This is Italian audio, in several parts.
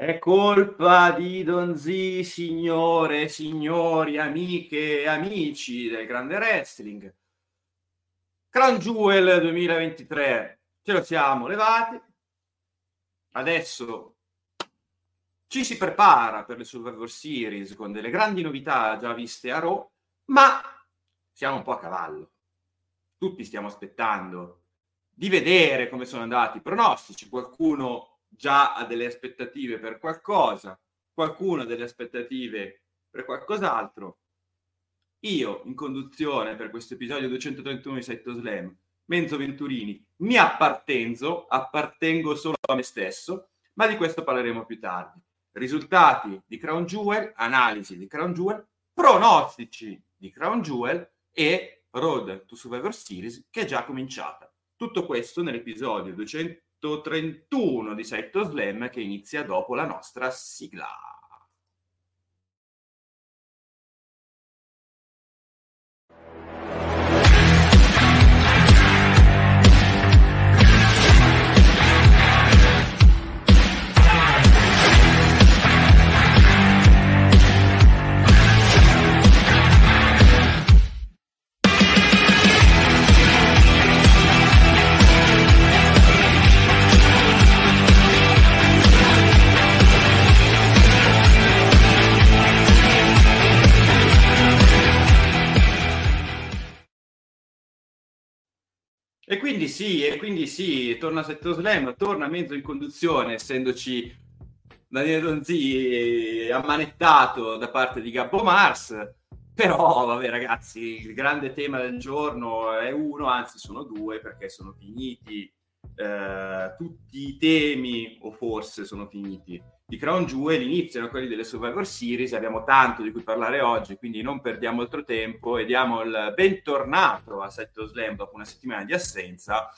È colpa di Donzì, signore, signori, amiche e amici del grande wrestling. Crown Jewel 2023 ce lo siamo levati. Adesso ci si prepara per le Survivor Series con delle grandi novità già viste a Raw, ma siamo un po' a cavallo. Tutti stiamo aspettando di vedere come sono andati i pronostici. Qualcuno già ha delle aspettative per qualcosa, qualcuno ha delle aspettative per qualcos'altro. Io, in conduzione per questo episodio 231 di SideTalk Slam, Enzo Venturini, mi appartengo solo a me stesso, ma di questo parleremo più tardi. Risultati di Crown Jewel, analisi di Crown Jewel, pronostici di Crown Jewel e Road to Survivor Series, che è già cominciata. Tutto questo nell'episodio 231 di SideTalk Slam, che inizia dopo la nostra sigla. E quindi sì, torna SideTalk Slam, torna mezzo in conduzione, essendoci Daniele Donzì ammanettato da parte di Gabbo Mars. Però, vabbè ragazzi, il grande tema del giorno è uno, anzi sono due, perché sono finiti tutti i temi, o forse sono finiti, di Crown Jewel, iniziano quelli delle Survivor Series. Abbiamo tanto di cui parlare oggi, quindi non perdiamo altro tempo e diamo il bentornato a SideTalk Slam dopo una settimana di assenza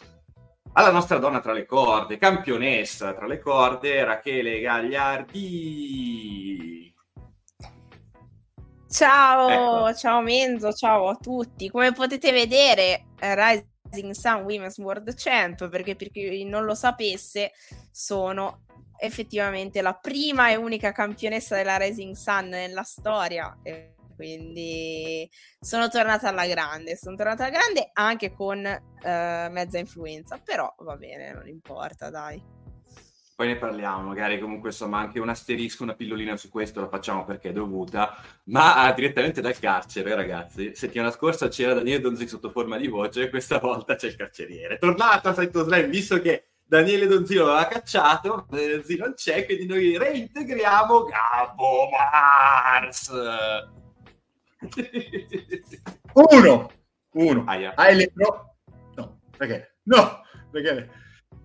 alla nostra donna tra le corde, campionessa tra le corde, Rachele Gagliardi. Ciao, ecco. Ciao Menzo, ciao a tutti. Come potete vedere, Rising Sun Women's World Champ, perché per chi non lo sapesse sono effettivamente la prima e unica campionessa della Rising Sun nella storia, e quindi sono tornata alla grande anche con mezza influenza, però va bene, non importa, dai, poi ne parliamo magari. Comunque insomma, anche un asterisco, una pillolina su questo la facciamo perché è dovuta, ma direttamente dal carcere, ragazzi. Settimana scorsa c'era Daniele Donzì sotto forma di voce, questa volta c'è il carceriere, tornato a SideTalk Slam, visto che Daniele Donzì lo aveva cacciato, Daniele Donzì non c'è, quindi noi reintegriamo Gabbo Mars. Uno. Aia. Hai le prove? No, perché? No, perché?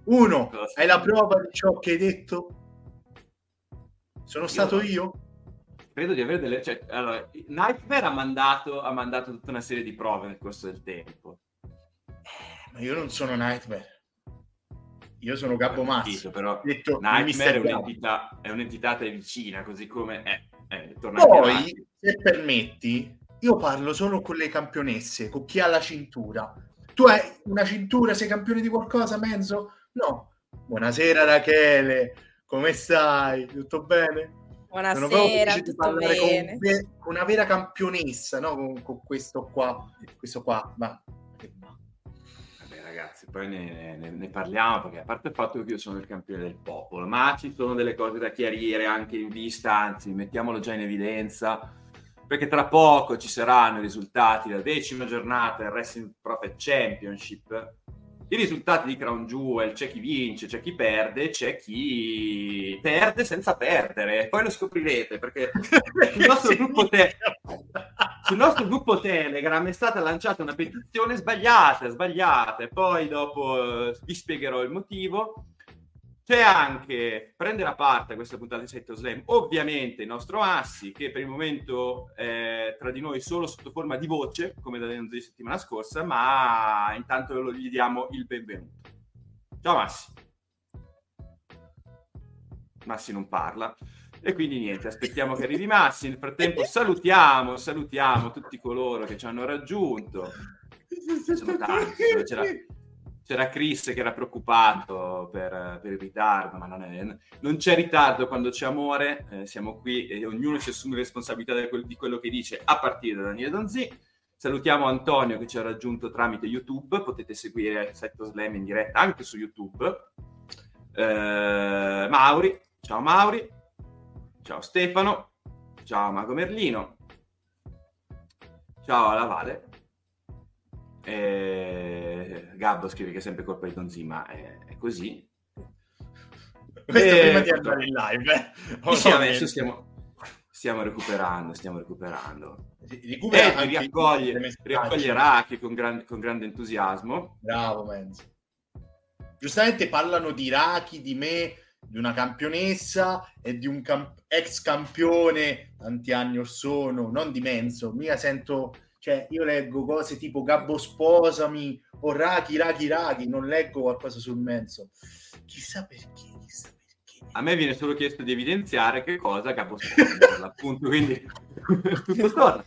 Uno, hai la prova di ciò che hai detto? Sono stato io? Credo di avere delle... Cioè, allora, Nightmare ha mandato tutta una serie di prove nel corso del tempo. Ma io non sono Nightmare. Io sono Gabbo Mars, però detto Nightmare è un'entità te vicina, così come poi, se permetti, io parlo solo con le campionesse, con chi ha la cintura. Tu hai una cintura, sei campione di qualcosa, Menzo? No. Buonasera Rachele, come stai? Tutto bene? Buonasera, tutto bene. Con una vera campionessa, no? Con questo qua, va. Ragazzi, poi ne parliamo, perché a parte il fatto che io sono il campione del popolo, ma ci sono delle cose da chiarire anche in vista, anzi mettiamolo già in evidenza, perché tra poco ci saranno i risultati della 10ª giornata del Wrestling Profit Championship, i risultati di Crown Jewel, c'è chi vince, c'è chi perde senza perdere, poi lo scoprirete, perché sul nostro gruppo Telegram è stata lanciata una petizione sbagliata, e poi dopo vi spiegherò il motivo. C'è anche, prendere a parte a questa puntata di SideTalk Slam, ovviamente il nostro Assi, che per il momento è tra di noi solo sotto forma di voce, come da di settimana scorsa, ma intanto gli diamo il benvenuto. Ciao Massi. Massi non parla, e quindi niente, aspettiamo che arrivi Massi. Nel frattempo salutiamo tutti coloro che ci hanno raggiunto. Sono tanti, c'era Chris che era preoccupato per il ritardo, ma non c'è ritardo quando c'è amore, siamo qui e ognuno si assume responsabilità di quello che dice, a partire da Daniele Donzì. Salutiamo Antonio che ci ha raggiunto tramite YouTube, potete seguire SideTalk Slam in diretta anche su YouTube. Mauri, ciao Stefano, ciao Mago Merlino, ciao alla Vale. Gabbo scrive che è sempre colpa di Donzì, ma è così. Questo prima di andare in live. Sì, adesso stiamo recuperando. Riaccoglierà anche con grande entusiasmo. Bravo, Menzo. Giustamente parlano di Raki, di me, di una campionessa e di un ex campione tanti anni or sono, non di Menzo. Mica sento... Cioè, io leggo cose tipo Gabbo sposami o Raki, non leggo qualcosa sul mezzo. Chissà perché. A me viene solo chiesto di evidenziare che cosa Gabbo sposami, appunto, quindi tutto torna.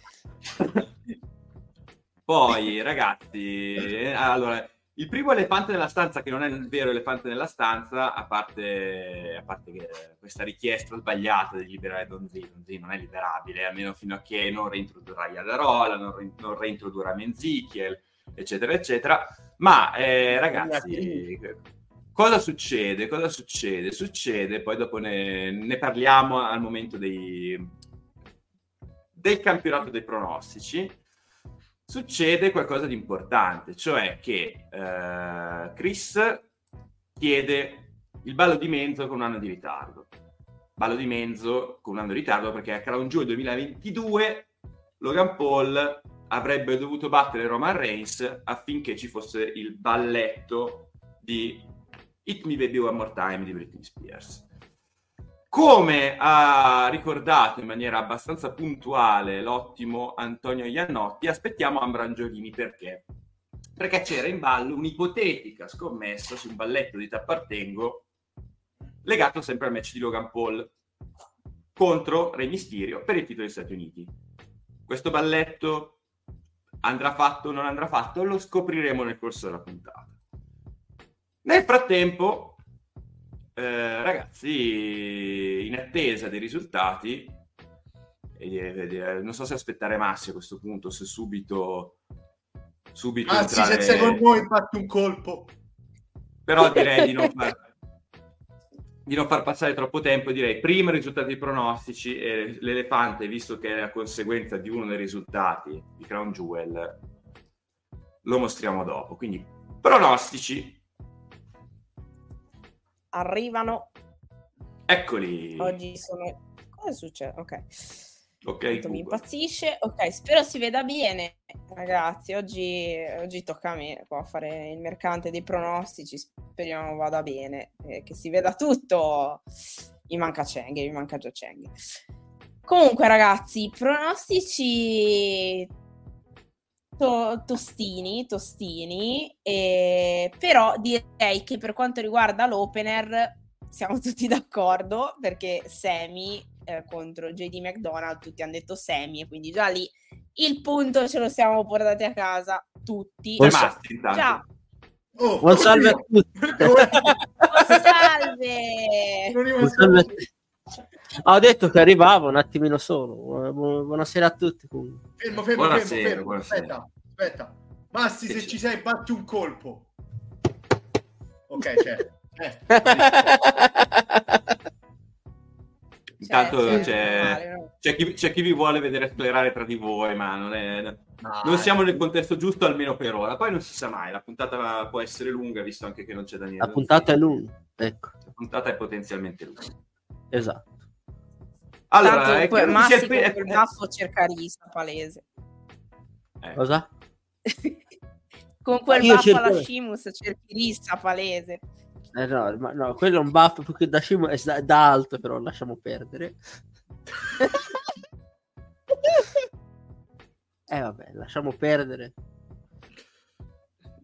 Poi, ragazzi, allora, il primo elefante nella stanza, che non è il vero elefante nella stanza, a parte che questa richiesta sbagliata di liberare Donzì non è liberabile, almeno fino a che non reintrodurrà Iadarola, non reintrodurrà Menzichiel, eccetera. Ma, ragazzi, cosa succede? Succede, poi dopo ne parliamo al momento del campionato dei pronostici. Succede qualcosa di importante, cioè che Chris chiede il ballo di Menzo con un anno di ritardo. Perché a Crown Jewel 2022 Logan Paul avrebbe dovuto battere Roman Reigns affinché ci fosse il balletto di Hit Me Baby One More Time di Britney Spears. Come ha ricordato in maniera abbastanza puntuale l'ottimo Antonio Iannotti, aspettiamo Ambra Angiolini perché c'era in ballo un'ipotetica scommessa su un balletto di T'appartengo legato sempre al match di Logan Paul contro Rey Mysterio per il titolo degli Stati Uniti. Questo balletto andrà fatto o non andrà fatto? Lo scopriremo nel corso della puntata. Nel frattempo... ragazzi, in attesa dei risultati, non so se aspettare Massi a questo punto, se subito Massi, entrare... se secondo voi fatti un colpo, però direi di non far passare troppo tempo, direi prima i risultati pronostici e l'elefante, visto che è la conseguenza di uno dei risultati di Crown Jewel, lo mostriamo dopo. Quindi pronostici arrivano, eccoli. Oggi sono... cosa succede? Ok, mi impazzisce. Ok, spero si veda bene, ragazzi. Oggi tocca a me qua fare il mercante dei pronostici. Speriamo vada bene, che si veda tutto. Mi manca già Cheng. Comunque, ragazzi, pronostici tostini, però direi che per quanto riguarda l'opener siamo tutti d'accordo, perché Semi contro JD McDonald tutti hanno detto Semi, e quindi già lì il punto ce lo siamo portati a casa tutti. Buon salve a tutti. Buon salve. Ho detto che arrivavo un attimino solo. Buonasera a tutti. Fermo. Aspetta. Massi, se ci sei, batti un colpo. Ok, Intanto c'è chi vi vuole vedere sclerare tra di voi, ma non siamo nel contesto giusto, almeno per ora. Poi non si sa mai, la puntata può essere lunga, visto anche che non c'è Daniele. La puntata è lunga, ecco. La puntata è potenzialmente lunga. Esatto. Allora, Massi per basso cerca Risa, palese. Cosa? Con quel baffo alla Shimus cerchi Risa, palese. No, quello è un baffo più che da Shimus, è da alto, però lasciamo perdere. Vabbè, lasciamo perdere.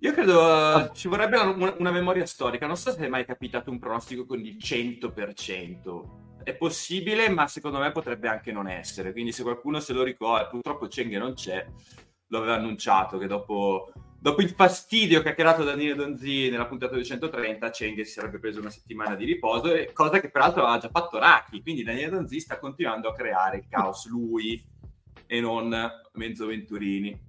Io credo ci vorrebbe una memoria storica. Non so se è mai capitato un pronostico con il 100%. È possibile, ma secondo me potrebbe anche non essere, quindi se qualcuno se lo ricorda, purtroppo Cheng non c'è, lo aveva annunciato che dopo Dopo il fastidio che ha creato Daniele Donzì nella puntata 230, Cenge si sarebbe preso una settimana di riposo, cosa che peraltro ha già fatto Raki, quindi Daniele Donzì sta continuando a creare il caos lui e non Enzo Venturini.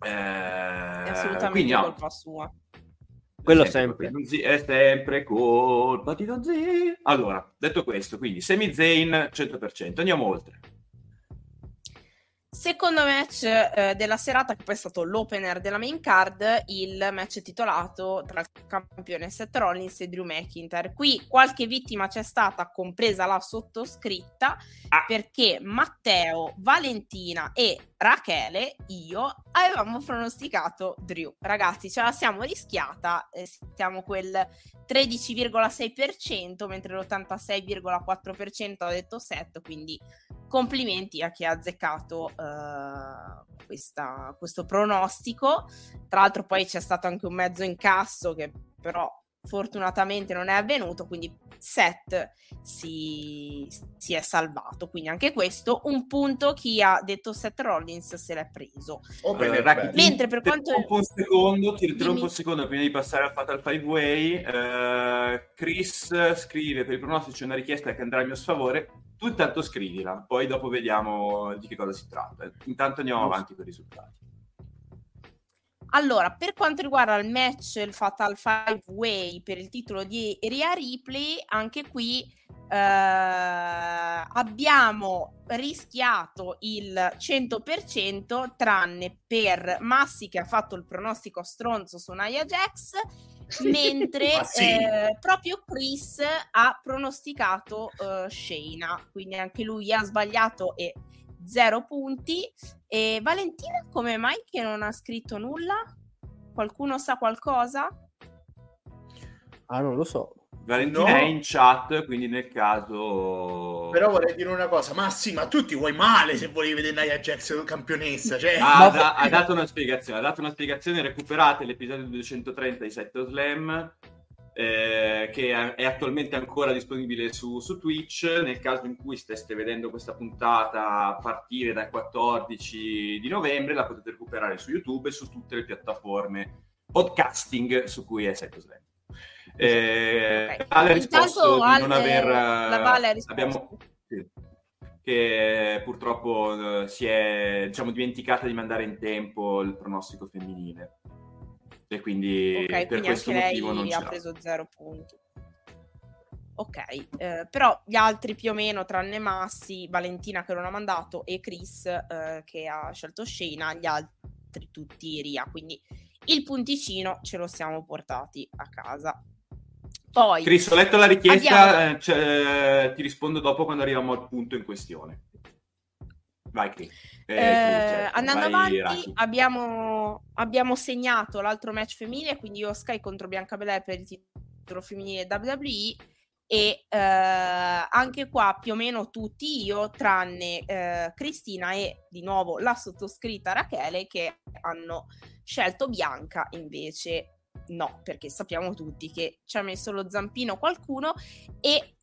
È assolutamente colpa sua. Quello sempre. È sempre colpa di Donzì. Allora, detto questo, quindi Sami Zayn 100%, andiamo oltre. Secondo match della serata, che poi è stato l'opener della main card, il match titolato tra il campione Seth Rollins e Drew McIntyre. Qui qualche vittima c'è stata, compresa la sottoscritta, perché Matteo, Valentina e Rachele, io, avevamo pronosticato Drew. Ragazzi, ce la siamo rischiata, siamo quel 13,6%, mentre l'86,4% ha detto Seth, quindi complimenti a chi ha azzeccato questo pronostico. Tra l'altro poi c'è stato anche un mezzo incasso che però fortunatamente non è avvenuto, quindi Seth si è salvato, quindi anche questo un punto chi ha detto Seth Rollins se l'è preso. Mentre per quanto ti interrompo un secondo prima di passare al Fatal Five Way, Chris scrive: per il pronostico c'è una richiesta che andrà a mio sfavore. Tu intanto scrivila, poi dopo vediamo di che cosa si tratta. Intanto andiamo avanti con i risultati. Allora, per quanto riguarda il match, il Fatal Five Way per il titolo di Rhea Ripley, anche qui abbiamo rischiato il 100%, tranne per Massi che ha fatto il pronostico stronzo su Nia Jax, mentre proprio Chris ha pronosticato Shayna, quindi anche lui ha sbagliato e 0 punti. E Valentina come mai che non ha scritto nulla? Qualcuno sa qualcosa? Non lo so. Valentina no. È in chat, quindi nel caso... Però vorrei dire una cosa, ma sì, ma tu ti vuoi male se volevi vedere Nia Jax campionessa, cioè... ha dato una spiegazione, recuperate l'episodio 230 di SideTalk Slam, che è attualmente ancora disponibile su Twitch, nel caso in cui steste vedendo questa puntata a partire dal 14 di novembre, la potete recuperare su YouTube e su tutte le piattaforme podcasting su cui è SideTalk Slam. Vale ha risposto di non aver la Vale abbiamo che purtroppo si è dimenticata di mandare in tempo il pronostico femminile e quindi per questo motivo non ha preso 0 punti. Però gli altri più o meno, tranne Massi, Valentina che non ha mandato e Chris che ha scelto Shayna, gli altri tutti Ria, quindi il punticino ce lo siamo portati a casa. Poi Chris, ho letto la richiesta, ti rispondo dopo quando arriviamo al punto in questione. Vai Chris. Andando avanti, Raki. Abbiamo segnato l'altro match femminile, quindi IYO SKY contro Bianca Belair per il titolo femminile WWE, e anche qua più o meno tutti io, tranne Cristina e di nuovo la sottoscritta Rachele, che hanno scelto Bianca. Invece no, perché sappiamo tutti che ci ha messo lo zampino qualcuno e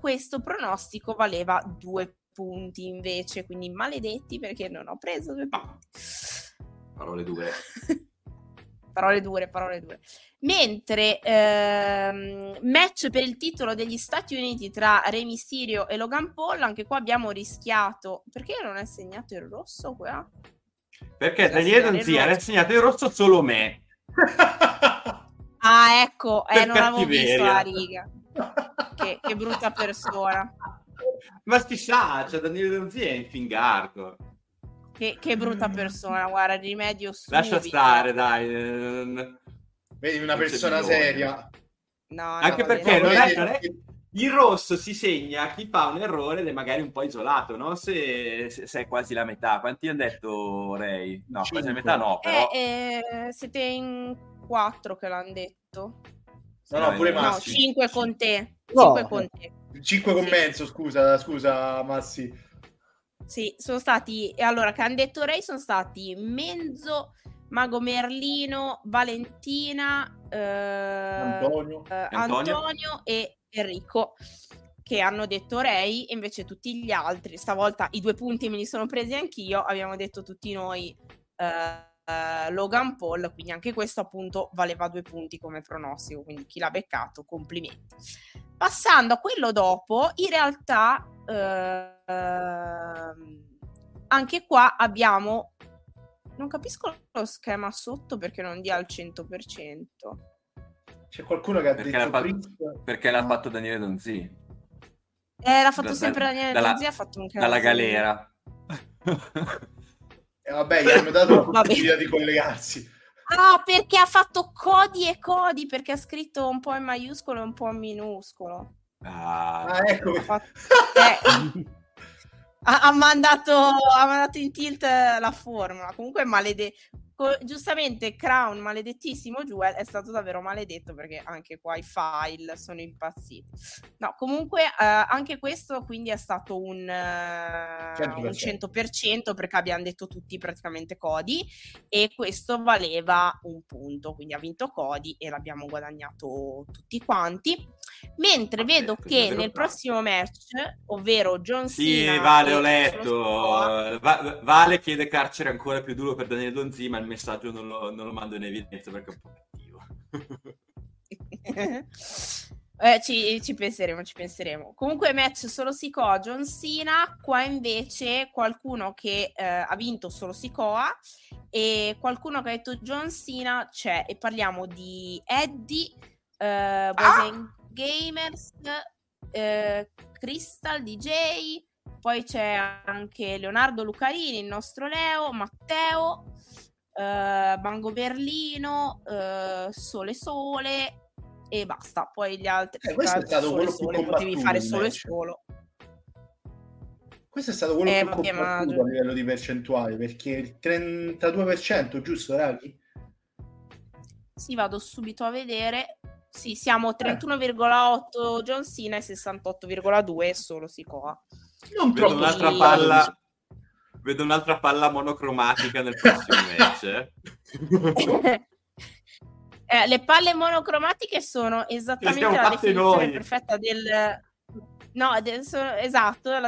questo pronostico valeva 2 punti invece, quindi maledetti, perché non ho preso 2 punti. Parole dure. Parole dure. Mentre match per il titolo degli Stati Uniti tra Rey Mysterio e Logan Paul, anche qua abbiamo rischiato. Perché non è segnato il rosso qua? Perché Daniele Donzì ha segnato il rosso solo me. Ecco, non avevo visto la riga. Che brutta persona. Ma si sa, cioè Daniele Donzì è infingardo. Che brutta persona, guarda, rimedio subito. Lascia stare, dai. Vedi, una persona seria. No, anche perché non è il rosso si segna chi fa un errore ed è magari un po' isolato, no? Se è quasi la metà. Quanti hanno detto Rey? No, 5. Quasi la metà no, però... siete in 4 che l'hanno detto. No, pure Massi. 5 con te. 5 con mezzo, scusa Massi. Sì, sono stati... Allora, che hanno detto Rey sono stati Menzo, Mago Merlino, Valentina, Antonio e Enrico, che hanno detto Rey, e invece tutti gli altri, stavolta i 2 punti me li sono presi anch'io, abbiamo detto tutti noi Logan Paul, quindi anche questo appunto valeva 2 punti come pronostico, quindi chi l'ha beccato, complimenti. Passando a quello dopo, in realtà anche qua abbiamo, non capisco lo schema sotto perché non dia al 100%. C'è qualcuno che ha perché detto perché l'ha fatto Daniele Donzì. L'ha fatto sempre Daniele Donzì, ha fatto un dalla galera. E vabbè, gli hanno dato la possibilità di collegarsi. Ah, perché ha fatto Cody e Cody, perché ha scritto un po' in maiuscolo e un po' in minuscolo. Ah, ecco. Ha mandato in tilt la formula. Comunque giustamente Crown maledettissimo Jewel è stato davvero maledetto, perché anche qua i file sono impazziti. No, comunque anche questo quindi è stato un 100%, perché abbiamo detto tutti praticamente Cody, e questo valeva 1 punto, quindi ha vinto Cody e l'abbiamo guadagnato tutti quanti. Mentre vedo che nel prossimo match, ovvero John Cena, sì, Vale, ho letto, Vale chiede carcere ancora più duro per Daniele Donzì, ma il messaggio non lo mando in evidenza perché è un po' cattivo. Ci penseremo. Comunque match solo Sikoa John Cena. Qua invece qualcuno che ha vinto solo Sikoa e qualcuno che ha detto John Cena c'è, e parliamo di Eddie Gamers, Crystal DJ, poi c'è anche Leonardo Lucarini, il nostro Leo, Matteo, Mago Merlino, Sole e basta. Poi gli altri, questo è stato quello più combattuto, potevi fare solo. Questo è stato quello più combattuto a livello di percentuale, perché il 32%, giusto ragazzi? Sì, vado subito a vedere. Sì, siamo 31,8 John Cena e 68,2 solo Sikoa. Non vedo un'altra palla. Vedo un'altra palla monocromatica nel prossimo match. Le palle monocromatiche sono esattamente la definizione perfetta del la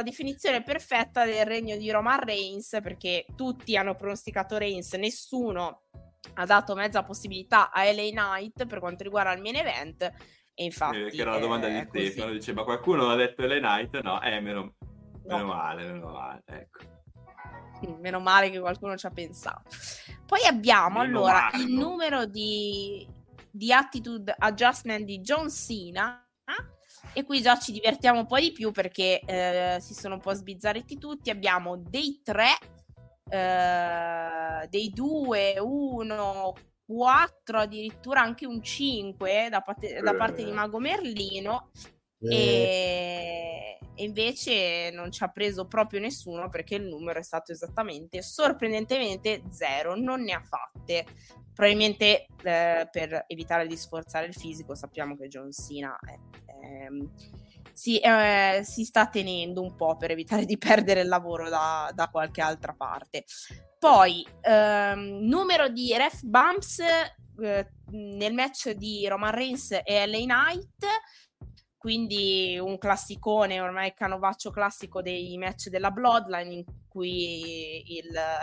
definizione perfetta del regno di Roman Reigns, perché tutti hanno pronosticato Reigns, nessuno ha dato mezza possibilità a LA Knight per quanto riguarda il main event, e infatti che era la domanda di Stefano, diceva qualcuno ha detto LA Knight? No, meno male, ecco. Meno male che qualcuno ci ha pensato. Poi abbiamo il numero di attitude adjustment di John Cena, e qui già ci divertiamo un po' di più perché si sono un po' sbizzarriti tutti. Abbiamo dei 3, dei 2, 1, 4, addirittura anche un 5 da parte di Mago Merlino, e invece non ci ha preso proprio nessuno, perché il numero è stato esattamente, sorprendentemente, 0, non ne ha fatte, probabilmente per evitare di sforzare il fisico. Sappiamo che John Cena si sta tenendo un po' per evitare di perdere il lavoro da qualche altra parte. Poi numero di ref bumps nel match di Roman Reigns e LA Knight, quindi un classicone, ormai canovaccio classico dei match della Bloodline, in cui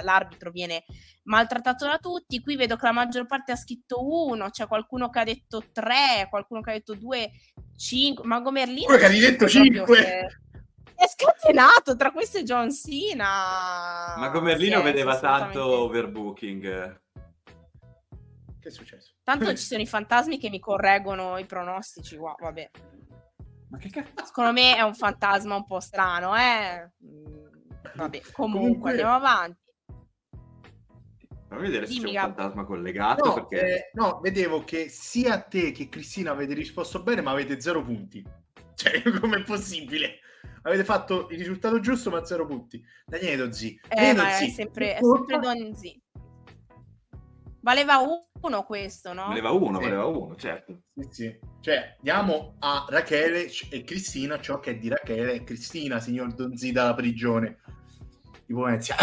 l'arbitro viene maltrattato da tutti. Qui vedo che la maggior parte ha scritto 1, c'è qualcuno che ha detto 3, qualcuno che ha detto 2, 5, Mago Merlino che ha detto 5, è scatenato tra questo e John Cena. Mago Merlino vedeva tanto overbooking. Che è successo? Tanto ci sono i fantasmi che mi correggono i pronostici, wow, vabbè. Ma che cazzo? Secondo me è un fantasma un po' strano, vabbè, comunque andiamo avanti. Fammi vedere. Dimmi, se c'è un fantasma collegato, perché vedevo che sia te che Cristina avete risposto bene, ma avete 0 punti. Cioè, com'è possibile? Avete fatto il risultato giusto, ma 0 punti. Daniele Donzì. È sempre Donzì. Valeva 1 questo, no? Valeva uno, certo. Sì. Cioè, diamo a Rachele e Cristina ciò che è di Rachele e Cristina, signor Donzì dalla prigione di Venezia.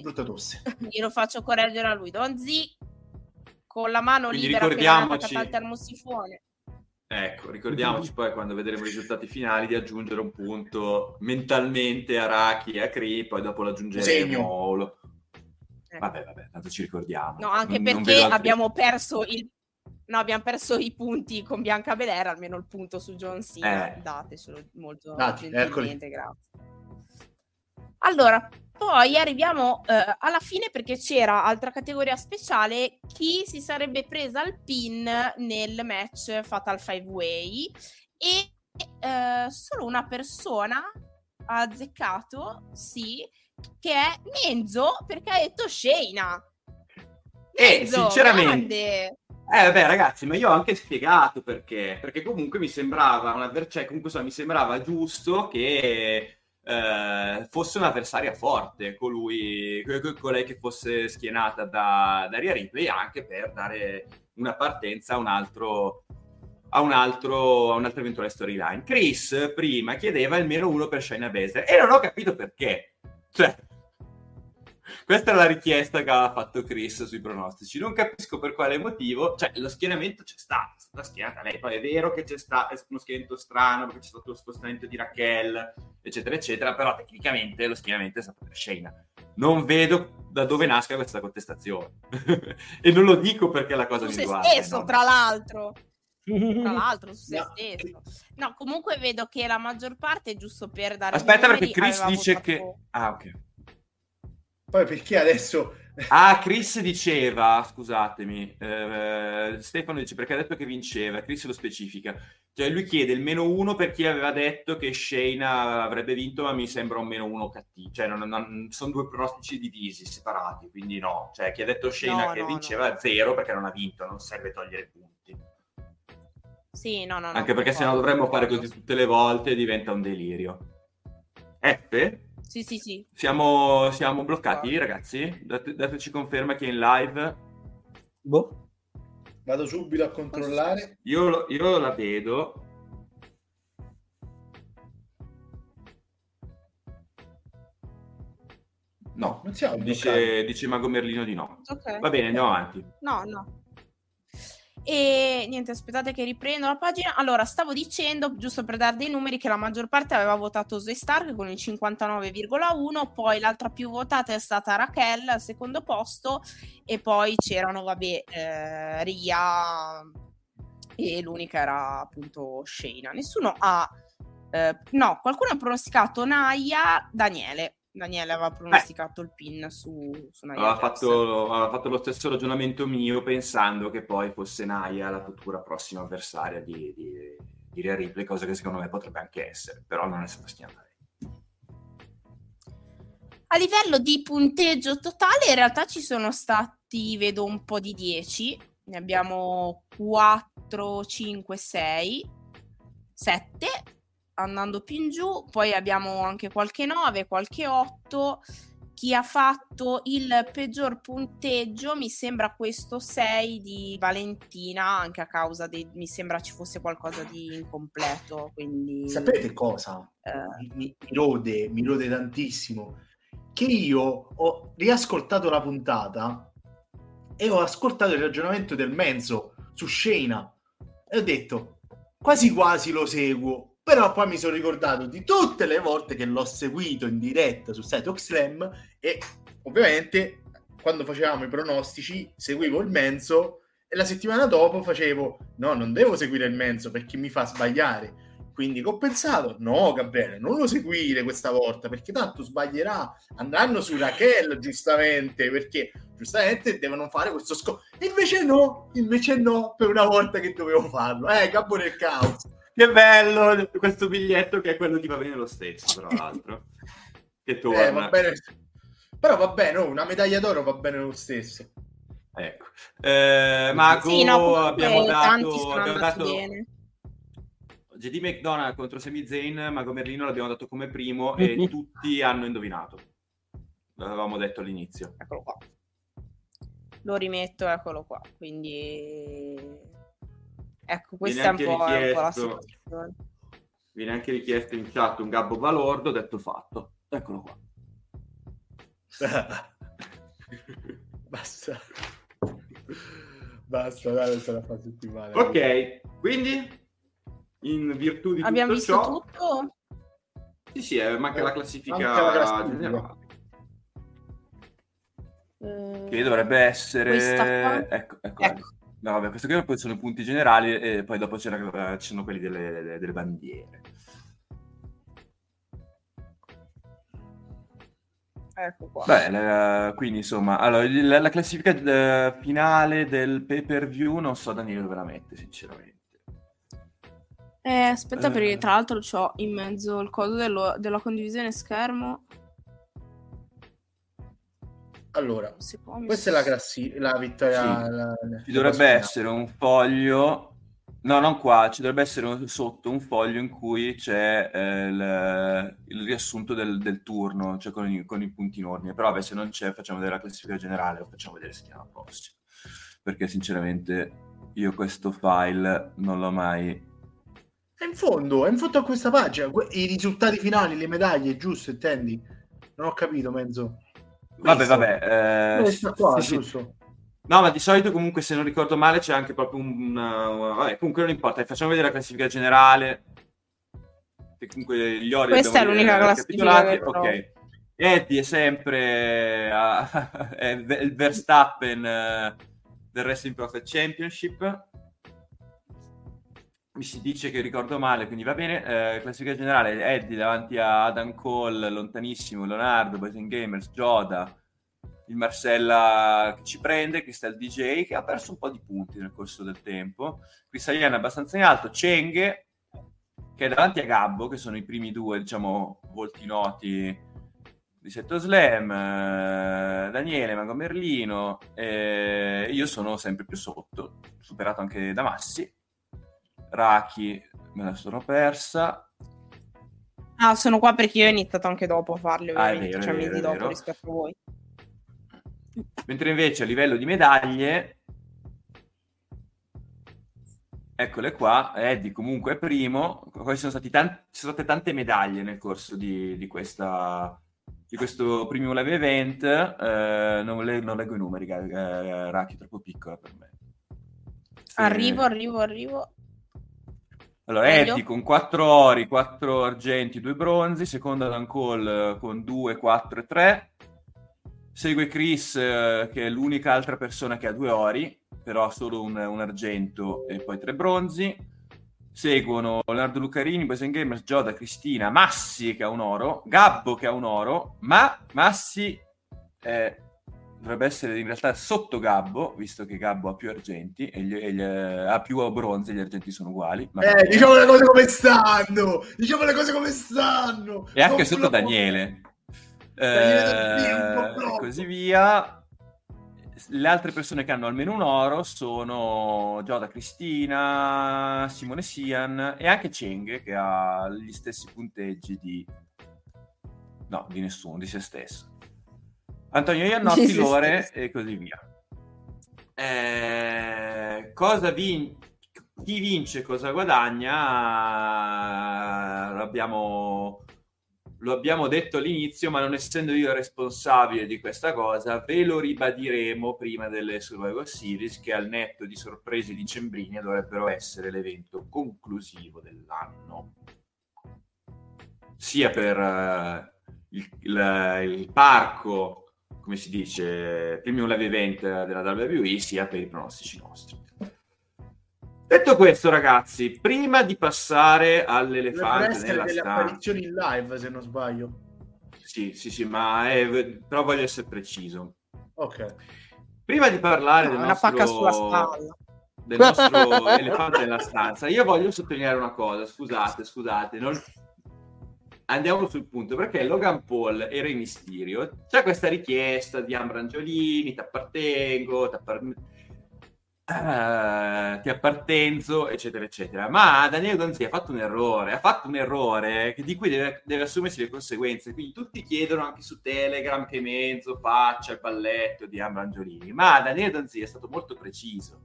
Brutta tosse. Io lo faccio correggere a lui. Donzì, con la mano quindi libera, ricordiamoci, al termosifone. Ecco, ricordiamoci poi, quando vedremo i risultati finali, di aggiungere un punto mentalmente a Raki e a Cri, poi dopo l'aggiungeremo... Vabbè, tanto ci ricordiamo. No, anche perché abbiamo perso i punti con Bianca Belair, almeno il punto su John Cena. Datecelo molto gentilmente, grazie. Allora, poi arriviamo alla fine, perché c'era altra categoria speciale: chi si sarebbe presa il pin nel match Fatal Five Way, e solo una persona ha azzeccato, sì, che è Enzo, perché ha detto Shayna. Enzo, sinceramente, grande. Vabbè ragazzi, ma io ho anche spiegato perché comunque mi sembrava mi sembrava giusto che fosse un'avversaria forte colei che fosse schienata da Rhea Ripley, anche per dare una partenza a un'altra eventuale storyline. Chris prima chiedeva il -1 per Shayna Baszler e non ho capito perché. Cioè, questa è la richiesta che aveva fatto Chris sui pronostici. Non capisco per quale motivo. Cioè, lo schienamento c'è stato, è stata schierata lei. Poi è vero che è uno schienamento strano, perché c'è stato lo spostamento di Raquel, eccetera, eccetera. Però tecnicamente lo schienamento è stato per Shayna. Non vedo da dove nasca questa contestazione. E non lo dico perché la cosa mi riguarda. Tra l'altro su se stesso. No, comunque vedo che la maggior parte, giusto per dare... Aspetta, perché Chris dice che... Ah, ok. Poi perché adesso... Ah, Chris diceva, scusatemi, Stefano dice perché ha detto che vinceva, Chris lo specifica. Cioè lui chiede il -1 per chi aveva detto che Shayna avrebbe vinto, ma mi sembra un -1 cattivo. Cioè non sono due pronostici divisi, separati, quindi no. Cioè chi ha detto Shayna vinceva no. 0 perché non ha vinto, non serve togliere punti. Sì, no. Anche perché sennò dovremmo fare così tutte le volte e diventa un delirio. F? Sì. Siamo bloccati, ragazzi? Dateci conferma chi è in live. Boh. Vado subito a controllare. Io la vedo. No, non siamo dice Mago Merlino di no. Okay. Va bene, andiamo avanti. No. E niente, aspettate che riprendo la pagina. Allora, stavo dicendo, giusto per dare dei numeri, che la maggior parte aveva votato Zoe Stark con il 59,1%, poi l'altra più votata è stata Raquel al secondo posto, e poi c'erano Rhea, e l'unica era appunto Shayna. Qualcuno ha pronosticato Naya. Daniele aveva pronosticato il pin su Naya. Aveva fatto lo stesso ragionamento mio, pensando che poi fosse Naya la futura prossima avversaria di Rhea Ripley, cosa che secondo me potrebbe anche essere, però non è stata schiantata. A livello di punteggio totale, in realtà ci sono stati, vedo, un po' di 10, ne abbiamo 4, 5, 6, 7... andando più in giù, poi abbiamo anche qualche 9, qualche 8. Chi ha fatto il peggior punteggio mi sembra questo 6 di Valentina, anche a causa mi sembra ci fosse qualcosa di incompleto, quindi... Sapete cosa? Mi rode tantissimo che io ho riascoltato la puntata e ho ascoltato il ragionamento del Menzo su Shayna e ho detto quasi quasi lo seguo. Però poi mi sono ricordato di tutte le volte che l'ho seguito in diretta su SideTalk Slam, e ovviamente quando facevamo i pronostici seguivo il Menzo, e la settimana dopo facevo no, non devo seguire il Menzo perché mi fa sbagliare. Quindi ho pensato no, Gabriele, non lo seguire questa volta perché tanto sbaglierà, andranno su Raquel giustamente, perché giustamente devono fare questo scopo. Invece no, per una volta che dovevo farlo. Gabbo nel caos. Che bello questo biglietto, che è quello di Va Bene Lo Stesso, tra l'altro. Che torna. Va bene. Però va bene, una medaglia d'oro va bene lo stesso. Ecco. Mago, sì, no, abbiamo dato JD McDonagh contro Sami Zayn, Mago Merlino l'abbiamo dato come primo e tutti hanno indovinato. L'avevamo detto all'inizio. Eccolo qua. Lo rimetto, eccolo qua. Quindi... Ecco, questa è un po' la situazione. Viene anche richiesto in chat un Gabbo Balordo, detto fatto. Eccolo qua. Basta, dai, se la fa settimana. Ok, quindi in virtù di abbiamo tutto visto ciò... tutto? Sì, manca la classifica generale. Che dovrebbe essere... Ecco. No, vabbè, questo qui poi sono i punti generali e poi dopo c'erano quelli delle bandiere. Ecco qua. Beh, quindi insomma, allora, la classifica finale del pay per view non so Daniele dove la mette, sinceramente. Aspetta, perché tra l'altro c'ho in mezzo il coso della condivisione schermo. Allora, questa è la vittoria. Sì. Ci dovrebbe essere un foglio. No, non qua, ci dovrebbe essere sotto un foglio in cui c'è il riassunto del turno, cioè con i punti in ordine. Però vabbè, se non c'è, facciamo vedere la classifica generale o facciamo vedere settimana prossima. Perché sinceramente io questo file non l'ho mai... È in fondo a questa pagina. I risultati finali, le medaglie, giusto, intendi? Non ho capito, mezzo. Vabbè. Qua, sì, giusto. No, ma di solito comunque, se non ricordo male, c'è anche proprio vabbè, comunque non importa, facciamo vedere la classifica generale. Che comunque gli ori... Questa è l'unica classifica. Ok. Eddie è sempre il Verstappen del Wrestling Profit Championship. Mi si dice che ricordo male, quindi va bene. Classifica generale, Eddie davanti a Adam Cole, lontanissimo, Leonardo, Boysen Gamers, Joda, il Marcella che ci prende, Crystal DJ che ha perso un po' di punti nel corso del tempo, Cristaliana abbastanza in alto, Cenghe che è davanti a Gabbo, che sono i primi due, diciamo, volti noti di Setto Slam, Daniele, Mago Merlino, io sono sempre più sotto, superato anche da Massi. Raki me la sono persa. Ah, sono qua perché io ho iniziato anche dopo a farle, ovviamente, è vero. Dopo rispetto a voi. Mentre invece a livello di medaglie, eccole qua, Eddie comunque è primo. Poi ci sono state tante medaglie nel corso di questo premium live event. Non leggo i numeri, Raki è troppo piccola per me. Arrivo. Allora, Eddie con 4 ori, 4 argenti, 2 bronzi, seconda Dan Cole con 2, 4 e 3. Segue Chris, che è l'unica altra persona che ha 2 ori, però solo un argento e poi 3 bronzi. Seguono Leonardo Lucarini, Boysen Gamers, Joda, Cristina, Massi che ha un oro, Gabbo che ha un oro, ma Massi dovrebbe essere in realtà sotto Gabbo, visto che Gabbo ha più argenti e ha più bronzi, gli argenti sono uguali. Ma diciamo le cose come stanno! E anche sotto Daniele. E così via. Le altre persone che hanno almeno un oro sono Joda, Cristina, Simone Sian e anche Cheng, che ha gli stessi punteggi di nessuno, di se stesso. Antonio Iannotti, sì, Lore sì. E così via. Chi vince, cosa guadagna? Lo abbiamo detto all'inizio, ma non essendo io responsabile di questa cosa, ve lo ribadiremo prima delle Survivor Series, che al netto di sorprese dicembrine dovrebbero essere l'evento conclusivo dell'anno. Sia per il parco, come si dice, premium live event della WWE, sia per i pronostici nostri. Detto questo, ragazzi, prima di passare all'elefante nella stanza, apparizioni in live, se non sbaglio. Sì, ma però voglio essere preciso. Ok. Prima di parlare del nostro elefante nella stanza, io voglio sottolineare una cosa, scusate, non... Andiamo sul punto, perché Logan Paul e Rey Mysterio, c'è questa richiesta di Ambra Angiolini, ti appartenzo, eccetera, eccetera. Ma Daniele Donzì ha fatto un errore di cui deve assumersi le conseguenze. Quindi tutti chiedono anche su Telegram che mezzo faccia il balletto di Ambra Angiolini. Ma Daniele Donzì è stato molto preciso.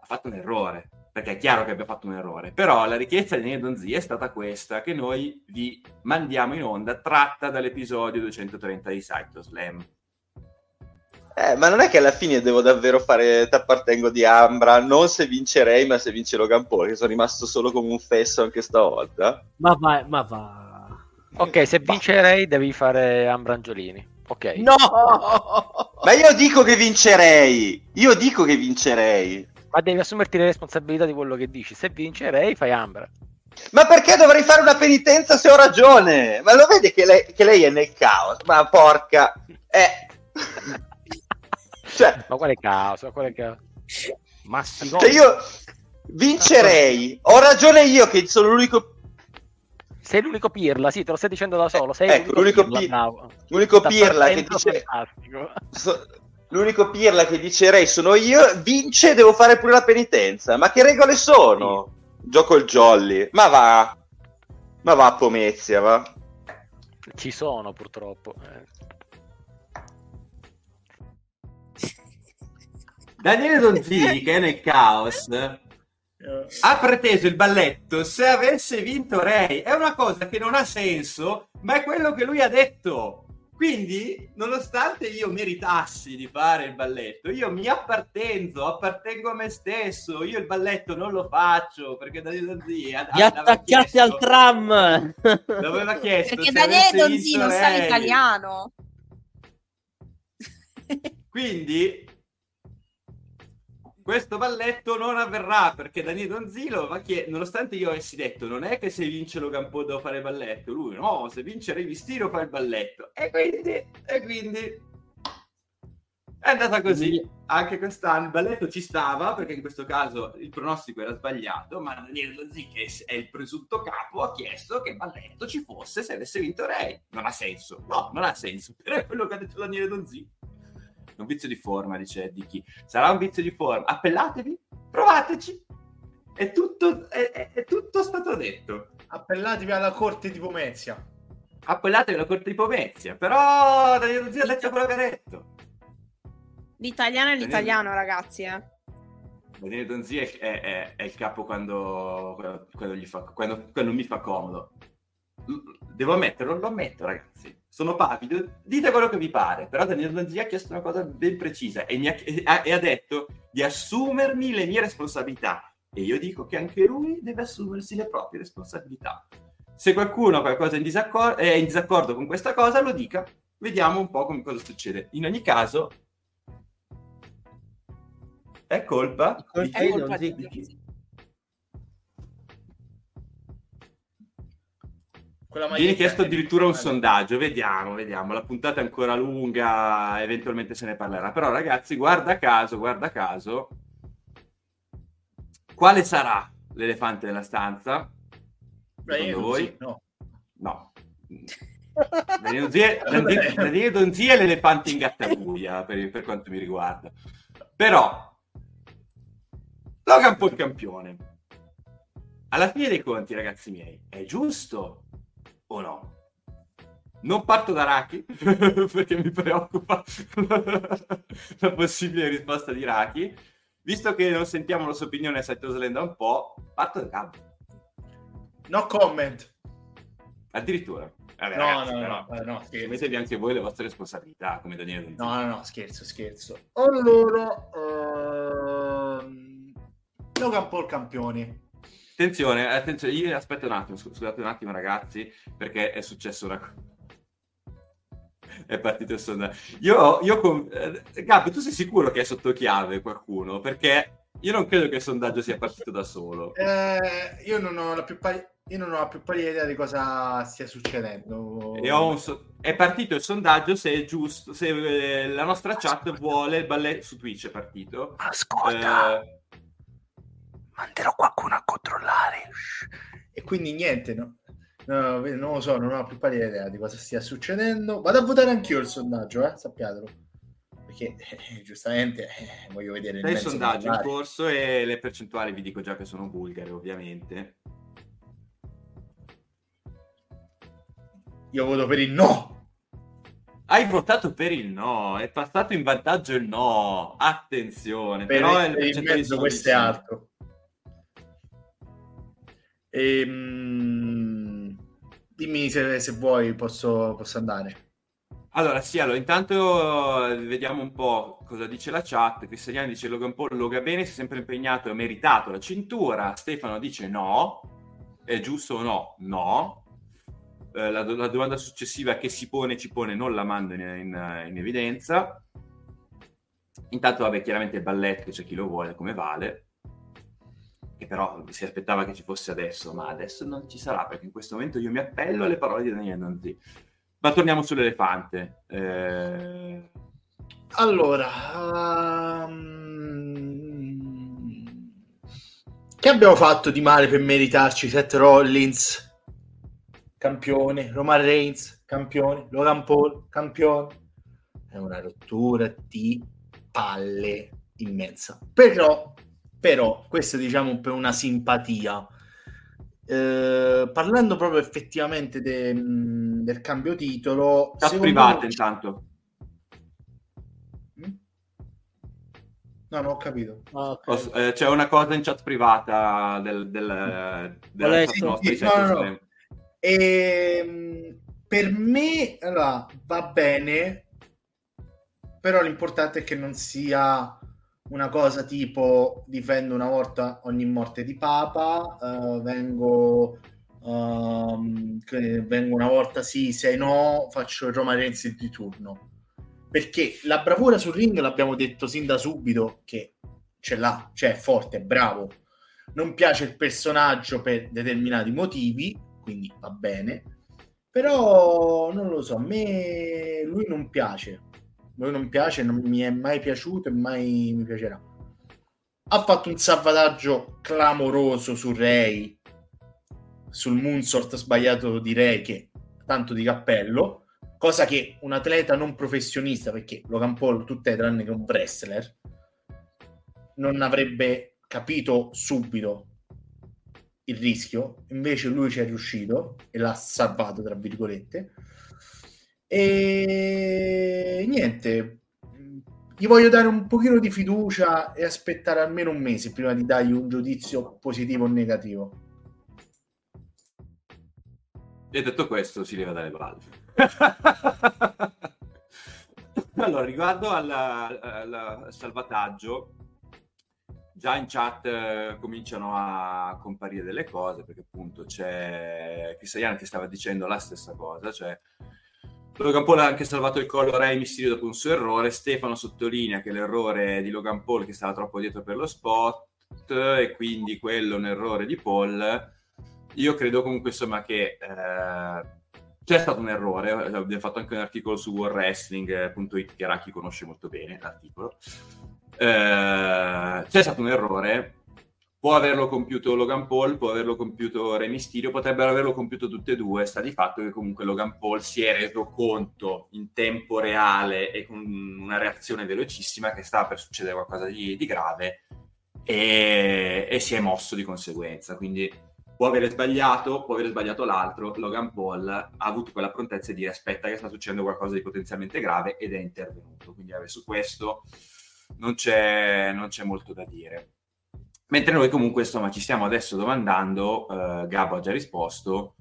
Ha fatto un errore. Perché è chiaro che abbia fatto un errore, però la richiesta di Daniele Donzì è stata questa, che noi vi mandiamo in onda, tratta dall'episodio 230 di SideTalk Slam. Ma non è che alla fine devo davvero fare t'appartengo di Ambra, non se vincerei, ma se vince Logan Paul, che sono rimasto solo come un fesso anche stavolta. Ma va. Ok, se vincerei devi fare Ambra Angiolini. Ok. No! Ma io dico che vincerei! Io dico che vincerei! Ma devi assumerti le responsabilità di quello che dici. Se vincerei, fai Ambra. Ma perché dovrei fare una penitenza se ho ragione? Ma lo vedi che lei è nel caos? Ma porca... Cioè... Ma quale caos? Ma quale caos? Massimo... Cioè io vincerei. Ho ragione io che sono l'unico... Sei l'unico pirla, sì, te lo stai dicendo da solo. Sei l'unico pirla, che dice... L'unico pirla che dicerei sono io, vince, devo fare pure la penitenza. Ma che regole sono? Sì. Gioco il jolly. Ma va a Pomezia, va. Ci sono, purtroppo. Daniele Donzì, che è nel caos, ha preteso il balletto se avesse vinto Rey. È una cosa che non ha senso, ma è quello che lui ha detto. Quindi, nonostante io meritassi di fare il balletto, io mi appartengo a me stesso, io il balletto non lo faccio, perché Daniele Donzì... Vi attaccate al tram! L'aveva chiesto perché Daniele Donzì non sa l'italiano. Quindi, questo balletto non avverrà, perché Daniele Donzì nonostante io avessi detto, non è che se vince Logan Paul devo fare il balletto, lui no, se vince Rey Mysterio fa il balletto, e quindi è andata così. Anche quest'anno il balletto ci stava, perché in questo caso il pronostico era sbagliato, ma Daniele Donzì, che è il presunto capo, ha chiesto che il balletto ci fosse se avesse vinto Rey. Non ha senso, no, non ha senso, però è quello che ha detto Daniele Donzì. Un vizio di forma, dice di chi sarà un vizio di forma, appellatevi, provateci, è tutto stato detto, appellatevi alla corte di Pomezia, però Daniele Donzì ha detto quello che ha detto. L'italiano è l'italiano, ragazzi, Daniele Donzì è il capo quando mi fa comodo, devo ammetterlo, lo ammetto, ragazzi. Sono pavido, dite quello che vi pare, però Daniele Donzì ha chiesto una cosa ben precisa e ha detto di assumermi le mie responsabilità, e io dico che anche lui deve assumersi le proprie responsabilità. Se qualcuno ha qualcosa è in disaccordo con questa cosa, lo dica, vediamo un po' cosa succede. In ogni caso è colpa di chi? Viene chiesto addirittura un sondaggio, vediamo, la puntata è ancora lunga, eventualmente se ne parlerà, però ragazzi, guarda caso, quale sarà l'elefante della stanza? Secondo voi? No. Daniele Donzì è l'elefante in gattabuia, per quanto mi riguarda, però Logan Paul campione, alla fine dei conti, ragazzi miei, è giusto o no? Non parto da Raki perché mi preoccupa la possibile risposta di Raki, visto che non sentiamo la sua opinione a SideTalk Slam da un po'. Parto da Gabbo. No comment, addirittura. Vabbè, no, ragazzi, no, mettevi anche voi le vostre responsabilità come Daniele Donzì. No, scherzo. Allora Logan Paul campione. Attenzione, io aspetto un attimo, scusate un attimo ragazzi, perché è successo una cosa. È partito il sondaggio. Gabbo, tu sei sicuro che è sotto chiave qualcuno? Perché io non credo che il sondaggio sia partito da solo. Io non ho la più pallida idea di cosa stia succedendo. È partito il sondaggio se è giusto, se la nostra chat vuole il balletto su Twitch, è partito. Ascolta. Manderò qualcuno a controllare. E quindi niente, no, non lo so, non ho più pallida idea di cosa stia succedendo. Vado a votare anch'io il sondaggio, sappiatelo, perché giustamente voglio vedere il sondaggio in corso, e le percentuali vi dico già che sono bulgare, ovviamente. Io voto per il no. Hai votato per il no, è passato in vantaggio il no. Attenzione, però è il mezzo, questo è altro. Dimmi se vuoi posso andare. Allora sì, intanto vediamo un po' cosa dice la chat. Cristiano dice Logan Paul loga bene, si è sempre impegnato e ha meritato la cintura. Stefano dice no, è giusto o no? No. la domanda successiva che ci pone non la mando in evidenza. Intanto vabbè, chiaramente il balletto c'è chi lo vuole come vale, che però si aspettava che ci fosse adesso, ma adesso non ci sarà, perché in questo momento io mi appello alle parole di Daniele Donzì. Ma torniamo sull'elefante. Allora, che abbiamo fatto di male per meritarci Seth Rollins campione, Roman Reigns campione, Logan Paul campione? È una rottura di palle immensa. Però questo diciamo per una simpatia. Parlando proprio effettivamente del cambio titolo, private intanto. No, non ho capito. Ah, okay. C'è una cosa in chat privata della no. Per me allora, va bene, però l'importante è che non sia una cosa tipo difendo una volta ogni morte di papa, vengo una volta sì, se no faccio il Roma Renzi di turno. Perché la bravura sul ring l'abbiamo detto sin da subito che ce l'ha, cioè è forte, è bravo. Non piace il personaggio per determinati motivi, quindi va bene. Però non lo so, a me lui non piace. Lui non piace, non mi è mai piaciuto e mai mi piacerà. Ha fatto un salvataggio clamoroso su Rey, sul moonsault sbagliato di Rey, che tanto di cappello. Cosa che un atleta non professionista, perché Logan Paul tutte tranne che un wrestler, non avrebbe capito subito il rischio. Invece lui ci è riuscito e l'ha salvato, tra virgolette. E niente, gli voglio dare un pochino di fiducia e aspettare almeno un mese prima di dargli un giudizio positivo o negativo. E detto questo si leva dalle balle. Allora, riguardo al salvataggio, già in chat cominciano a comparire delle cose, perché appunto c'è Cristian che stava dicendo la stessa cosa, cioè Logan Paul ha anche salvato il collo a Rey Mysterio dopo un suo errore. Stefano sottolinea che l'errore di Logan Paul che stava troppo dietro per lo spot e quindi quello è un errore di Paul. Io credo comunque insomma che c'è stato un errore, abbiamo fatto anche un articolo su warwrestling.it che Raki conosce molto bene, l'articolo. C'è stato un errore, può averlo compiuto Logan Paul, può averlo compiuto Rey Mysterio, potrebbero averlo compiuto tutte e due, sta di fatto che comunque Logan Paul si è reso conto in tempo reale e con una reazione velocissima che stava per succedere qualcosa di grave e si è mosso di conseguenza, quindi... Può avere sbagliato l'altro. Logan Paul ha avuto quella prontezza di dire aspetta che sta succedendo qualcosa di potenzialmente grave ed è intervenuto, quindi su questo non c'è molto da dire. Mentre noi comunque insomma ci stiamo adesso domandando, Gabbo ha già risposto,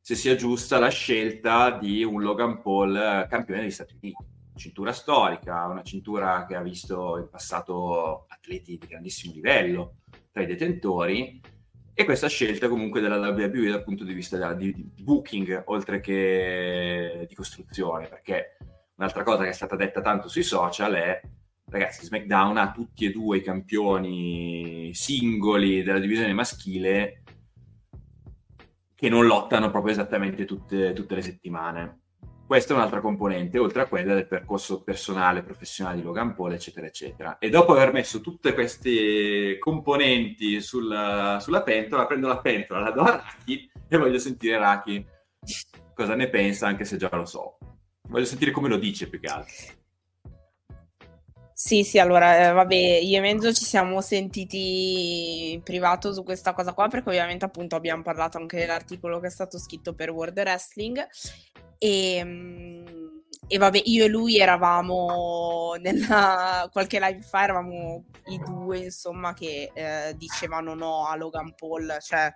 se sia giusta la scelta di un Logan Paul campione degli Stati Uniti, cintura storica, una cintura che ha visto in passato atleti di grandissimo livello tra i detentori. E questa scelta comunque della WWE dal punto di vista di booking, oltre che di costruzione, perché un'altra cosa che è stata detta tanto sui social è, ragazzi, SmackDown ha tutti e due i campioni singoli della divisione maschile che non lottano proprio esattamente tutte le settimane. Questa è un'altra componente, oltre a quella del percorso personale, professionale di Logan Paul, eccetera, eccetera. E dopo aver messo tutte queste componenti sulla pentola, prendo la pentola, la do a Raki e voglio sentire Raki cosa ne pensa, anche se già lo so. Voglio sentire come lo dice, più che altro. Sì, allora, vabbè, io e Enzo ci siamo sentiti in privato su questa cosa qua, perché ovviamente appunto abbiamo parlato anche dell'articolo che è stato scritto per World Wrestling, e vabbè, io e lui eravamo qualche live fa, eravamo i due insomma che dicevano no a Logan Paul, cioè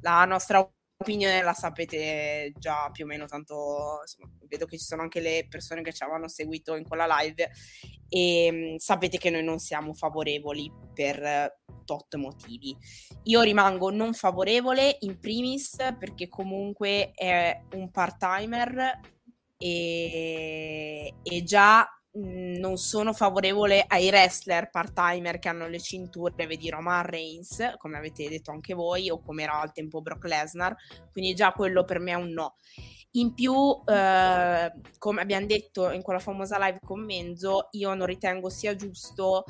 la nostra opinione la sapete già più o meno, tanto insomma, vedo che ci sono anche le persone che ci avevano seguito in quella live e sapete che noi non siamo favorevoli per tot motivi. Io rimango non favorevole in primis perché comunque è un part-timer e già non sono favorevole ai wrestler part-timer che hanno le cinture, vedi Roman Reigns, come avete detto anche voi, o come era al tempo Brock Lesnar, quindi già quello per me è un no. In più, come abbiamo detto in quella famosa live con Enzo, io non ritengo sia giusto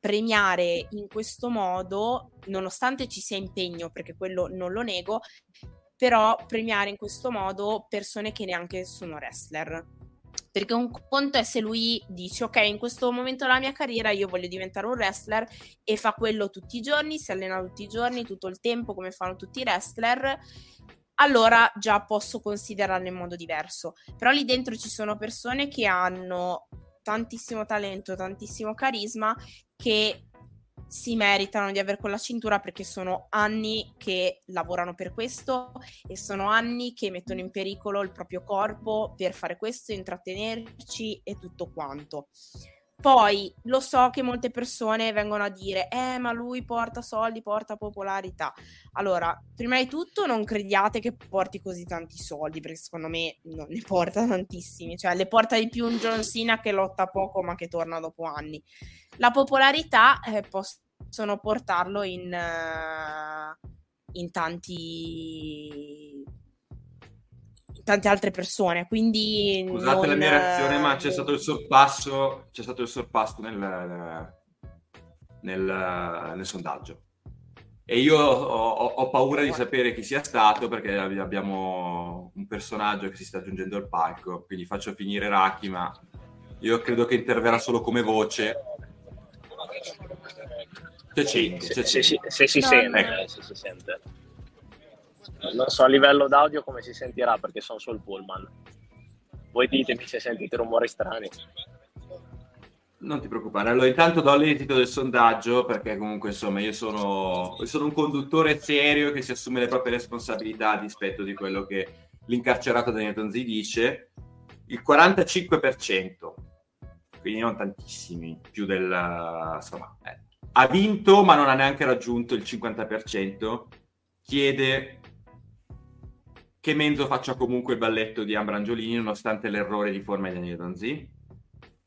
premiare in questo modo, nonostante ci sia impegno, perché quello non lo nego, però premiare in questo modo persone che neanche sono wrestler. Perché un conto è se lui dice ok, in questo momento della mia carriera io voglio diventare un wrestler e fa quello tutti i giorni, si allena tutti i giorni, tutto il tempo come fanno tutti i wrestler, allora già posso considerarlo in modo diverso. Però lì dentro ci sono persone che hanno tantissimo talento, tantissimo carisma, che si meritano di avere quella cintura perché sono anni che lavorano per questo e sono anni che mettono in pericolo il proprio corpo per fare questo, intrattenerci e tutto quanto. Poi lo so che molte persone vengono a dire ma lui porta soldi, porta popolarità. Allora, prima di tutto non crediate che porti così tanti soldi, perché secondo me non ne porta tantissimi, cioè le porta di più un John Cena che lotta poco ma che torna dopo anni. La popolarità possono portarlo in tante altre persone, quindi scusate la mia reazione, ma c'è stato il sorpasso nel sondaggio e io ho paura di sapere chi sia stato, perché abbiamo un personaggio che si sta aggiungendo al palco, quindi faccio finire Raki, ma io credo che interverrà solo come voce. Se si sente. Non so a livello d'audio come si sentirà, perché sono sul pullman. Voi ditemi se sentite rumori strani. Non ti preoccupare. Allora, intanto do l'esito del sondaggio, perché comunque insomma io sono un conduttore serio che si assume le proprie responsabilità a dispetto di quello che l'incarcerato Daniele Donzì dice. Il 45%, quindi non tantissimi, più del insomma, ha vinto ma non ha neanche raggiunto il 50%, chiede che Menzo faccia comunque il balletto di Ambra Angiolini nonostante l'errore di forma di Daniele Donzì.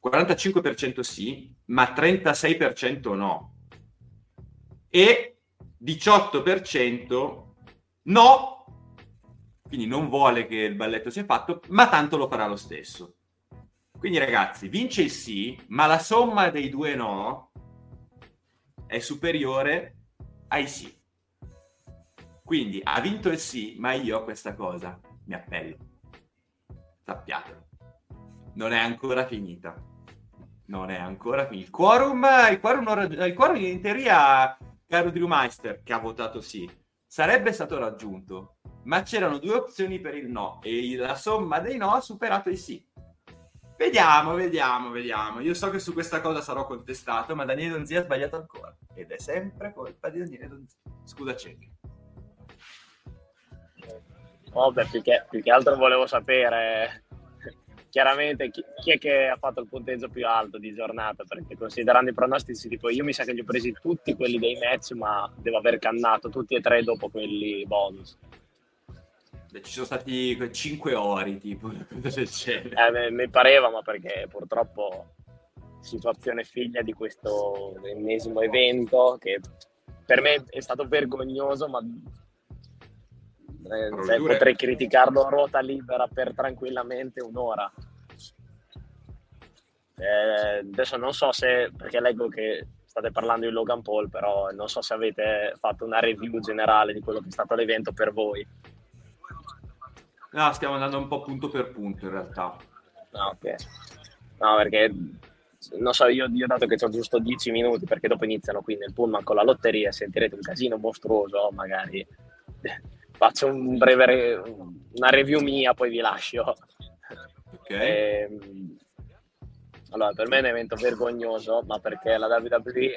45% sì, ma 36% no. E 18% no, quindi non vuole che il balletto sia fatto, ma tanto lo farà lo stesso. Quindi ragazzi, vince il sì, ma la somma dei due no è superiore ai sì. Quindi ha vinto il sì, ma io a questa cosa mi appello. Sappiatelo. Non è ancora finita. Il quorum, in teoria, caro Drew Meister, che ha votato sì, sarebbe stato raggiunto, ma c'erano due opzioni per il no e la somma dei no ha superato il sì. Vediamo. Io so che su questa cosa sarò contestato, ma Daniele Donzì ha sbagliato ancora. Ed è sempre colpa di Daniele Donzì. Scusa, Cecchi. Vabbè, più che altro volevo sapere chiaramente chi è che ha fatto il punteggio più alto di giornata, perché considerando i pronostici tipo io mi sa che li ho presi tutti quelli dei match, ma devo aver cannato tutti e tre dopo quelli bonus. Beh, ci sono stati 5 ori tipo mi pareva, ma perché purtroppo situazione figlia di questo ennesimo evento che per me è stato vergognoso, ma cioè, potrei criticarlo a ruota libera per tranquillamente un'ora. Adesso non so se, perché leggo che state parlando di Logan Paul, però non so se avete fatto una review generale di quello che è stato l'evento per voi. No, stiamo andando un po' punto per punto in realtà. No, ok. No, perché non so, io dato che ho giusto 10 minuti, perché dopo iniziano qui nel pullman con la lotteria, sentirete un casino mostruoso, magari faccio un breve una review mia, poi vi lascio. Ok. Allora, per me è un evento vergognoso, ma perché la WWE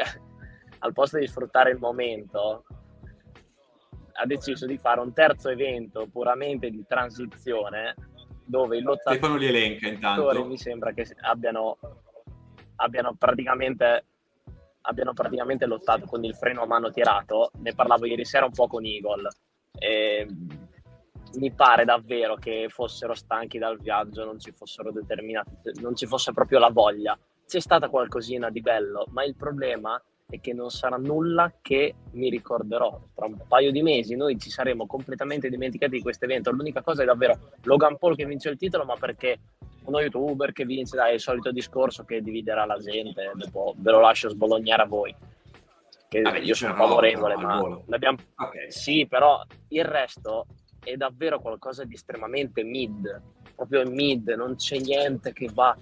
al posto di sfruttare il momento ha deciso di fare un terzo evento puramente di transizione, dove il lottatore... Stefano li elenca intanto. Mi sembra che abbiano praticamente lottato con il freno a mano tirato. Ne parlavo ieri sera un po' con Eagle. Mi pare davvero che fossero stanchi dal viaggio, non ci fosse proprio la voglia. C'è stata qualcosina di bello, ma il problema è che non sarà nulla che mi ricorderò. Tra un paio di mesi noi ci saremo completamente dimenticati di questo evento. L'unica cosa è davvero Logan Paul che vince il titolo, ma perché uno youtuber che vince, dai, il solito discorso che dividerà la gente. Dopo ve lo lascio sbolognare a voi. Io sono favorevole, ma l'abbiamo... okay. Sì, però il resto è davvero qualcosa di estremamente mid, proprio mid, non c'è niente che va.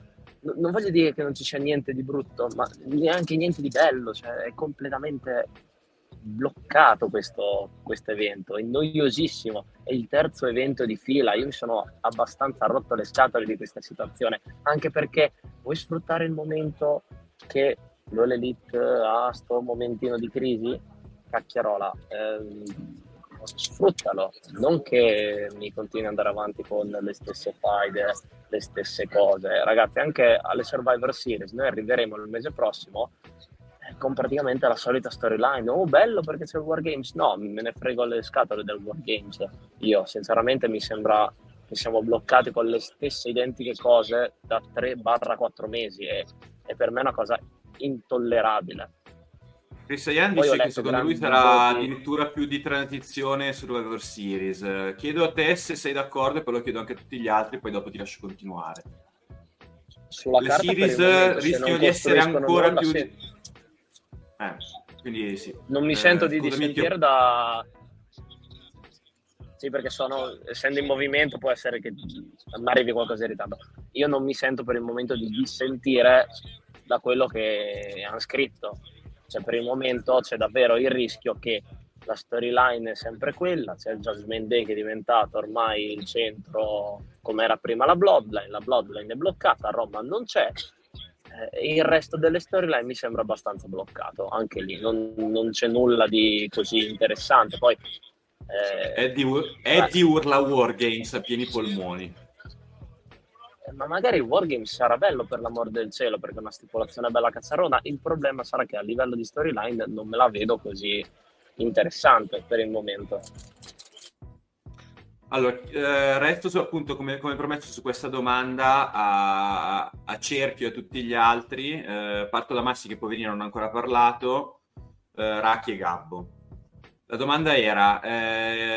Non voglio dire che non ci sia niente di brutto, ma neanche niente di bello, cioè è completamente bloccato questo evento, è noiosissimo, è il terzo evento di fila. Io mi sono abbastanza rotto le scatole di questa situazione, anche perché vuoi sfruttare il momento che l'All Elite ha sto momentino di crisi? Cacchiarola, sfruttalo, non che mi continui ad andare avanti con le stesse faide, le stesse cose. Ragazzi, anche alle Survivor Series noi arriveremo il mese prossimo con praticamente la solita storyline: oh bello perché c'è il War Games. No, me ne frego le scatole del War Games. Io sinceramente mi sembra che siamo bloccati con le stesse identiche cose da 3-4 mesi e per me è una cosa intollerabile. Christian dice che secondo lui sarà addirittura più di transizione Survivor Series. Chiedo a te se sei d'accordo e poi lo chiedo anche a tutti gli altri, poi dopo ti lascio continuare. Sulla le series rischiano di essere ancora nulla, più sì. Quindi sì. Non mi sento di dissentire da... Sì, perché essendo in movimento può essere che arrivi qualcosa in ritardo. Io non mi sento per il momento di dissentire da quello che hanno scritto. Cioè, per il momento c'è davvero il rischio che la storyline è sempre quella, c'è il Judgment Day che è diventato ormai il centro, come era prima la Bloodline è bloccata, Roma non c'è, il resto delle storyline mi sembra abbastanza bloccato, anche lì non c'è nulla di così interessante. Poi Eddie urla War Games a pieni polmoni. Ma magari il Wargames sarà bello, per l'amor del cielo, perché è una stipulazione bella cazzarona. Il problema sarà che a livello di storyline non me la vedo così interessante per il momento. Allora, resto appunto come promesso su questa domanda a cerchio a tutti gli altri. Parto da Massi, che poverino non ha ancora parlato, Raki e Gabbo. La domanda era,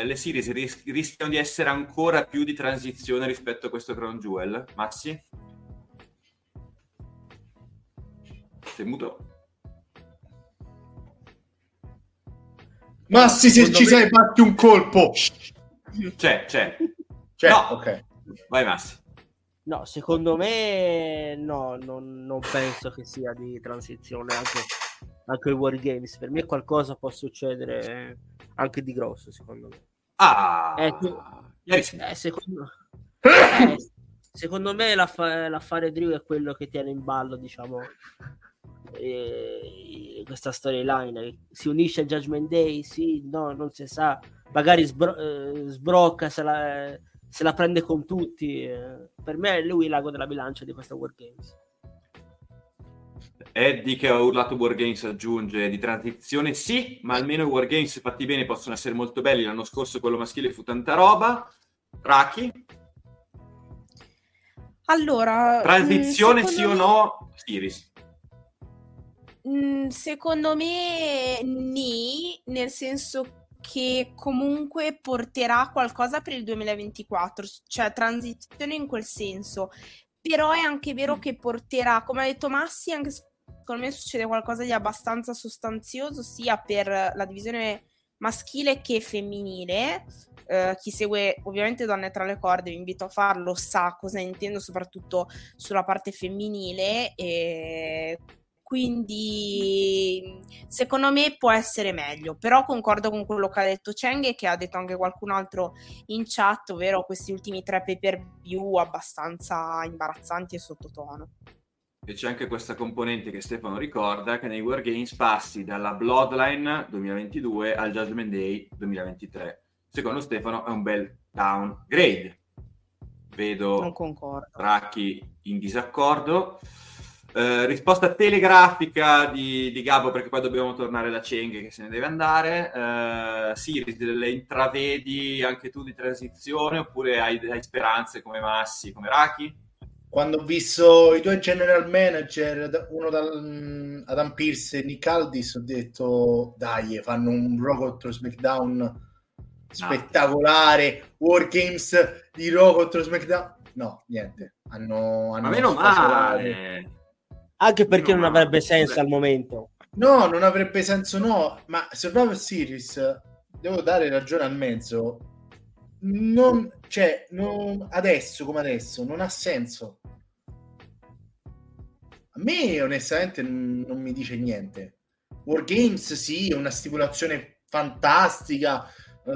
le series rischiano di essere ancora più di transizione rispetto a questo Crown Jewel? Massi? Sei muto? Massi, se ci sei, batti un colpo! C'è. No, ok. Vai Massi. No, secondo me no, non penso che sia di transizione anche i War Games. Per me qualcosa può succedere anche di grosso, secondo me. Secondo me l'affare Drew è quello che tiene in ballo, diciamo, questa storyline. Si unisce al Judgment Day, sì, no, non si sa, magari sbrocca, se la prende con tutti. Per me lui è l'ago della bilancia di questa War Games. Eddie, che ha urlato Wargames, aggiunge di transizione sì, ma almeno i Wargames fatti bene possono essere molto belli. L'anno scorso quello maschile fu tanta roba. Raki? Allora, transizione sì o no? Iris? Secondo me nì, nel senso che comunque porterà qualcosa per il 2024, cioè transizione in quel senso. Però è anche vero che porterà, come ha detto Massi, anche secondo me succede qualcosa di abbastanza sostanzioso, sia per la divisione maschile che femminile. Chi segue ovviamente Donne tra le corde, vi invito a farlo, sa cosa intendo, soprattutto sulla parte femminile. E quindi secondo me può essere meglio, però concordo con quello che ha detto Cheng e che ha detto anche qualcun altro in chat, ovvero questi ultimi 3 pay per view abbastanza imbarazzanti e sottotono. E c'è anche questa componente che Stefano ricorda, che nei War Games passi dalla Bloodline 2022 al Judgment Day 2023. Secondo Stefano è un bel downgrade. Vedo Racchi in disaccordo. Risposta telegrafica di Gabbo, perché poi dobbiamo tornare da Cheng che se ne deve andare. Siri, le intravedi anche tu di transizione oppure hai speranze come Massi, come Racchi? Quando ho visto i due general manager, uno Adam Pearce e Nick Aldis, ho detto dai, fanno un Raw contro SmackDown spettacolare, War Games di Raw contro SmackDown. No, niente. Hanno ma meno male. Anche perché non avrebbe senso al momento. No, non avrebbe senso, no. Ma Survivor Series, devo dare ragione al mezzo, non adesso come adesso non ha senso. A me onestamente non mi dice niente. War Games sì, è una stipulazione fantastica,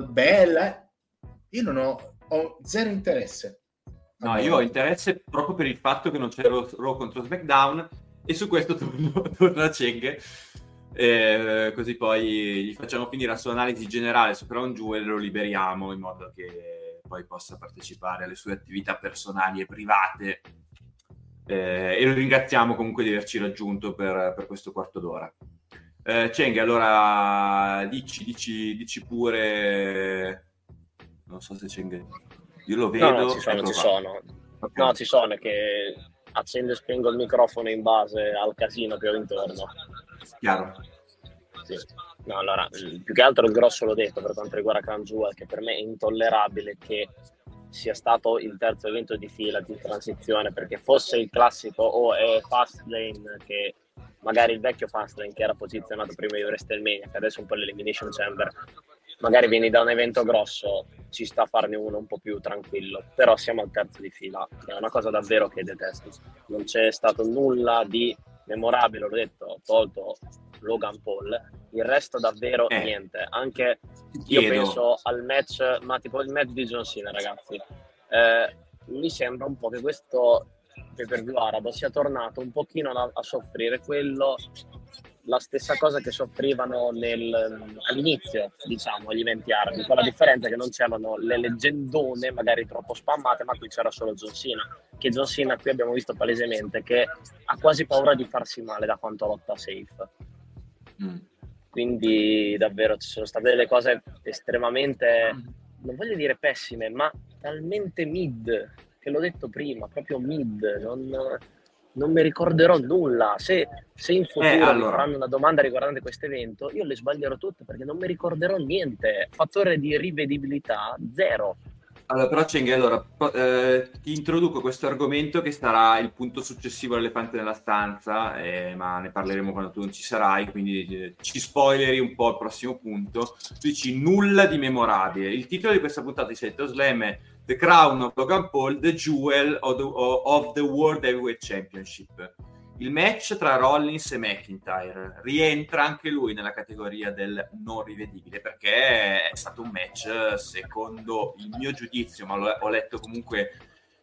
bella, Io non ho zero interesse. No, io ho interesse proprio per il fatto che non c'è Raw contro SmackDown, e su questo torno a Cheng, così poi gli facciamo finire la sua analisi generale su Crown Jewel e lo liberiamo in modo che poi possa partecipare alle sue attività personali e private, e lo ringraziamo comunque di averci raggiunto per questo quarto d'ora. Cheng, allora dici pure, non so se Cheng... Io lo vedo. No, ci sono. Okay. No, ci sono, che accendo e spengo il microfono in base al casino che ho intorno. Chiaro. Sì. No, allora, più che altro il grosso l'ho detto per quanto riguarda Crown Jewel, che per me è intollerabile che sia stato il terzo evento di fila di transizione, perché fosse il classico è Fastlane, che magari il vecchio Fastlane che era posizionato prima di WrestleMania, che adesso è un po' l'Elimination Chamber. Magari vieni da un evento grosso, ci sta a farne uno un po' più tranquillo, però siamo al terzo di fila, è una cosa davvero che detesto. Non c'è stato nulla di memorabile, l'ho detto, tolto Logan Paul, il resto davvero niente. Anche io penso al match, ma tipo il match di John Cena, ragazzi, mi sembra un po' che questo pay-per-view arabo sia tornato un pochino a soffrire la stessa cosa che soffrivano all'inizio, diciamo, gli eventi arabi, con la differenza che non c'erano le leggendone magari troppo spammate, ma qui c'era solo John Cena, qui abbiamo visto palesemente che ha quasi paura di farsi male da quanto lotta safe. Quindi davvero ci sono state delle cose estremamente, non voglio dire pessime, ma talmente mid, che l'ho detto prima, proprio mid, non mi ricorderò nulla. Se in futuro mi faranno una domanda riguardante questo evento, io le sbaglierò tutte perché non mi ricorderò niente. Fattore di rivedibilità zero. Allora, però Cheng, ti introduco questo argomento che sarà il punto successivo all'elefante nella stanza, ma ne parleremo quando tu non ci sarai, quindi ci spoileri un po' il prossimo punto. Tu dici nulla di memorabile. Il titolo di questa puntata di SideTalk Slam è The Crown of Logan Paul, The Jewel of the World Heavyweight Championship. Il match tra Rollins e McIntyre rientra anche lui nella categoria del non rivedibile, perché è stato un match, secondo il mio giudizio, ma ho letto comunque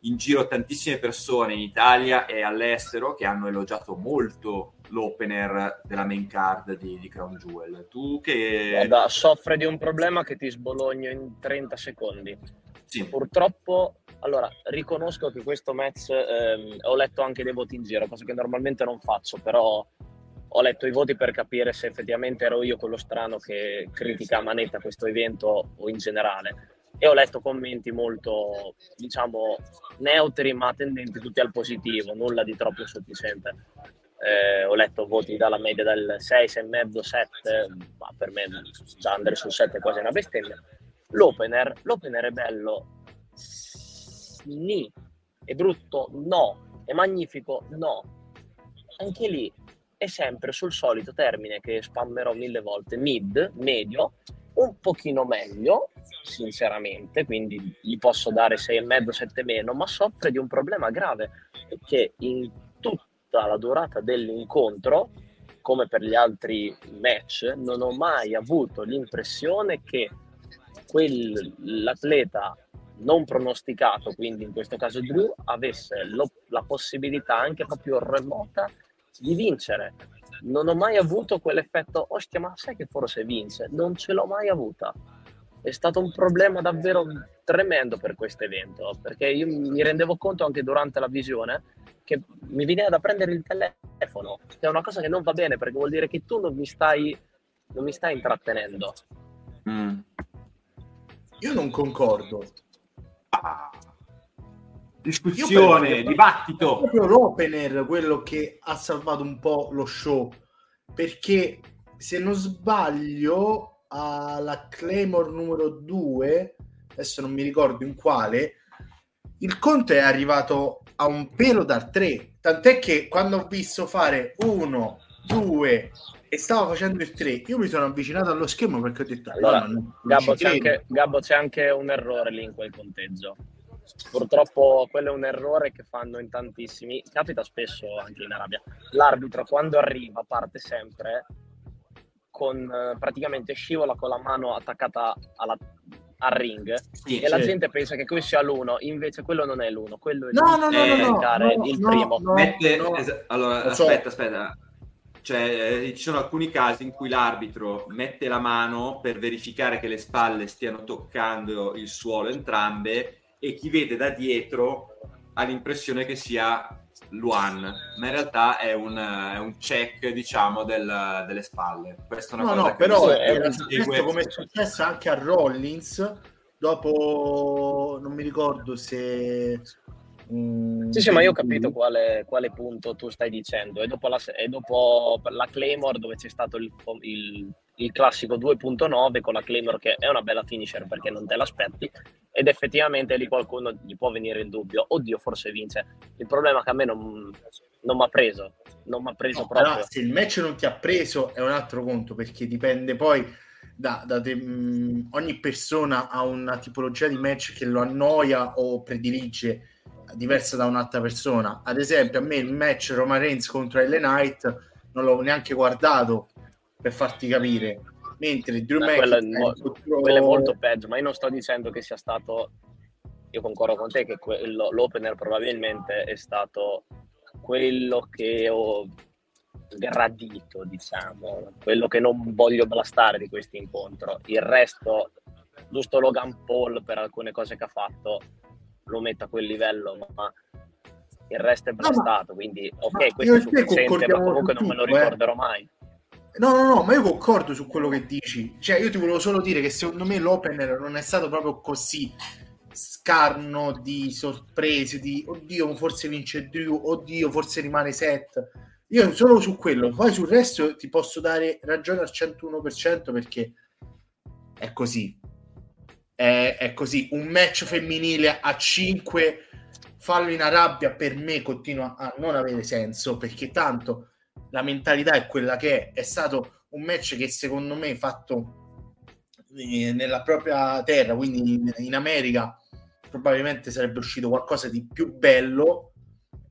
in giro tantissime persone in Italia e all'estero che hanno elogiato molto l'opener della main card di Crown Jewel. Tu che... Guarda, soffre di un problema che ti sbologno in 30 secondi. Sì. Purtroppo, allora, riconosco che questo match, ho letto anche dei voti in giro, cosa che normalmente non faccio, però ho letto i voti per capire se effettivamente ero io quello strano che critica a manetta questo evento o in generale, e ho letto commenti molto, diciamo, neutri ma tendenti tutti al positivo, nulla di troppo insufficiente. Ho letto voti dalla media del 6, 6,5, 7, ma per me già andare sul 7 è quasi una bestemmia. L'opener è bello, sì, è brutto, no, è magnifico, no, anche lì è sempre sul solito termine che spammerò 1000 volte, mid, medio, un pochino meglio, sinceramente, quindi gli posso dare 6,5, 7 meno, ma soffre di un problema grave, che in tutta la durata dell'incontro, come per gli altri match, non ho mai avuto l'impressione che l'atleta non pronosticato, quindi in questo caso Drew, avesse la possibilità anche proprio remota di vincere. Non ho mai avuto quell'effetto ostia, ma sai che forse vince, non ce l'ho mai avuta. È stato un problema davvero tremendo per questo evento, perché io mi rendevo conto anche durante la visione che mi veniva da prendere il telefono, che è una cosa che non va bene, perché vuol dire che tu non mi stai intrattenendo. Io non concordo. Discussione, dibattito. È proprio l'opener quello che ha salvato un po' lo show, perché se non sbaglio alla Claymore numero 2, adesso non mi ricordo in quale, il conto è arrivato a un pelo dal 3, tant'è che quando ho visto fare 1, 2 e stavo facendo il 3, io mi sono avvicinato allo schermo perché ho detto allora, Gabbo, c'è anche un errore lì in quel conteggio. Purtroppo quello è un errore che fanno in tantissimi, capita spesso anche in Arabia. L'arbitro quando arriva parte sempre con praticamente scivola con la mano attaccata al ring, sì, e certo. La gente pensa che questo sia l'1, invece quello non è l'1, quello è il primo. Allora aspetta. Cioè, ci sono alcuni casi in cui l'arbitro mette la mano per verificare che le spalle stiano toccando il suolo entrambe, e chi vede da dietro ha l'impressione che sia Luan, ma in realtà è un check, diciamo, delle spalle. Questa è una cosa che però è come è successo anche a Rollins, dopo non mi ricordo se sì, ma io ho capito quale punto tu stai dicendo. E dopo la Claymore, dove c'è stato il classico 2.9 con la Claymore, che è una bella finisher perché non te l'aspetti, ed effettivamente lì qualcuno gli può venire in dubbio, oddio forse vince. Il problema è che a me non mi ha preso proprio. Allora, se il match non ti ha preso è un altro conto, perché dipende poi da te, ogni persona ha una tipologia di match che lo annoia o predilige, diversa da un'altra persona. Ad esempio, a me il match Roman Reigns contro LA Knight non l'ho neanche guardato, per farti capire, mentre Drew quello è molto peggio. Ma io non sto dicendo che sia stato, io concordo con te che l'opener probabilmente è stato quello che ho gradito, diciamo, quello che non voglio blastare di questo incontro. Il resto, giusto Logan Paul per alcune cose che ha fatto, lo metto a quel livello, ma il resto è blastato, quindi ok, questo è sufficiente, ma comunque non me lo ricorderò mai. No, ma io concordo su quello che dici. Cioè, io ti volevo solo dire che secondo me l'opener non è stato proprio così scarno di sorprese, di oddio forse vince Drew, oddio forse rimane Seth. Io solo su quello, poi sul resto ti posso dare ragione al 101%, perché è così. È così, un match femminile a 5, fallo in Arabia per me continua a non avere senso, perché tanto la mentalità è quella che è stato un match che secondo me fatto nella propria terra, quindi in America, probabilmente sarebbe uscito qualcosa di più bello,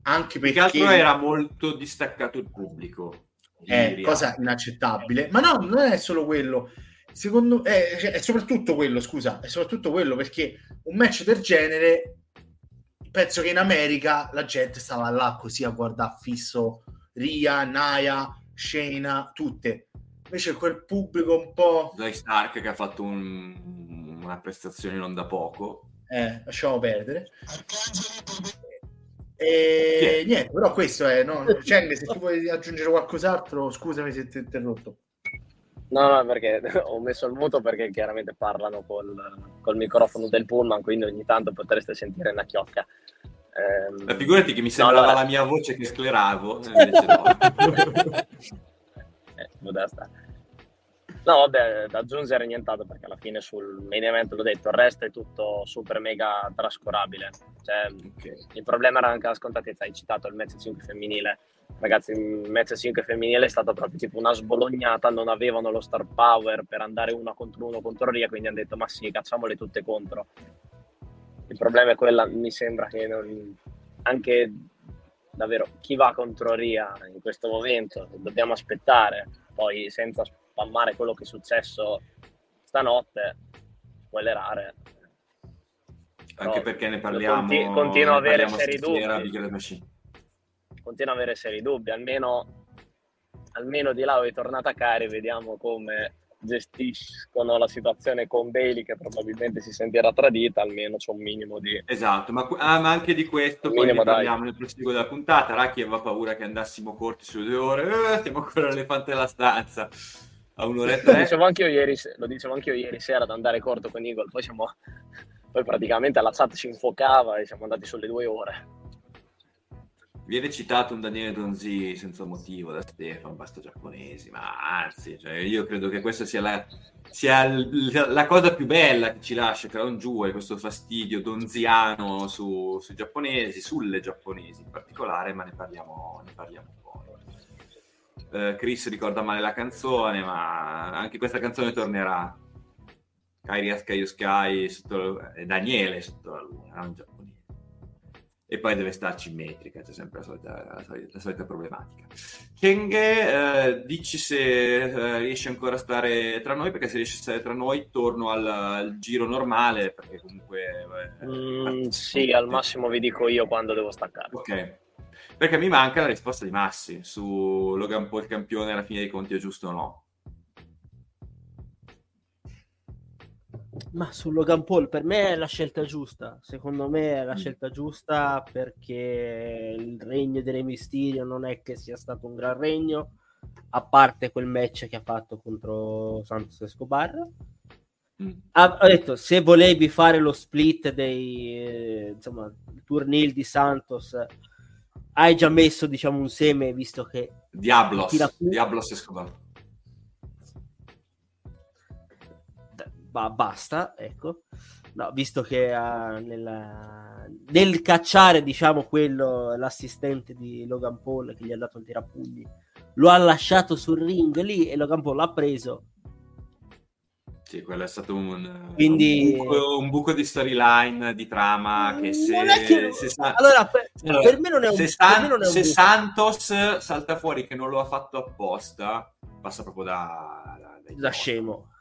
anche perché altro era molto distaccato il pubblico, cosa inaccettabile, ma no, non è solo quello. Secondo è soprattutto quello, perché un match del genere penso che in America la gente stava là così a guardare fisso Rhea, Naya, Shayna, tutte. Invece quel pubblico un po' Zoe Stark, che ha fatto una prestazione non da poco. Lasciamo perdere. E niente, però questo è, no? Cioè, se tu vuoi aggiungere qualcos'altro, scusami se ti ho interrotto. No, perché ho messo il muto, perché chiaramente parlano col microfono del pullman, quindi ogni tanto potreste sentire una chiocca. Figurati che mi sembrava la mia voce che scleravo, invece no. Modesta. No, vabbè, da aggiungere nient'altro, perché alla fine sul main event l'ho detto, il resto è tutto super mega trascurabile. Cioè, okay. Il problema era anche la scontatezza, hai citato il match 5 femminile. Ragazzi, il match 5 femminile è stato proprio tipo una sbolognata, non avevano lo star power per andare uno contro Rhea, quindi hanno detto ma sì, cacciamole tutte contro. Il problema è quella, mi sembra che anche davvero chi va contro Rhea in questo momento, dobbiamo aspettare, poi senza spammare quello che è successo stanotte, spoilerare. Anche perché ne parliamo. Continuo a avere seri dubbi. Continuo a avere seri dubbi. Almeno di là è tornata Kairi. Vediamo come gestiscono la situazione con Bailey, che probabilmente si sentirà tradita. Almeno c'è un minimo di... Esatto, ma anche di questo poi ne parliamo nel proseguo della puntata. Racchi aveva paura che andassimo corti sulle 2 ore. Stiamo ancora all'elefante della stanza. A un'oretta. Lo dicevo anch'io ieri sera ad andare corto con Eagle. Poi praticamente la chat si infuocava e siamo andati sulle 2 ore. Viene citato un Daniele Donzì senza motivo da Stefano, basta giapponesi, ma anzi, cioè, io credo che questa sia la cosa più bella che ci lascia Crown Jewel, questo fastidio donziano sui giapponesi, sulle giapponesi in particolare, ma ne parliamo poi. Chris ricorda male la canzone, ma anche questa canzone tornerà. Kairi IYO SKY Daniele sotto la luna, non giapponese. E poi deve starci in metrica, c'è sempre la solita problematica. Kenge, dici se riesce ancora a stare tra noi, perché se riesce a stare tra noi torno al giro normale, perché comunque... sì, al massimo vi dico io quando devo staccare. Ok, perché mi manca la risposta di Massi su Logan Paul campione alla fine dei conti è giusto o no. Ma su Logan Paul per me è la scelta giusta, secondo me è la scelta giusta perché il regno delle Mysterio non è che sia stato un gran regno, a parte quel match che ha fatto contro Santos Escobar. Ho detto, se volevi fare lo split dei, insomma, il tournil di Santos, hai già messo, diciamo, un seme, visto che Diablos Escobar. Basta, ecco, no, visto che nel cacciare, diciamo, quello, l'assistente di Logan Paul che gli ha dato il tirapugni, lo ha lasciato sul ring lì e Logan Paul l'ha preso. Sì, quello è stato un buco di storyline, di trama, che se Santos salta fuori che non lo ha fatto apposta, passa proprio da scemo.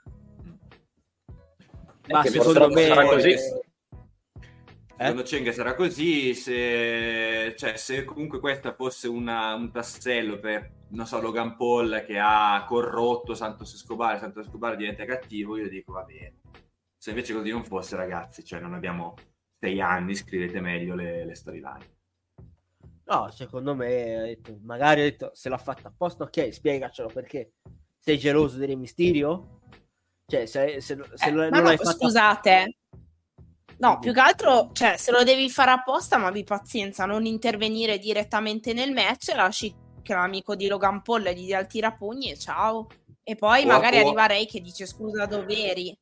Ma secondo me sarà così. Secondo Cenga sarà così. Se comunque questa fosse un tassello per, non so, Logan Paul che ha corrotto Santos Escobar diventa cattivo, io dico va bene. Se invece così non fosse, ragazzi, cioè non abbiamo 6 anni, scrivete meglio le storyline. No, secondo me magari se l'ha fatta apposta, ok, spiegacelo, perché sei geloso del Mysterio? Cioè, se non l'hai fatto... Scusate, no, più che altro, cioè, se lo devi fare apposta, ma abbi pazienza, non intervenire direttamente nel match, lasci che l'amico di Logan Paul gli dia il tirapugni e ciao. E poi magari arriva Rey che dice scusa dove eri?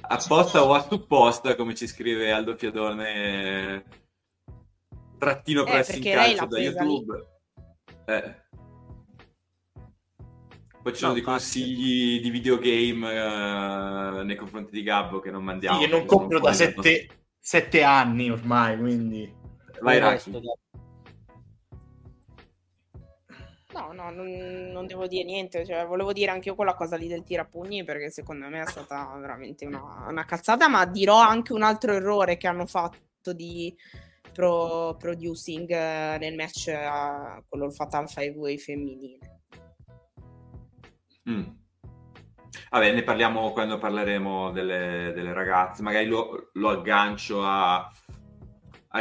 Apposta o a supposta, come ci scrive Aldo Fiadone trattino presso in calcio da YouTube. Poi ci sono dei consigli di videogame nei confronti di Gabbo che non mandiamo. Io non compro da 7 anni ormai, quindi... Vai, Racchi. No, non devo dire niente. Cioè, volevo dire anche io quella cosa lì del tirapugni, perché secondo me è stata veramente una cazzata, ma dirò anche un altro errore che hanno fatto di... producing nel match con il Fatal 5-Way femminile. Vabbè, ne parliamo quando parleremo delle ragazze, magari lo aggancio al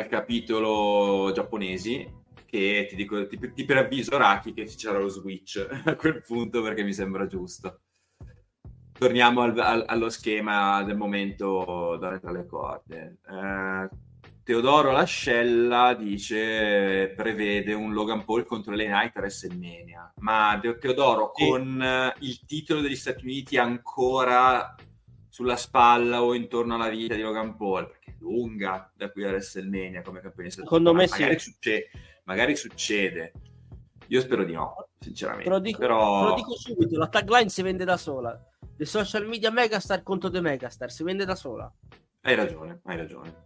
capitolo giapponesi, che ti dico, ti preavviso Raki che c'era lo switch a quel punto, perché mi sembra giusto. Torniamo allo schema del momento tra le corde. Teodoro Lascella dice prevede un Logan Paul contro LA Knight a WrestleMania, ma Teodoro con il titolo degli Stati Uniti ancora sulla spalla o intorno alla vita di Logan Paul, perché è lunga da qui a WrestleMania come campione secondo me, magari succede. Io spero di no, sinceramente. Te lo dico subito, la tagline si vende da sola. The social media megastar contro The megastar, si vende da sola. Hai ragione.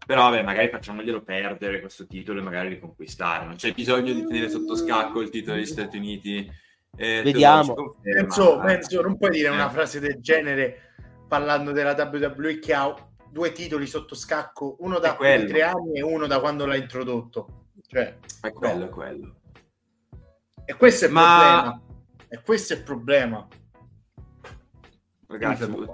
Però vabbè, magari facciamoglielo perdere questo titolo e magari riconquistare. Non c'è bisogno di tenere sotto scacco il titolo degli Stati Uniti. Vediamo. Penso non puoi dire una frase del genere parlando della WWE che ha due titoli sotto scacco, uno da 3 anni e uno da quando l'ha introdotto, cioè è quello, no. È quello, e questo è il problema, e questo è il problema, ragazzi.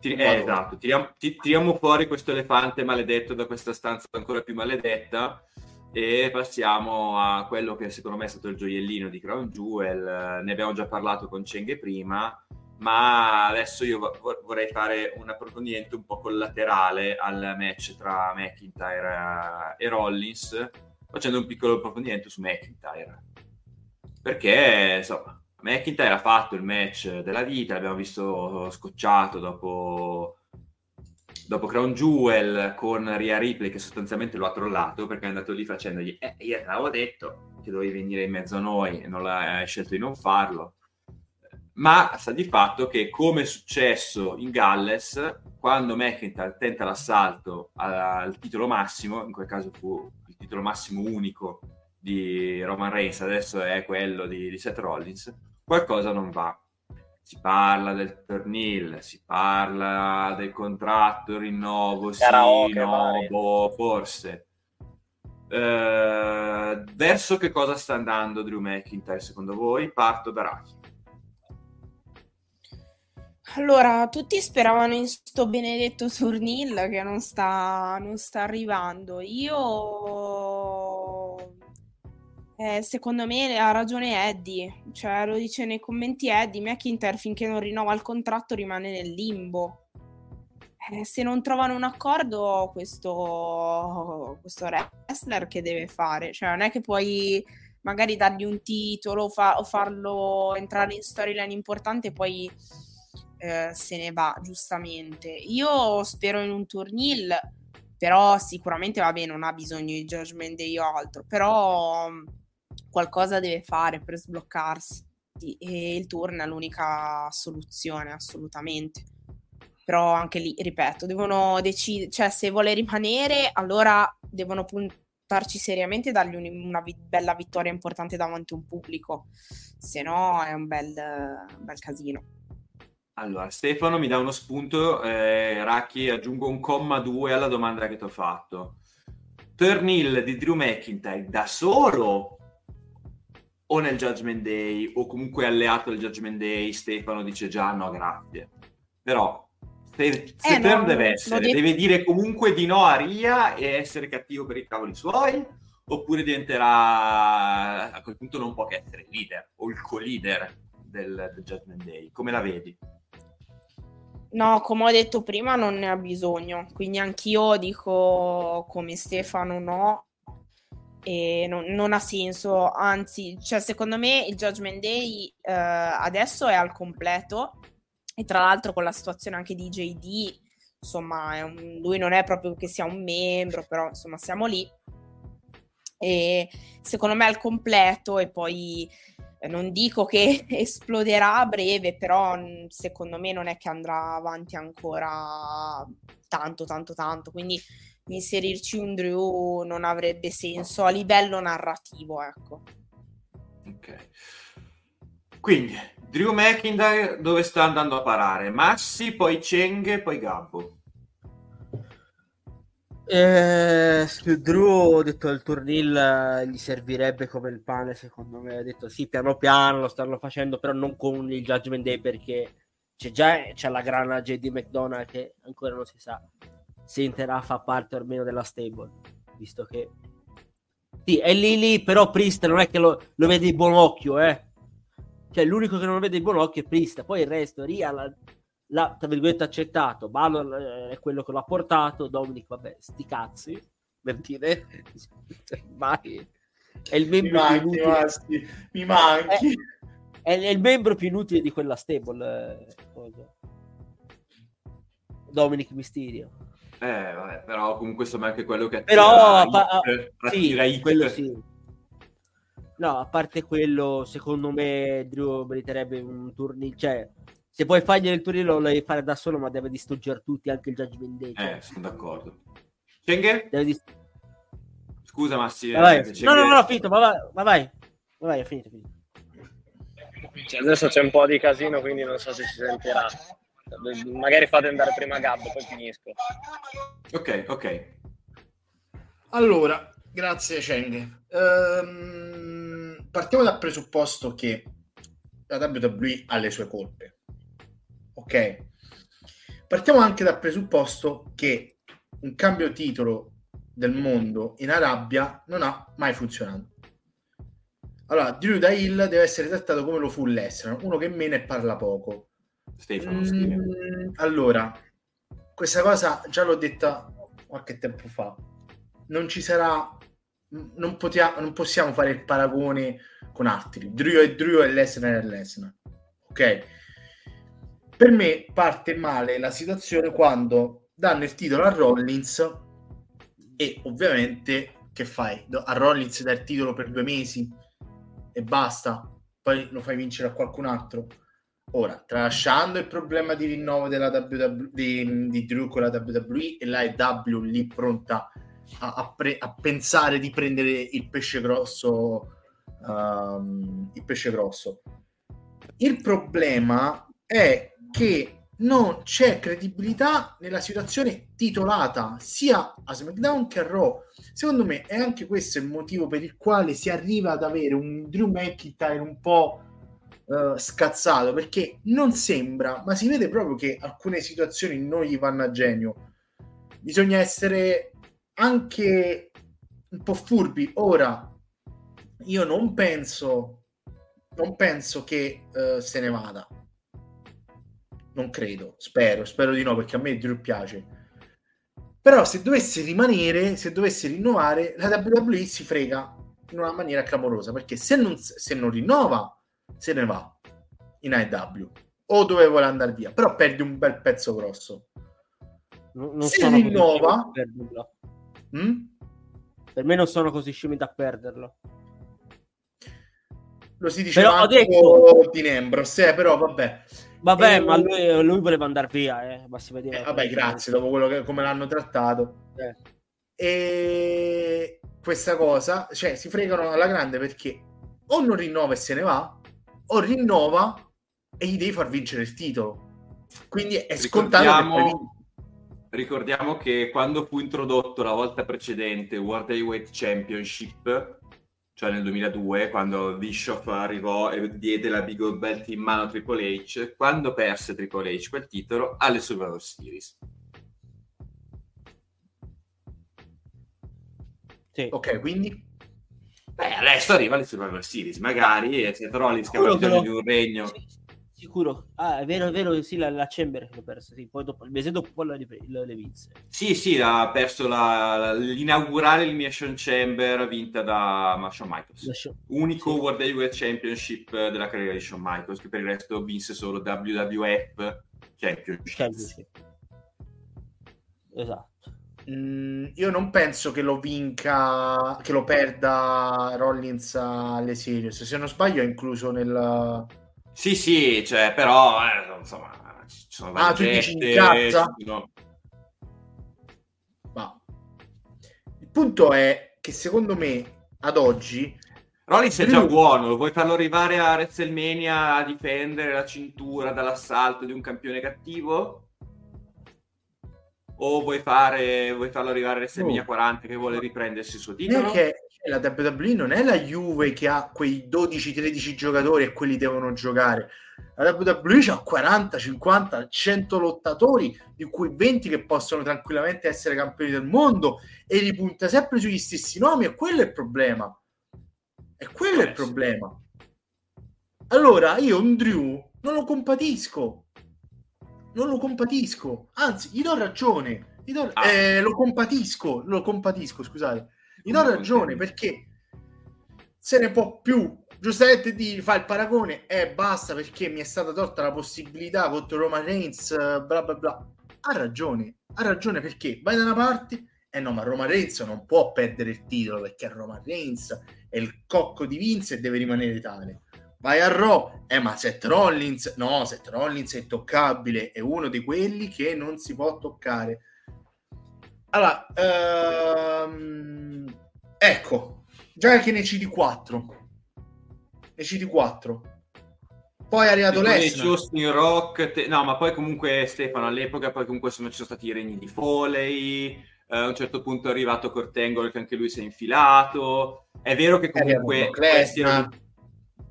Esatto, tiriamo fuori questo elefante maledetto da questa stanza ancora più maledetta e passiamo a quello che secondo me è stato il gioiellino di Crown Jewel. Ne abbiamo già parlato con Cenghe prima, ma adesso io vorrei fare un approfondimento un po' collaterale al match tra McIntyre e Rollins, facendo un piccolo approfondimento su McIntyre, perché insomma McIntyre ha fatto il match della vita, l'abbiamo visto scocciato dopo Crown Jewel con Rhea Ripley che sostanzialmente lo ha trollato, perché è andato lì facendogli io te l'avevo detto che dovevi venire in mezzo a noi e non hai scelto di non farlo. Ma sta di fatto che, come è successo in Galles, quando McIntyre tenta l'assalto al titolo massimo, in quel caso fu il titolo massimo unico di Roman Reigns, adesso è quello di Seth Rollins, qualcosa non va. Si parla del tornil, si parla del contratto, il rinnovo, forse. Verso che cosa sta andando Drew McIntyre, secondo voi? Parto da Raki. Allora, tutti speravano in sto benedetto tornil che non sta arrivando. Secondo me ha ragione Eddie, cioè lo dice nei commenti Eddie, McIntyre finché non rinnova il contratto rimane nel limbo, se non trovano un accordo questo wrestler che deve fare, cioè non è che puoi magari dargli un titolo o farlo entrare in storyline importante e poi se ne va, giustamente. Io spero in un turnil, però sicuramente va bene, non ha bisogno di Judgment Day o altro, però qualcosa deve fare per sbloccarsi e il turn è l'unica soluzione, assolutamente. Però anche lì, ripeto, devono decidere, cioè se vuole rimanere allora devono puntarci seriamente e dargli una bella vittoria importante davanti a un pubblico, se no è un bel casino. Allora Stefano mi dà uno spunto, Raki, aggiungo un comma 2 alla domanda che ti ho fatto. Turnil di Drew McIntyre da solo o nel Judgment Day o comunque alleato al Judgment Day? Stefano dice già no grazie, però se turn deve essere, deve dire comunque di no a Rhea e essere cattivo per i cavoli suoi, oppure diventerà, a quel punto non può che essere il leader o il co-leader del Judgment Day. Come la vedi? No, come ho detto prima non ne ha bisogno, quindi anch'io dico come Stefano no, e non ha senso, anzi, cioè secondo me il Judgment Day adesso è al completo e tra l'altro con la situazione anche di JD, insomma lui non è proprio che sia un membro, però insomma siamo lì e secondo me è al completo e poi non dico che esploderà a breve, però secondo me non è che andrà avanti ancora tanto, quindi inserirci un Drew non avrebbe senso a livello narrativo, ecco. Ok, quindi Drew McIntyre dove sta andando a parare? Massi, poi Cenghe, poi Gabbo. Drew, ho detto il turnil gli servirebbe come il pane, secondo me. Ho detto sì, piano piano lo stanno facendo, però non con il Judgment Day, perché c'è la grana JD McDonagh che ancora non si sa se interrà fa parte o meno della stable, visto che sì, è lì, però Priest non è che lo vede di buon occhio, cioè l'unico che non lo vede di buon occhio è Priest, poi il resto Rhea l'ha tra virgolette accettato, Balor è quello che l'ha portato, Dominic vabbè sti cazzi per dire mai è il membro più inutile, mi manchi, è il membro più inutile di quella stable, Dominic Mysterio, vabbè, però comunque insomma anche quello che però no, a parte quello secondo me Drew meriterebbe un turno, cioè se puoi fargli il turno lo devi fare da solo, ma deve distruggere tutti, anche il Judgment Day. Sono d'accordo. Cenghe? Scusa Massi. No, ho finito, ma vai, è finito. Cioè, adesso c'è un po' di casino, quindi non so se si sentirà. Magari fate andare prima Gabbo, poi finisco. Ok. Allora, grazie Cenghe. Partiamo dal presupposto che la WWE ha le sue colpe. Ok? Partiamo anche dal presupposto che un cambio titolo del mondo in Arabia non ha mai funzionato. Allora, Drew da Hill deve essere trattato come lo fu Lesnar, uno che mena e parla poco. Stefano scrive. Allora, questa cosa già l'ho detta qualche tempo fa. Non ci sarà, non possiamo fare il paragone con altri. Drew è Drew e Lesnar è Lesnar. Ok? Per me parte male la situazione quando danno il titolo a Rollins e ovviamente che fai? A Rollins dai il titolo per 2 mesi e basta, poi lo fai vincere a qualcun altro. Ora, tralasciando il problema di rinnovo della WWE, di Drew con la WWE e la AEW lì pronta a pensare di prendere il pesce grosso, il problema è che non c'è credibilità nella situazione titolata sia a SmackDown che a Raw. Secondo me è anche questo il motivo per il quale si arriva ad avere un Drew McIntyre un po' scazzato, perché non sembra, ma si vede proprio che alcune situazioni non gli vanno a genio. Bisogna essere anche un po' furbi. Ora, io non penso che se ne vada. Non credo, spero di no, perché a me Drew piace. Però se dovesse rimanere, se dovesse rinnovare, la WWE si frega in una maniera clamorosa, perché se non rinnova, se ne va in AEW o dove vuole andare via, però perde un bel pezzo grosso. Non se rinnova, per me non sono così scemi da perderlo. Lo si diceva anche di Nembros, però vabbè, ma lui voleva andare via, ma si vedeva. Vabbè, grazie, dopo quello che come l'hanno trattato. E questa cosa, cioè, si fregano alla grande, perché o non rinnova e se ne va, o rinnova e gli devi far vincere il titolo. Quindi è scontato ricordiamo che quando fu introdotto la volta precedente World Heavyweight Championship, cioè nel 2002, quando Bischoff arrivò e diede la Big Gold Belt in mano a Triple H, quando perse Triple H quel titolo alle Survivor Series. Sì. Ok, quindi? Beh, adesso arriva alle Survivor Series, magari, e Seth Rollins che ha bisogno di un regno. Sì, sicuro. Ah, è vero, sì, la Chamber l'ho persa, sì, poi dopo, il mese dopo le vinse. Sì, ha perso l'inaugurale Elimination Chamber vinta da Shawn Michaels. Unico sì. World Heavyweight Championship della carriera di Shawn Michaels, che per il resto vinse solo WWF Championship. Esatto. Io non penso che lo vinca, che lo perda Rollins alle Series. Se non sbaglio è incluso nel... Sì, cioè, però, insomma, ci sono varie cazzo. No. Ma il punto è che secondo me, ad oggi... Rollins è già buono, vuoi farlo arrivare a WrestleMania a difendere la cintura dall'assalto di un campione cattivo? O vuoi farlo arrivare a WrestleMania 40 che vuole riprendersi il suo titolo? Perché la WWE non è la Juve che ha quei 12-13 giocatori e quelli devono giocare. La WWE ha 40, 50, 100 lottatori, di cui 20 che possono tranquillamente essere campioni del mondo, e li punta sempre sugli stessi nomi, e quello è il problema. E quello è il problema. Allora, io un Drew non lo compatisco. Anzi, gli do ragione. Lo compatisco, scusate. Gli do ragione, perché se ne può più. Giustamente fa il paragone e basta, perché mi è stata tolta la possibilità contro Roman Reigns, bla bla bla. Ha ragione, perché vai da una parte e no, ma Roman Reigns non può perdere il titolo, perché Roman Reigns è il cocco di Vince e deve rimanere tale. Vai a Raw, ma Seth Rollins è intoccabile, è uno di quelli che non si può toccare. Allora, ecco, già che nei CD4 Poi è arrivato Lesnar, Justin Rock, no, ma poi comunque Stefano all'epoca, poi comunque ci sono stati i regni di Foley, a un certo punto è arrivato Kurt Angle che anche lui si è infilato. È vero che comunque questi erano...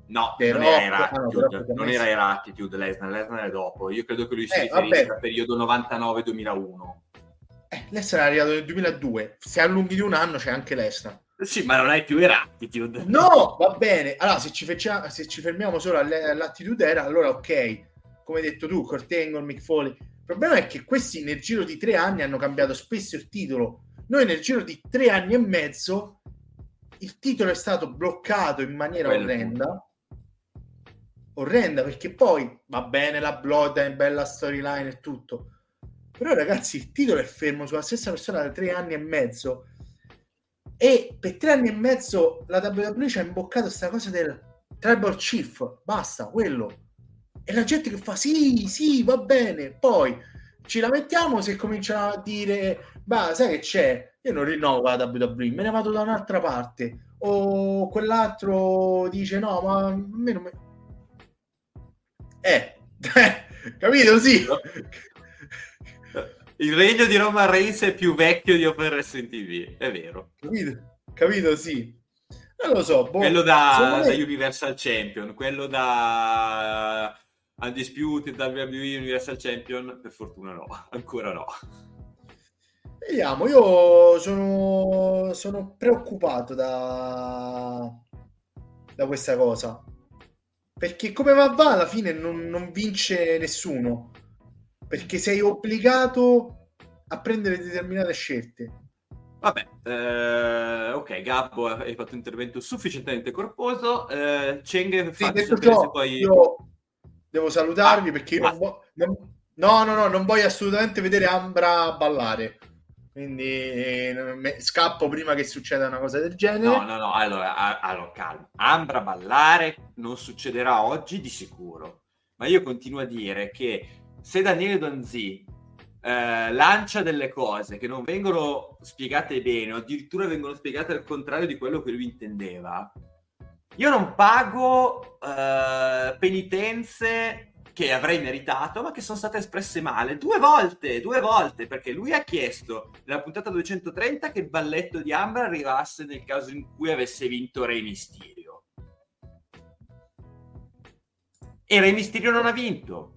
No, non era Attitude, non era Attitude Lesnar, Lesnar è dopo. Io credo che lui si riferisca al periodo 99-2001. Lesnar è arrivato nel 2002, se allunghi di un anno c'è anche Lesnar. Sì, ma non hai più era Attitude. No, va bene. Allora, se ci fermiamo solo all'Attitude Era, allora ok. Come hai detto tu, Kurt Angle, Mick Foley. Il problema è che questi nel giro di 3 anni hanno cambiato spesso il titolo. Noi nel giro di 3 anni e mezzo il titolo è stato bloccato in maniera orrenda, perché poi va bene la bloodline, bella storyline e tutto. Però ragazzi, il titolo è fermo sulla stessa persona da 3 anni e mezzo. E per 3 anni e mezzo la WWE ci ha imboccato questa cosa del Tribal Chief, basta, quello. E la gente che fa, sì, va bene, poi ci lamentiamo se cominciano a dire, bah, sai che c'è? Io non rinnovo la WWE, me ne vado da un'altra parte. O quell'altro dice, no, ma a me non... capito, sì. Il regno di Roman Reigns è più vecchio di Open SNTV, è vero. Capito, sì. Non lo so. Quello da Universal Champion, quello da Undisputed, WWE Universal Champion, per fortuna no, ancora no. Vediamo, io sono preoccupato da questa cosa. Perché come va alla fine non vince nessuno. Perché sei obbligato a prendere determinate scelte. Vabbè, ok, Gabbo, hai fatto un intervento sufficientemente corposo. Cheng, sì, detto, poi... Io devo salutarvi perché io non voglio assolutamente vedere Ambra ballare. Quindi scappo prima che succeda una cosa del genere. No, allora calma. Ambra ballare non succederà oggi di sicuro. Ma io continuo a dire che se Daniele Donzì lancia delle cose che non vengono spiegate bene, o addirittura vengono spiegate al contrario di quello che lui intendeva, io non pago penitenze che avrei meritato, ma che sono state espresse male due volte, perché lui ha chiesto nella puntata 230 che il balletto di Ambra arrivasse nel caso in cui avesse vinto Rey Mysterio, e Rey Mysterio non ha vinto.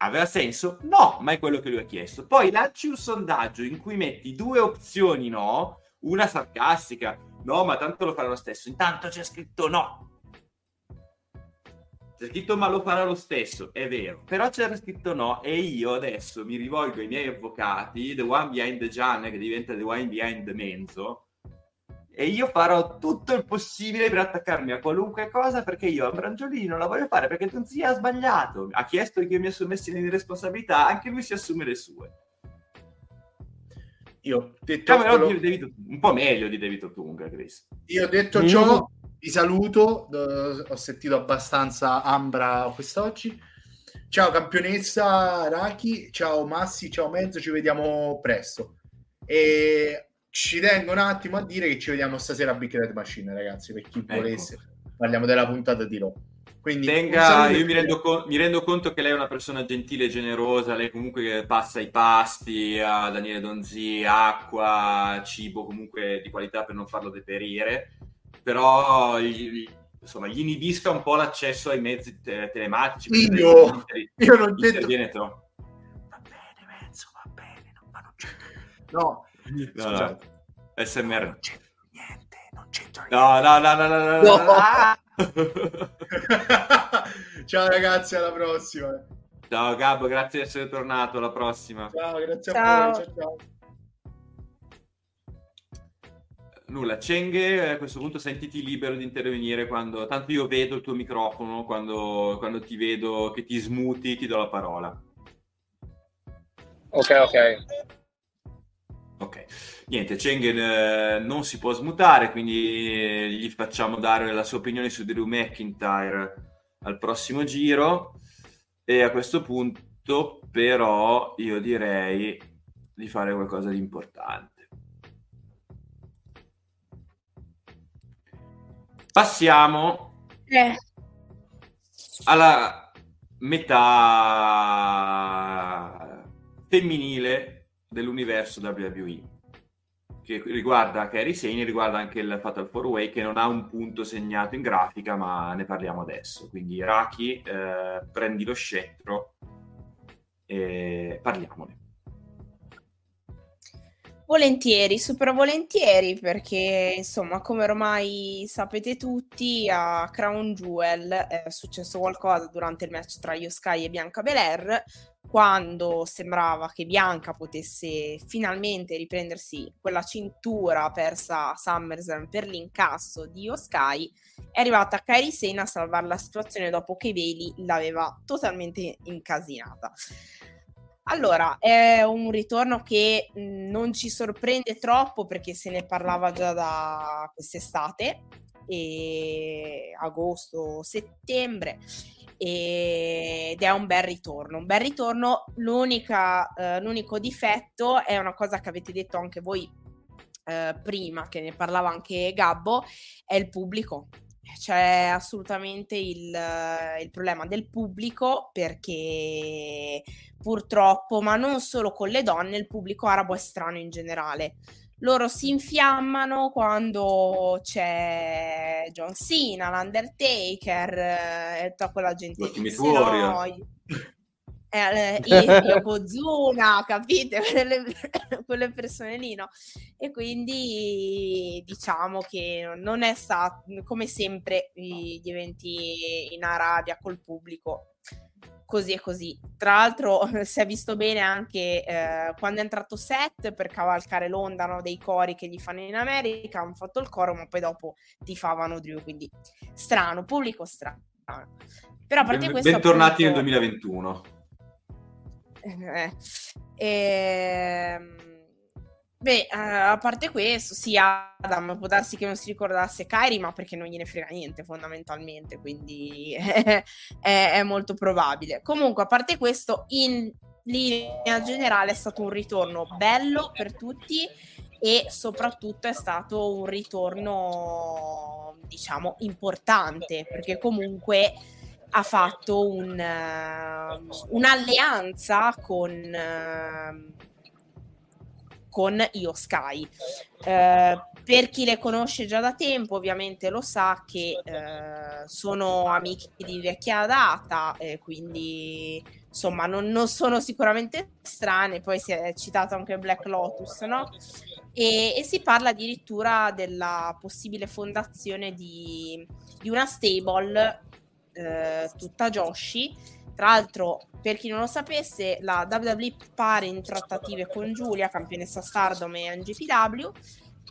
Aveva senso? No, ma è quello che lui ha chiesto. Poi lanci un sondaggio in cui metti 2 opzioni no, una sarcastica, no, ma tanto lo farà lo stesso. Intanto c'è scritto no. C'è scritto ma lo farà lo stesso, è vero. Però c'era scritto no, e io adesso mi rivolgo ai miei avvocati, the one behind the Gian, che diventa the one behind the Menzo, e io farò tutto il possibile per attaccarmi a qualunque cosa, perché io Ambra Angiolini non la voglio fare, perché Donzì ha sbagliato, ha chiesto che io mi assumessi le mie responsabilità, anche lui si assume le sue. Io detto un po' meglio di David Otunga, Chris. Io ho detto ciò, vi saluto, ho sentito abbastanza Ambra quest'oggi. Ciao campionessa Raki, ciao Massi, ciao Mezzo, ci vediamo presto. E ci tengo un attimo a dire che ci vediamo stasera a Big Red Machine, ragazzi, per chi volesse. Parliamo della puntata di Raw. Quindi io mi rendo conto che lei è una persona gentile e generosa, lei comunque passa i pasti a Daniele Donzì, acqua, cibo comunque di qualità per non farlo deperire, però gli inibisca un po' l'accesso ai mezzi telematici. Io non detto... Va bene, Mezzo, va bene, non c'è... No. No. SMR non c'entra niente. No. Ciao ragazzi, alla prossima. Ciao Gabbo, grazie di essere tornato, alla prossima. Ciao, grazie a voi. Ciao. Nulla, Cenghe, a questo punto sentiti libero di intervenire quando, tanto io vedo il tuo microfono, quando ti vedo che ti smuti ti do la parola. Ok. Ok, niente, Chengen non si può smutare, quindi gli facciamo dare la sua opinione su Drew McIntyre al prossimo giro, e a questo punto però io direi di fare qualcosa di importante. Passiamo alla metà femminile dell'universo WWE, che riguarda Kairi Sane, riguarda anche il Fatal 4-Way, che non ha un punto segnato in grafica, ma ne parliamo adesso. Quindi Raki, prendi lo scettro e parliamone. Volentieri, super volentieri, perché insomma, come ormai sapete tutti, a Crown Jewel è successo qualcosa durante il match tra IYO SKY e Bianca Belair, quando sembrava che Bianca potesse finalmente riprendersi quella cintura persa a SummerSlam per l'incasso di IYO SKY. È arrivata Kairi Sane a salvare la situazione dopo che Bailey l'aveva totalmente incasinata. Allora, è un ritorno che non ci sorprende troppo, perché se ne parlava già da quest'estate, e agosto-settembre, ed è un bel ritorno. Un bel ritorno, l'unico difetto è una cosa che avete detto anche voi prima, che ne parlava anche Gabbo, è il pubblico. C'è assolutamente il problema del pubblico, perché purtroppo, ma non solo con le donne, il pubblico arabo è strano in generale. Loro si infiammano quando c'è John Cena, l'Undertaker e tutta quella gente che si Yokozuna, capite? Quelle persone lì, no? E quindi diciamo che non è stato, come sempre, gli eventi in Arabia col pubblico, così e così. Tra l'altro si è visto bene anche quando è entrato Seth per cavalcare l'onda, no, dei cori che gli fanno in America. Hanno fatto il coro, ma poi dopo tifavano Drew, quindi strano, pubblico strano. Però a parte questo, bentornati nel 2021. A parte questo, sì, Adam può darsi che non si ricordasse Kairi, ma perché non gliene frega niente fondamentalmente, quindi è molto probabile. Comunque, a parte questo, in linea generale è stato un ritorno bello per tutti, e soprattutto è stato un ritorno, diciamo, importante, perché comunque ha fatto un'alleanza con IYO SKY. Per chi le conosce già da tempo, ovviamente lo sa che sono amiche di vecchia data, quindi insomma non sono sicuramente strane. Poi si è citato anche Black Lotus, no? E si parla addirittura della possibile fondazione di una stable tutta Joshi. Tra l'altro, per chi non lo sapesse, la WWE pare in trattative con Giulia, campionessa Stardom e NGPW,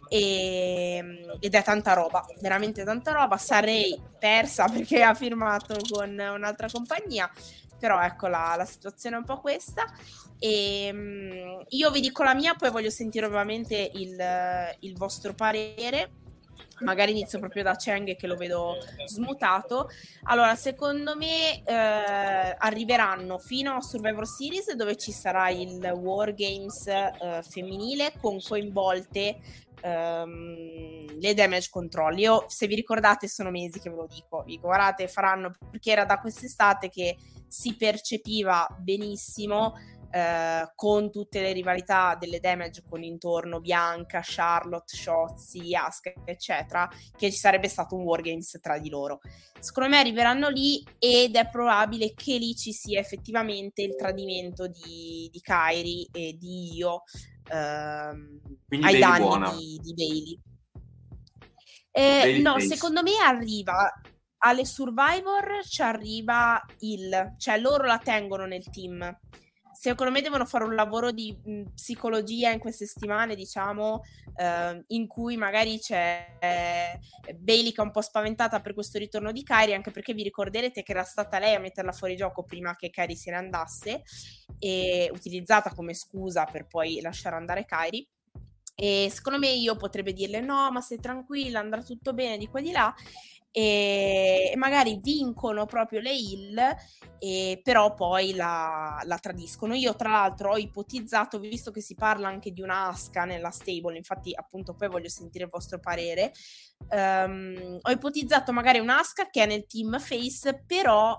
ed è tanta roba, veramente tanta roba. Sarei persa perché ha firmato con un'altra compagnia, però ecco, la situazione è un po' questa. E io vi dico la mia, poi voglio sentire ovviamente il vostro parere. Magari inizio proprio da Cheng, che lo vedo smutato. Allora, secondo me arriveranno fino a Survivor Series, dove ci sarà il War Games femminile, con coinvolte le Damage Control. Io, se vi ricordate, sono mesi che ve lo dico, vi guardate, faranno, perché era da quest'estate che si percepiva benissimo, con tutte le rivalità delle Damage con intorno Bianca, Charlotte, Shotzi, Asuka, eccetera, che ci sarebbe stato un War Games tra di loro. Secondo me arriveranno lì, ed è probabile che lì ci sia effettivamente il tradimento di Kairi e di IYO ai danni di Bailey. Bailey no, Bailey. Secondo me arriva alle Survivor, ci arriva cioè loro la tengono nel team. Secondo me devono fare un lavoro di psicologia in queste settimane, diciamo, in cui magari c'è Bailey che è un po' spaventata per questo ritorno di Kairi, anche perché vi ricorderete che era stata lei a metterla fuori gioco prima che Kairi se ne andasse, e utilizzata come scusa per poi lasciare andare Kairi. E secondo me IYO potrebbe dirle: no, ma sei tranquilla, andrà tutto bene, di qua di là. E magari vincono proprio le heel, però poi la tradiscono. Io tra l'altro ho ipotizzato, visto che si parla anche di una Asuka nella stable, infatti appunto poi voglio sentire il vostro parere, ho ipotizzato magari una Asuka che è nel team face, però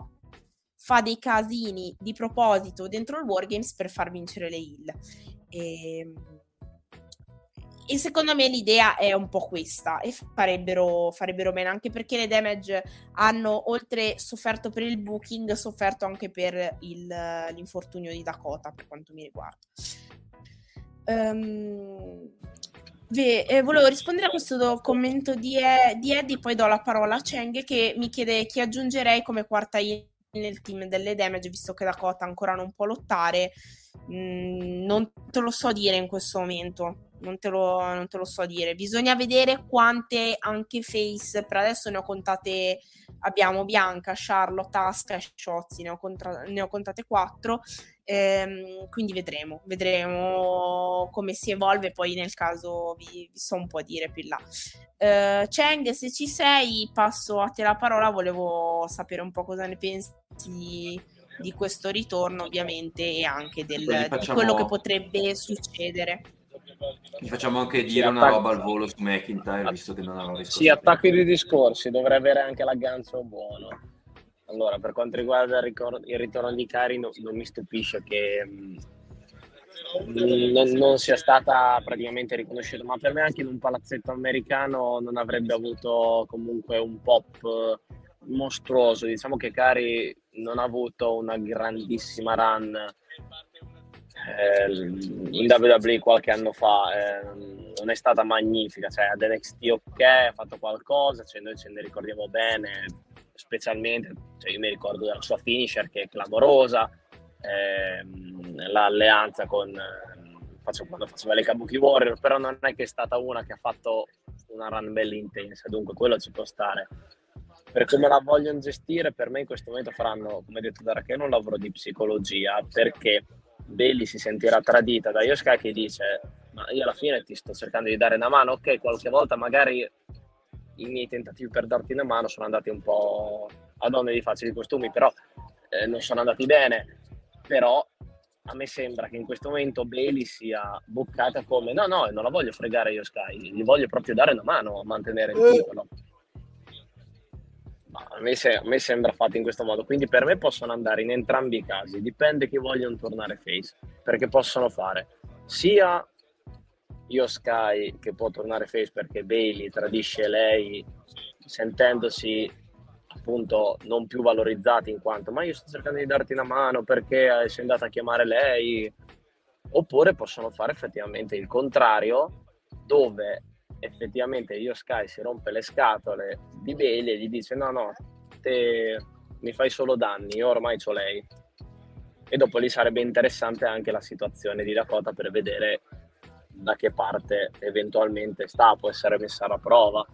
fa dei casini di proposito dentro il War Games per far vincere le heel. E secondo me l'idea è un po' questa, e farebbero bene, anche perché le Damage hanno, oltre sofferto per il booking, sofferto anche per l'infortunio di Dakota, per quanto mi riguarda. Volevo rispondere a questo commento di Eddie, poi do la parola a Cheng, che mi chiede chi aggiungerei come quarta in nel team delle Damage, visto che Dakota ancora non può lottare. Non te lo so dire in questo momento, non te lo so dire, bisogna vedere quante anche face, per adesso ne ho contate, abbiamo Bianca, Charlotte, Asuka e Shotzi, ne ho contate 4, quindi vedremo come si evolve, poi nel caso vi so un po' dire più in là. Cheng, se ci sei passo a te la parola, volevo sapere un po' cosa ne pensi di questo ritorno, ovviamente, e anche di quello che potrebbe succedere. Gli facciamo anche dire una roba al volo su McIntyre, visto che non avevo risposto. Sì, attacchi di discorsi, dovrei avere anche l'aggancio buono. Allora, per quanto riguarda il ritorno di Kairi, non mi stupisce che non sia stata praticamente riconosciuta, ma per me anche in un palazzetto americano non avrebbe avuto comunque un pop mostruoso. Diciamo che Kairi non ha avuto una grandissima run in WWE qualche anno fa, non è stata magnifica, cioè ad NXT ok, ha fatto qualcosa, cioè noi ce ne ricordiamo bene, specialmente, cioè io mi ricordo della sua finisher che è clamorosa, l'alleanza con quando faceva le Kabuki Warrior, però non è che è stata una che ha fatto una run bella intensa, dunque quello ci può stare. Per come la vogliono gestire, per me in questo momento faranno, come detto da Rachele, un lavoro di psicologia, perché Bailey si sentirà tradita da IYO SKY, che dice: ma io alla fine ti sto cercando di dare una mano, ok, qualche volta magari i miei tentativi per darti una mano sono andati un po' a donne di facili costumi, però non sono andati bene, però a me sembra che in questo momento Bailey sia boccata come no, non la voglio fregare IYO SKY, gli voglio proprio dare una mano a mantenere il titolo. A me sembra fatto in questo modo, quindi per me possono andare in entrambi i casi, dipende chi vogliono tornare face, perché possono fare sia IYO SKY che può tornare face perché Bailey tradisce lei sentendosi appunto non più valorizzata in quanto ma io sto cercando di darti una mano perché sei andata a chiamare lei, oppure possono fare effettivamente il contrario, dove effettivamente IYO SKY si rompe le scatole di Bailey e gli dice no, te mi fai solo danni, io ormai c'ho lei. E dopo lì sarebbe interessante anche la situazione di Dakota per vedere da che parte eventualmente sta, può essere messa alla prova.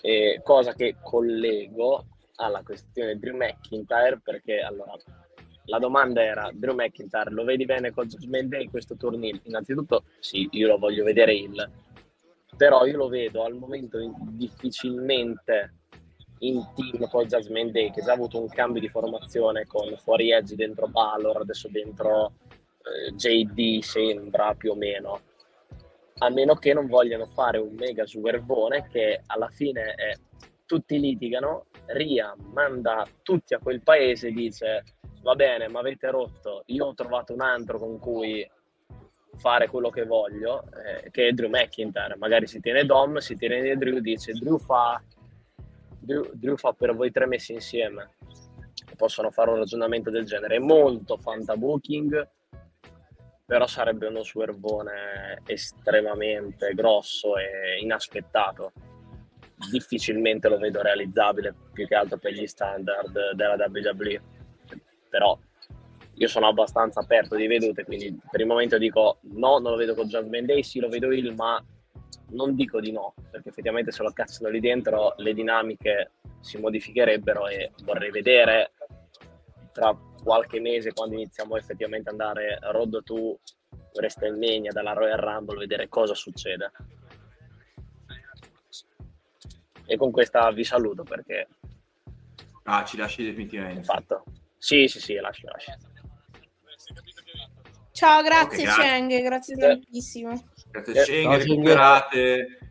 E cosa che collego alla questione Drew McIntyre, perché allora la domanda era: Drew McIntyre lo vedi bene con Judgment Day in questo torneo? Innanzitutto sì, io lo voglio vedere però io lo vedo al momento difficilmente in team con Judgment Day, che già ha avuto un cambio di formazione con fuori Edge dentro Balor, adesso dentro JD sembra più o meno, a meno che non vogliano fare un mega swervone che alla fine è tutti litigano, Rhea manda tutti a quel paese e dice va bene ma avete rotto, io ho trovato un altro con cui fare quello che voglio, che è Drew McIntyre, magari si tiene Dom, si tiene Drew, dice Drew fa per voi tre messi insieme, possono fare un ragionamento del genere, è molto fantabooking, però sarebbe uno swervone estremamente grosso e inaspettato, difficilmente lo vedo realizzabile, più che altro per gli standard della WWE, però io sono abbastanza aperto di vedute, quindi per il momento dico no, non lo vedo con Judgment Day, sì lo vedo ma non dico di no, perché effettivamente se lo cacciano lì dentro le dinamiche si modificherebbero e vorrei vedere tra qualche mese, quando iniziamo effettivamente ad andare road to WrestleMania dalla Royal Rumble, vedere cosa succede. E con questa vi saluto perché... Ah, ci lasci definitivamente. Fatto. Sì, lascio. Ciao, grazie Cheng, okay, grazie tantissimo. Grazie Cheng,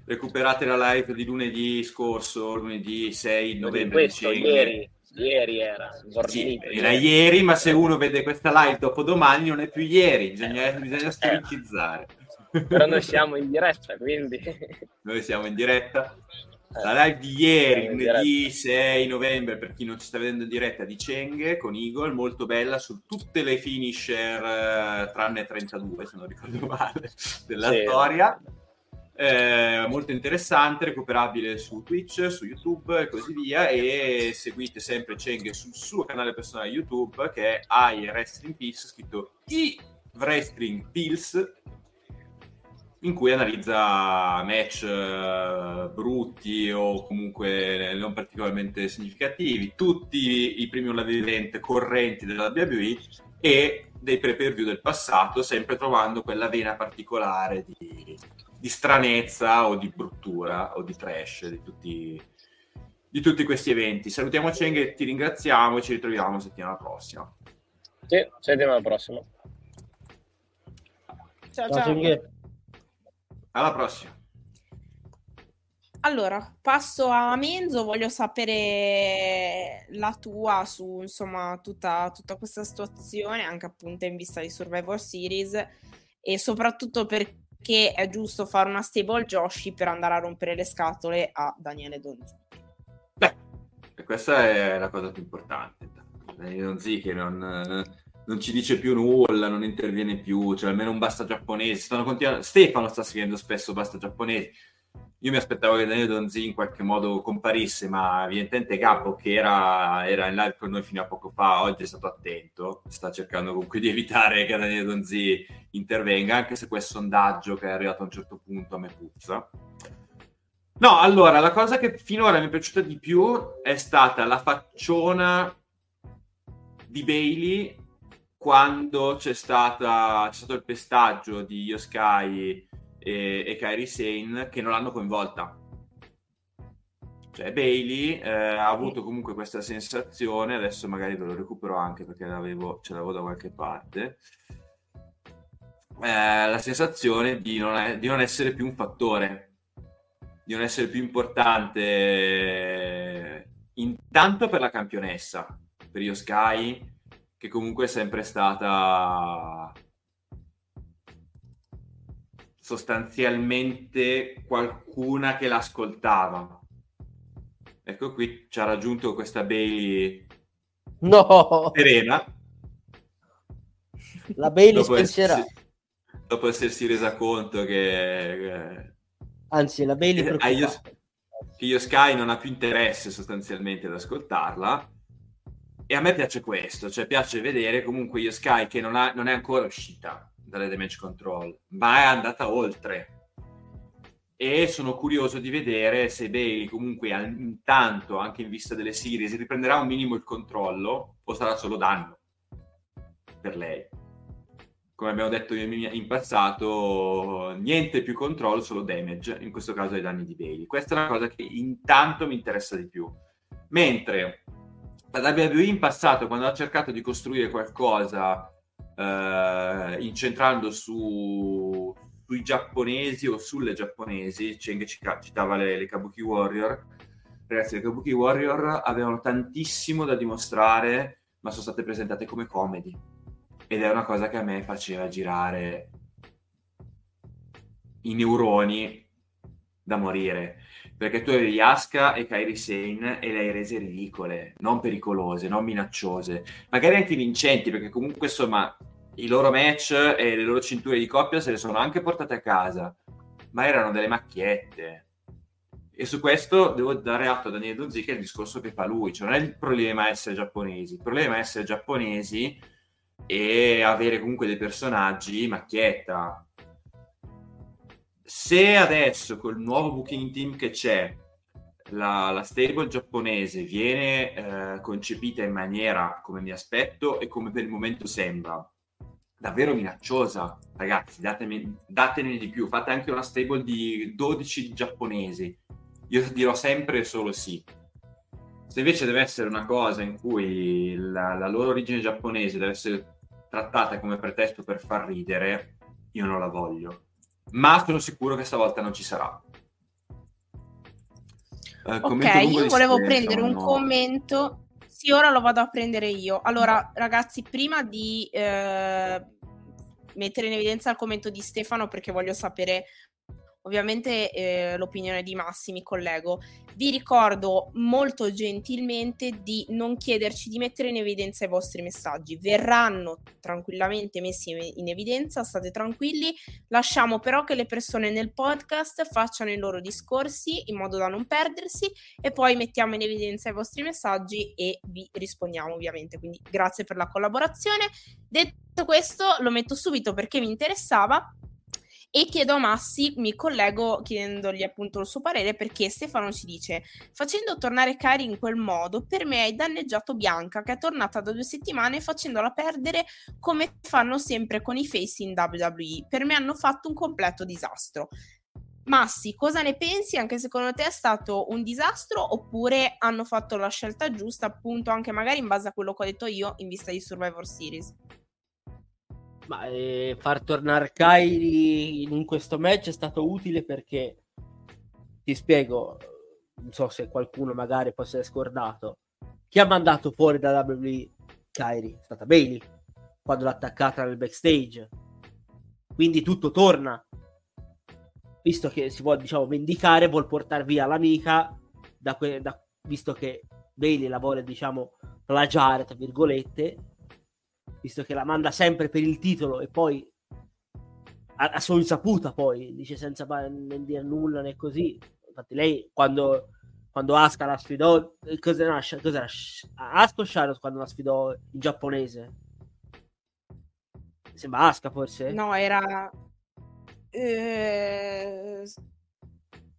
recuperate la live di lunedì 6 novembre. Questo, ieri, Ieri era. Sì, era ieri, ma se uno vede questa live dopo domani non è più ieri, bisogna storicizzare. Però noi siamo in diretta, quindi... Noi siamo in diretta. La live di ieri, lunedì 6 novembre, per chi non ci sta vedendo in diretta, di Cenghe con Eagle, molto bella su tutte le finisher, tranne 32, se non ricordo male, della storia. Molto interessante, recuperabile su Twitch, su YouTube e così via, e seguite sempre Cenghe sul suo canale personale YouTube, che è I Wrestling Pills, scritto I Wrestling Pills, in cui analizza match brutti o comunque non particolarmente significativi, tutti i premium live event correnti della WWE e dei pay-per-view del passato, sempre trovando quella vena particolare di stranezza o di bruttura o di trash di tutti questi eventi. Salutiamo Cenghe, ti ringraziamo e ci ritroviamo settimana prossima. Sì, settimana prossima. Ciao. Cenghe. Alla prossima. Allora, passo a Menzo, voglio sapere la tua su, insomma, tutta questa situazione, anche appunto in vista di Survivor Series, e soprattutto perché è giusto fare una stable Joshi per andare a rompere le scatole a Daniele Donzì. Beh, questa è la cosa più importante. Daniele Donzì che non ci dice più nulla, non interviene più, cioè almeno un basta giapponese. Stefano sta scrivendo spesso basta giapponese. Io mi aspettavo che Daniele Donzì in qualche modo comparisse, ma evidentemente Gabbo, che era in live con noi fino a poco fa, oggi è stato attento, sta cercando comunque di evitare che Daniele Donzì intervenga, anche se quel sondaggio che è arrivato a un certo punto a me puzza. No, allora, la cosa che finora mi è piaciuta di più è stata la facciona di Bailey quando c'è stato il pestaggio di IYO SKY e Kairi Sane, che non l'hanno coinvolta. Cioè Bailey ha avuto comunque questa sensazione, adesso magari ve lo recupero anche perché ce l'avevo da qualche parte, la sensazione di non essere più un fattore, di non essere più importante, intanto per la campionessa, per IYO SKY, che comunque è sempre stata sostanzialmente qualcuna che l'ascoltava. Ecco, qui ci ha raggiunto questa Bailey serena. La Bailey spenserà. Dopo essersi resa conto che... Anzi, la Bailey preoccupata. Che IYO SKY non ha più interesse sostanzialmente ad ascoltarla. E a me piace questo, cioè piace vedere comunque IYO SKY che non è ancora uscita dalle Damage Control, ma è andata oltre. E sono curioso di vedere se Bailey comunque intanto, anche in vista delle series, riprenderà un minimo il controllo o sarà solo danno per lei. Come abbiamo detto in passato, niente più controllo, solo damage, in questo caso ai danni di Bailey. Questa è una cosa che intanto mi interessa di più. Mentre... la WWE in passato, quando ha cercato di costruire qualcosa incentrando sui giapponesi o sulle giapponesi, Cenghe citava le Kabuki Warrior. Ragazzi, le Kabuki Warrior avevano tantissimo da dimostrare, ma sono state presentate come comedy, ed è una cosa che a me faceva girare i neuroni da morire, perché tu avevi Asuka e Kairi Sane e le hai rese ridicole, non pericolose, non minacciose, magari anche vincenti, perché comunque insomma i loro match e le loro cinture di coppia se le sono anche portate a casa, ma erano delle macchiette. E su questo devo dare atto a Daniele Donzì, che è il discorso che fa lui, cioè non è il problema essere giapponesi, il problema è essere giapponesi e avere comunque dei personaggi macchietta. Se adesso col nuovo booking team che c'è la stable giapponese viene concepita in maniera, come mi aspetto e come per il momento sembra, davvero minacciosa, ragazzi, datene di più, fate anche una stable di 12 giapponesi, io dirò sempre solo sì. Se invece deve essere una cosa in cui la loro origine giapponese deve essere trattata come pretesto per far ridere, io non la voglio. Ma sono sicuro che stavolta non ci sarà. Ok, io volevo prendere un commento. Sì, ora lo vado a prendere io. Allora, ragazzi, prima di mettere in evidenza il commento di Stefano, perché voglio sapere ovviamente l'opinione di Massi, mi collego. Vi ricordo molto gentilmente di non chiederci di mettere in evidenza i vostri messaggi, verranno tranquillamente messi in evidenza, state tranquilli, lasciamo però che le persone nel podcast facciano i loro discorsi in modo da non perdersi e poi mettiamo in evidenza i vostri messaggi e vi rispondiamo ovviamente, quindi grazie per la collaborazione. Detto questo, lo metto subito perché mi interessava e chiedo a Massi, mi collego chiedendogli appunto il suo parere, perché Stefano ci dice: facendo tornare Kairi in quel modo per me hai danneggiato Bianca, che è tornata da 2 settimane, facendola perdere come fanno sempre con i face in WWE. Per me hanno fatto un completo disastro. Massi, cosa ne pensi? Anche secondo te è stato un disastro oppure hanno fatto la scelta giusta, appunto anche magari in base a quello che ho detto io in vista di Survivor Series? Ma far tornare Kairi in questo match è stato utile perché, ti spiego, non so se qualcuno magari poi si è scordato, chi ha mandato fuori da WWE Kairi è stata Bailey quando l'ha attaccata nel backstage, quindi tutto torna, visto che si vuole, diciamo, vendicare, vuol portare via l'amica da visto che Bailey la vuole, diciamo, plagiare tra virgolette, visto che la manda sempre per il titolo e poi a sua insaputa poi dice senza dire nulla né così. Infatti lei quando Asuka la sfidò, cos'era? Asuka o Charlotte quando la sfidò in giapponese? Sembra Asuka forse? No, era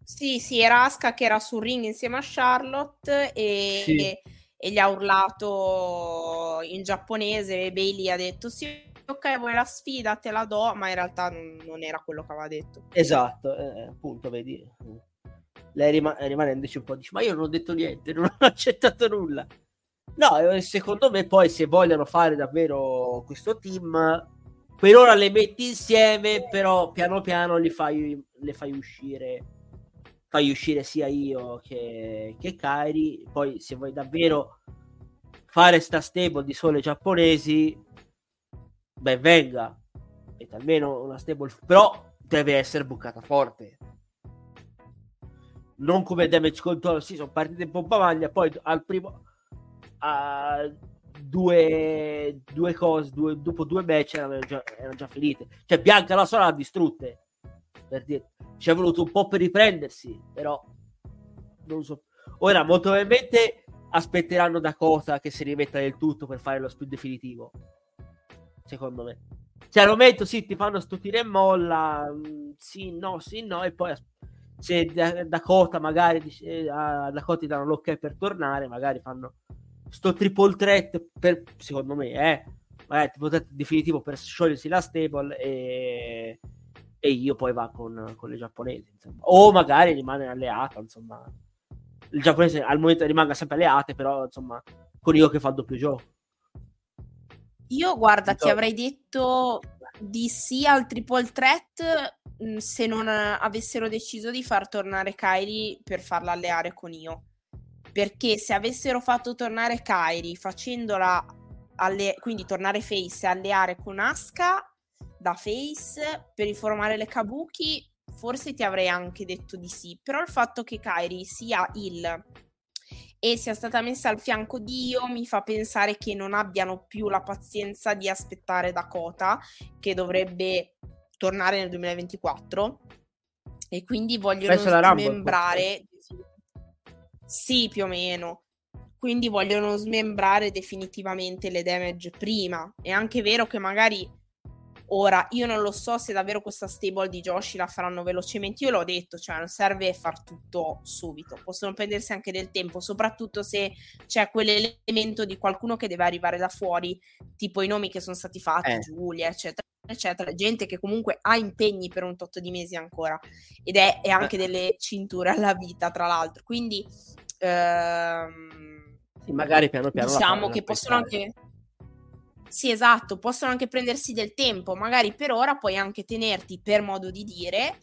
sì, era Asuka che era sul ring insieme a Charlotte e... Sì. E gli ha urlato in giapponese e Bailey ha detto sì, ok, vuoi la sfida, te la do, ma in realtà non era quello che aveva detto. Esatto, appunto, vedi, lei rimanendoci un po' dice ma io non ho detto niente, non ho accettato nulla. No, secondo me poi se vogliono fare davvero questo team, per ora le metti insieme, però piano piano le fai uscire sia io che Kairi. Poi se vuoi davvero fare sta stable di sole giapponesi, ben venga, è almeno una stable, però deve essere bucata forte, non come Damage Control. Sì, sono partite in pompa maglia, poi al primo dopo 2 match erano già finite, cioè Bianca la sola l'ha distrutte, per dire. Ci è voluto un po' per riprendersi, però non so. Ora molto probabilmente aspetteranno Dakota che si rimetta del tutto per fare lo split definitivo, secondo me. Cioè al momento sì, ti fanno sto tiro e molla, sì no, e poi se Dakota magari a Dakota ti danno l'ok per tornare, magari fanno sto triple threat per, secondo me, magari tipo threat definitivo per sciogliersi la stable e io poi va con le giapponesi, insomma. O magari rimane alleata, insomma, il giapponese al momento rimanga sempre alleate, però insomma con io che fa il doppio gioco. Io guarda, ti avrei detto di sì al triple threat se non avessero deciso di far tornare Kairi per farla alleare con io, perché se avessero fatto tornare Kairi facendola quindi tornare face e alleare con Asuka da face per riformare le Kabuki, forse ti avrei anche detto di sì, però il fatto che Kairi sia heel e sia stata messa al fianco di Io mi fa pensare che non abbiano più la pazienza di aspettare Dakota, che dovrebbe tornare nel 2024, e quindi vogliono smembrare sì, più o meno, quindi vogliono smembrare definitivamente le Damage prima. È anche vero che magari ora, io non lo so se davvero questa stable di Joshi la faranno velocemente, io l'ho detto, cioè non serve far tutto subito, possono prendersi anche del tempo, soprattutto se c'è quell'elemento di qualcuno che deve arrivare da fuori, tipo i nomi che sono stati fatti, Giulia, eccetera, gente che comunque ha impegni per un tot di mesi ancora, ed è anche delle cinture alla vita, tra l'altro, quindi magari piano piano diciamo che possono anche... Sì, esatto, possono anche prendersi del tempo, magari per ora puoi anche tenerti, per modo di dire,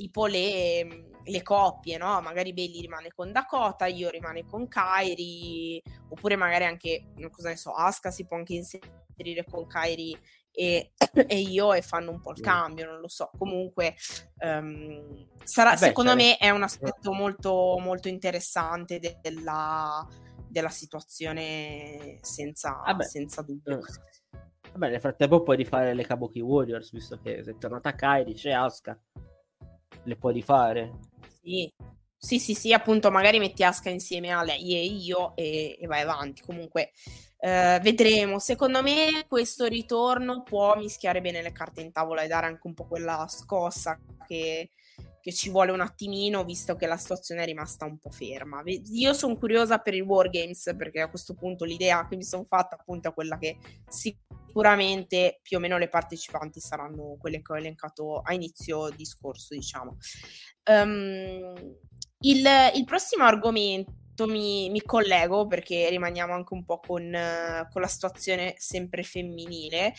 tipo le coppie, no? Magari Bailey rimane con Dakota, IYO rimane con Kairi, oppure magari anche, cosa ne so, Asuka si può anche inserire con Kairi e IYO e fanno un po' il cambio, non lo so. Comunque sarà, secondo me è un aspetto molto, molto interessante della situazione, senza dubbio. Vabbè, nel frattempo puoi rifare le Kabuki Warriors, visto che sei tornata Kairi, c'è Asuka, le puoi rifare. Sì, appunto, magari metti Asuka insieme a lei e IYO e vai avanti. Comunque vedremo. Secondo me questo ritorno può mischiare bene le carte in tavola e dare anche un po' quella scossa che ci vuole un attimino, visto che la situazione è rimasta un po' ferma. Io sono curiosa per il War Games, perché a questo punto l'idea che mi sono fatta appunto è quella che sicuramente più o meno le partecipanti saranno quelle che ho elencato a inizio discorso, diciamo. Il prossimo argomento mi collego, perché rimaniamo anche un po' con la situazione sempre femminile,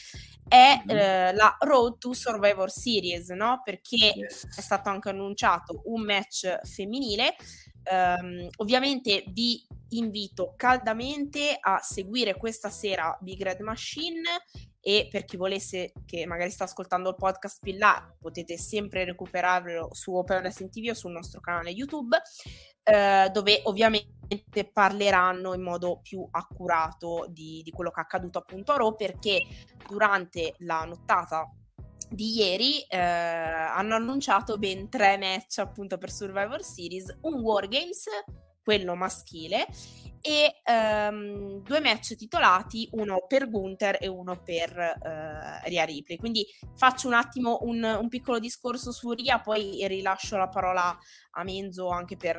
è la Road to Survivor Series, no? Perché è stato anche annunciato un match femminile. Ovviamente vi invito caldamente a seguire questa sera Big Red Machine, e per chi volesse, che magari sta ascoltando il podcast più in là, potete sempre recuperarlo su OpenSTV o sul nostro canale YouTube, dove ovviamente parleranno in modo più accurato di quello che è accaduto appunto a Raw, perché durante la nottata di ieri hanno annunciato ben 3 match appunto per Survivor Series, un War Games, quello maschile, e 2 match titolati, uno per Gunther e uno per Rhea Ripley. Quindi faccio un attimo un piccolo discorso su Rhea, poi rilascio la parola a Enzo anche per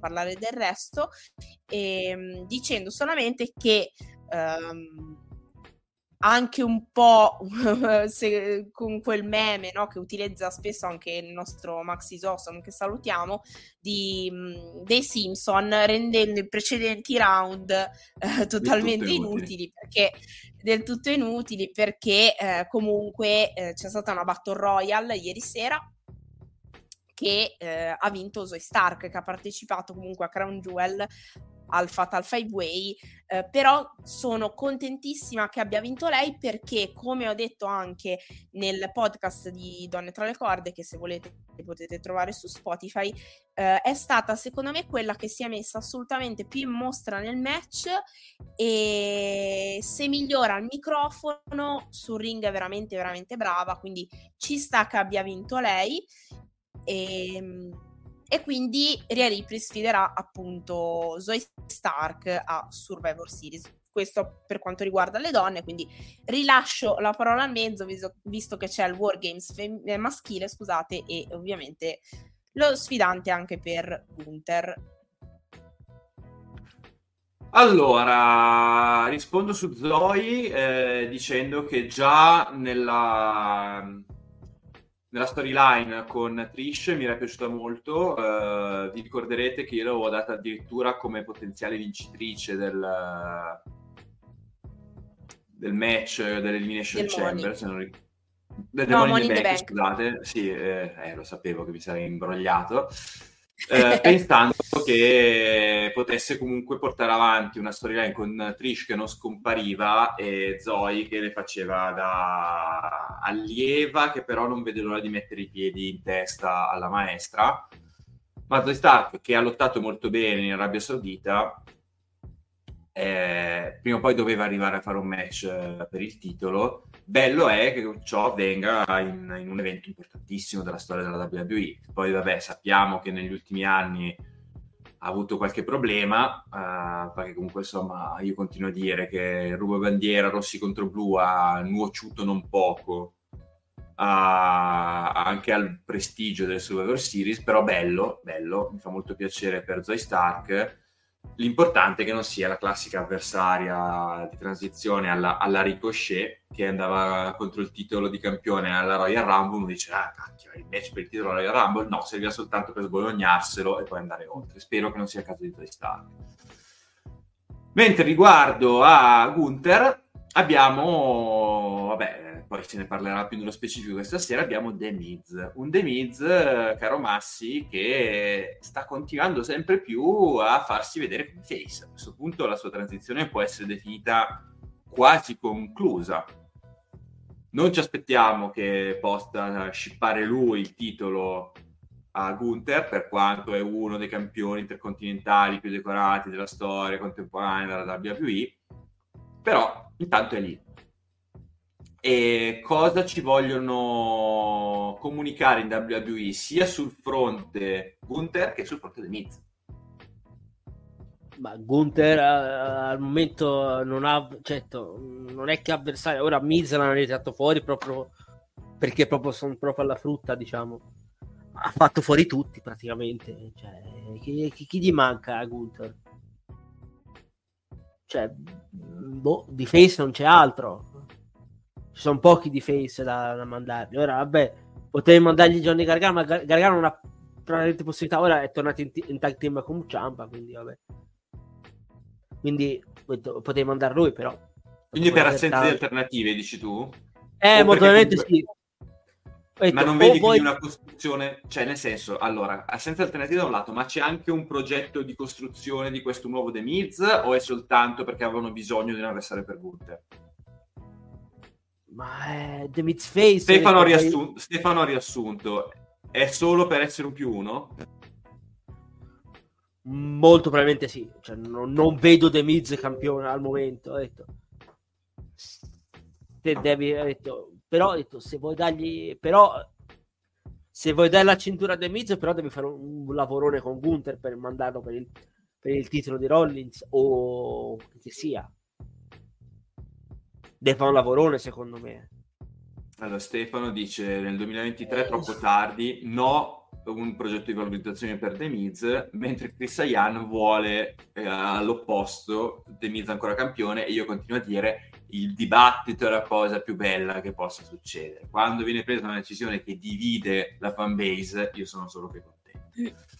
parlare del resto, dicendo solamente che anche un po' con quel meme, no, che utilizza spesso anche il nostro Maxi Sosom, che salutiamo, dei Simpson, rendendo i precedenti round totalmente del tutto inutili perché comunque c'è stata una Battle Royale ieri sera che ha vinto Zoe Stark, che ha partecipato comunque a Crown Jewel, al Fatal Five Way, però sono contentissima che abbia vinto lei, perché come ho detto anche nel podcast di Donne tra le corde, che se volete potete trovare su Spotify, è stata secondo me quella che si è messa assolutamente più in mostra nel match, e se migliora il microfono sul ring è veramente veramente brava, quindi ci sta che abbia vinto lei. E quindi Rhea Ripley sfiderà appunto Zoe Stark a Survivor Series. Questo per quanto riguarda le donne, quindi rilascio la parola a mezzo, visto che c'è il War Games maschile, scusate, e ovviamente lo sfidante anche per Gunther. Allora, rispondo su Zoe dicendo che già nella storyline con Trish mi era piaciuta molto, vi ricorderete che io l'avevo data addirittura come potenziale vincitrice del match dell'Elimination Chamber, se non ricordo. Money in the Bank, scusate, sì, lo sapevo che mi sarei imbrogliato, pensando che potesse comunque portare avanti una storyline con Trish che non scompariva e Zoe che le faceva da allieva, che però non vede l'ora di mettere i piedi in testa alla maestra. Ma Zoe Stark, che ha lottato molto bene in Arabia Saudita, prima o poi doveva arrivare a fare un match per il titolo. Bello è che ciò avvenga in un evento importantissimo della storia della WWE. Poi vabbè, sappiamo che negli ultimi anni ha avuto qualche problema, perché comunque insomma io continuo a dire che il rubo bandiera rossi contro blu ha nuociuto non poco anche al prestigio del Survivor Series, però bello, mi fa molto piacere per Zoe Stark. L'importante è che non sia la classica avversaria di transizione alla Ricochet, che andava contro il titolo di campione alla Royal Rumble. Uno dice, cacchio, il match per il titolo alla Royal Rumble? No, serviva soltanto per sbolognarselo e poi andare oltre. Spero che non sia il caso di Zoe Stark. Mentre riguardo a Gunther, Abbiamo, vabbè, poi se ne parlerà più nello specifico questa sera, abbiamo The Miz. Un The Miz, caro Massi, che sta continuando sempre più a farsi vedere come face. A questo punto la sua transizione può essere definita quasi conclusa. Non ci aspettiamo che possa scippare lui il titolo a Gunther, per quanto è uno dei campioni intercontinentali più decorati della storia contemporanea della WWE, però intanto è lì. E cosa ci vogliono comunicare in WWE sia sul fronte Gunther che sul fronte del Miz? Ma Gunther al momento non ha, certo, non è che avversario. Ora Miz l'hanno ritratto fuori proprio perché proprio sono proprio alla frutta, diciamo. Ha fatto fuori tutti praticamente, cioè, chi gli manca a Gunther? Cioè, boh, di face non c'è altro, ci sono pochi di face da mandargli. Ora vabbè, potevi mandargli Johnny Gargano, ma Gargano non ha praticamente possibilità, ora è tornato in tag team con Ciampa, quindi vabbè, quindi potevi mandare lui, però quindi per assenza di alternative dici tu? Molto probabilmente sì. Ma non vedi quindi una costruzione, cioè nel senso, allora, assenza alternativa da un lato, ma c'è anche un progetto di costruzione di questo nuovo The Miz, o è soltanto perché avevano bisogno di un avversario per Gunther? Ma The Miz face Stefano ha riassunto, è solo per essere un più uno? Molto probabilmente sì, cioè, non vedo The Miz campione al momento, ho detto. Te devi, ho detto. Però se vuoi dargli la cintura a The Miz, però devi fare un lavorone con Gunther per mandarlo per il titolo di Rollins o che sia. Deve fare un lavorone, secondo me. Allora Stefano dice nel 2023 troppo tardi, no, un progetto di valorizzazione per The Miz, mentre Chris Ayan vuole all'opposto The Miz ancora campione, e io continuo a dire il dibattito è la cosa più bella che possa succedere. Quando viene presa una decisione che divide la fanbase, io sono solo che contento.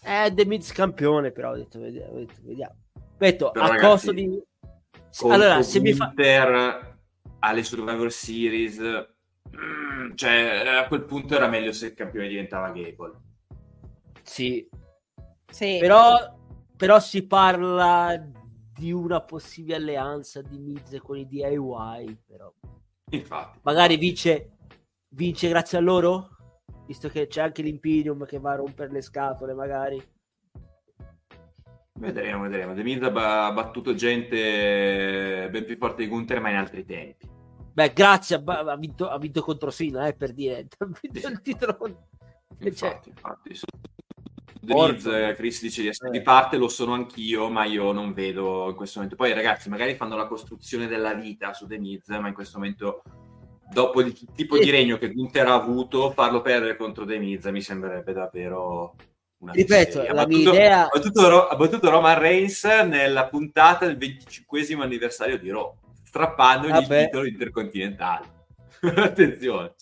È The Miz campione, però ho detto, vediamo. Detto, però, a ragazzi, costo di... Allora, se mi fa... alle Survivor Series, cioè a quel punto era meglio se il campione diventava Gable. Sì. Però si parla di una possibile alleanza di Miz con i DIY, però infatti magari vince grazie a loro, visto che c'è anche l'Imperium che va a rompere le scatole, magari vedremo. The Miz ha battuto gente ben più forte di Gunther, ma in altri tempi. Beh, grazie, ha vinto contro Sina, per dire, ha vinto il titolo infatti. Chris dice di parte lo sono anch'io, ma io non vedo in questo momento. Poi ragazzi, magari fanno la costruzione della vita su The Miz, ma in questo momento, dopo il tipo di regno che Gunther ha avuto, farlo perdere contro The Miz mi sembrerebbe davvero una miseria. La mia idea... ha battuto Roman Reigns nella puntata del 25° anniversario di Raw, strappandogli il titolo intercontinentale. attenzione.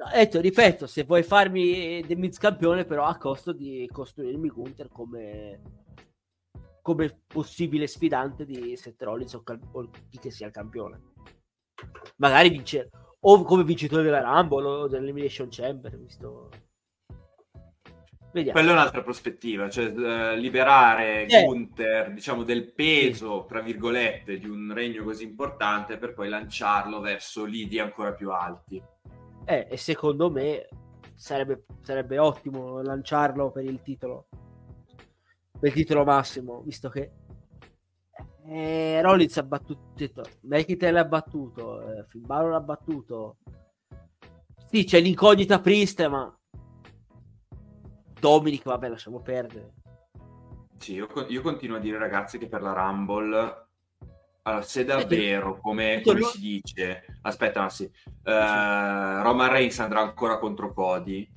Ripeto, se vuoi farmi The Miz campione, però a costo di costruirmi Gunther come possibile sfidante di Seth Rollins o chi che sia il campione, magari vince o come vincitore della Rumble o dell'Elimination Chamber, visto. Vediamo. Quella è un'altra prospettiva, cioè liberare Gunther, diciamo, del peso tra virgolette di un regno così importante per poi lanciarlo verso lidi ancora più alti. E secondo me sarebbe ottimo lanciarlo per il titolo massimo, visto che Rollins ha battuto, McIntyre ha battuto, Finn Balor l'ha battuto. Sì, c'è l'incognita Priest, ma Dominic, vabbè, lasciamo perdere. Sì, io continuo a dire, ragazzi, che per la Rumble... Allora, se davvero, come si dice, Roman Reigns andrà ancora contro Cody,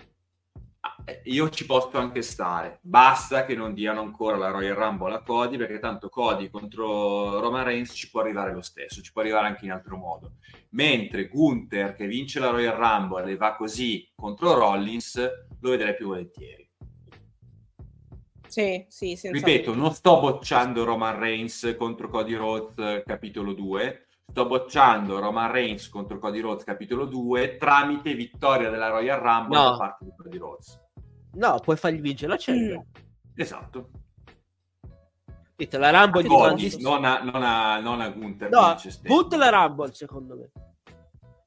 io ci posso anche stare, basta che non diano ancora la Royal Rumble a Cody, perché tanto Cody contro Roman Reigns ci può arrivare lo stesso, ci può arrivare anche in altro modo, mentre Gunther che vince la Royal Rumble e va così contro Rollins lo vedrei più volentieri. Sì, ripeto, non sto bocciando Roman Reigns contro Cody Rhodes capitolo 2, sto bocciando Roman Reigns contro Cody Rhodes capitolo 2 tramite vittoria della Royal Rumble da parte di Cody Rhodes. No, puoi fargli vincere la cella. Esatto. Dite, la Rumble non a Gunther. No, butta la Rumble, secondo me.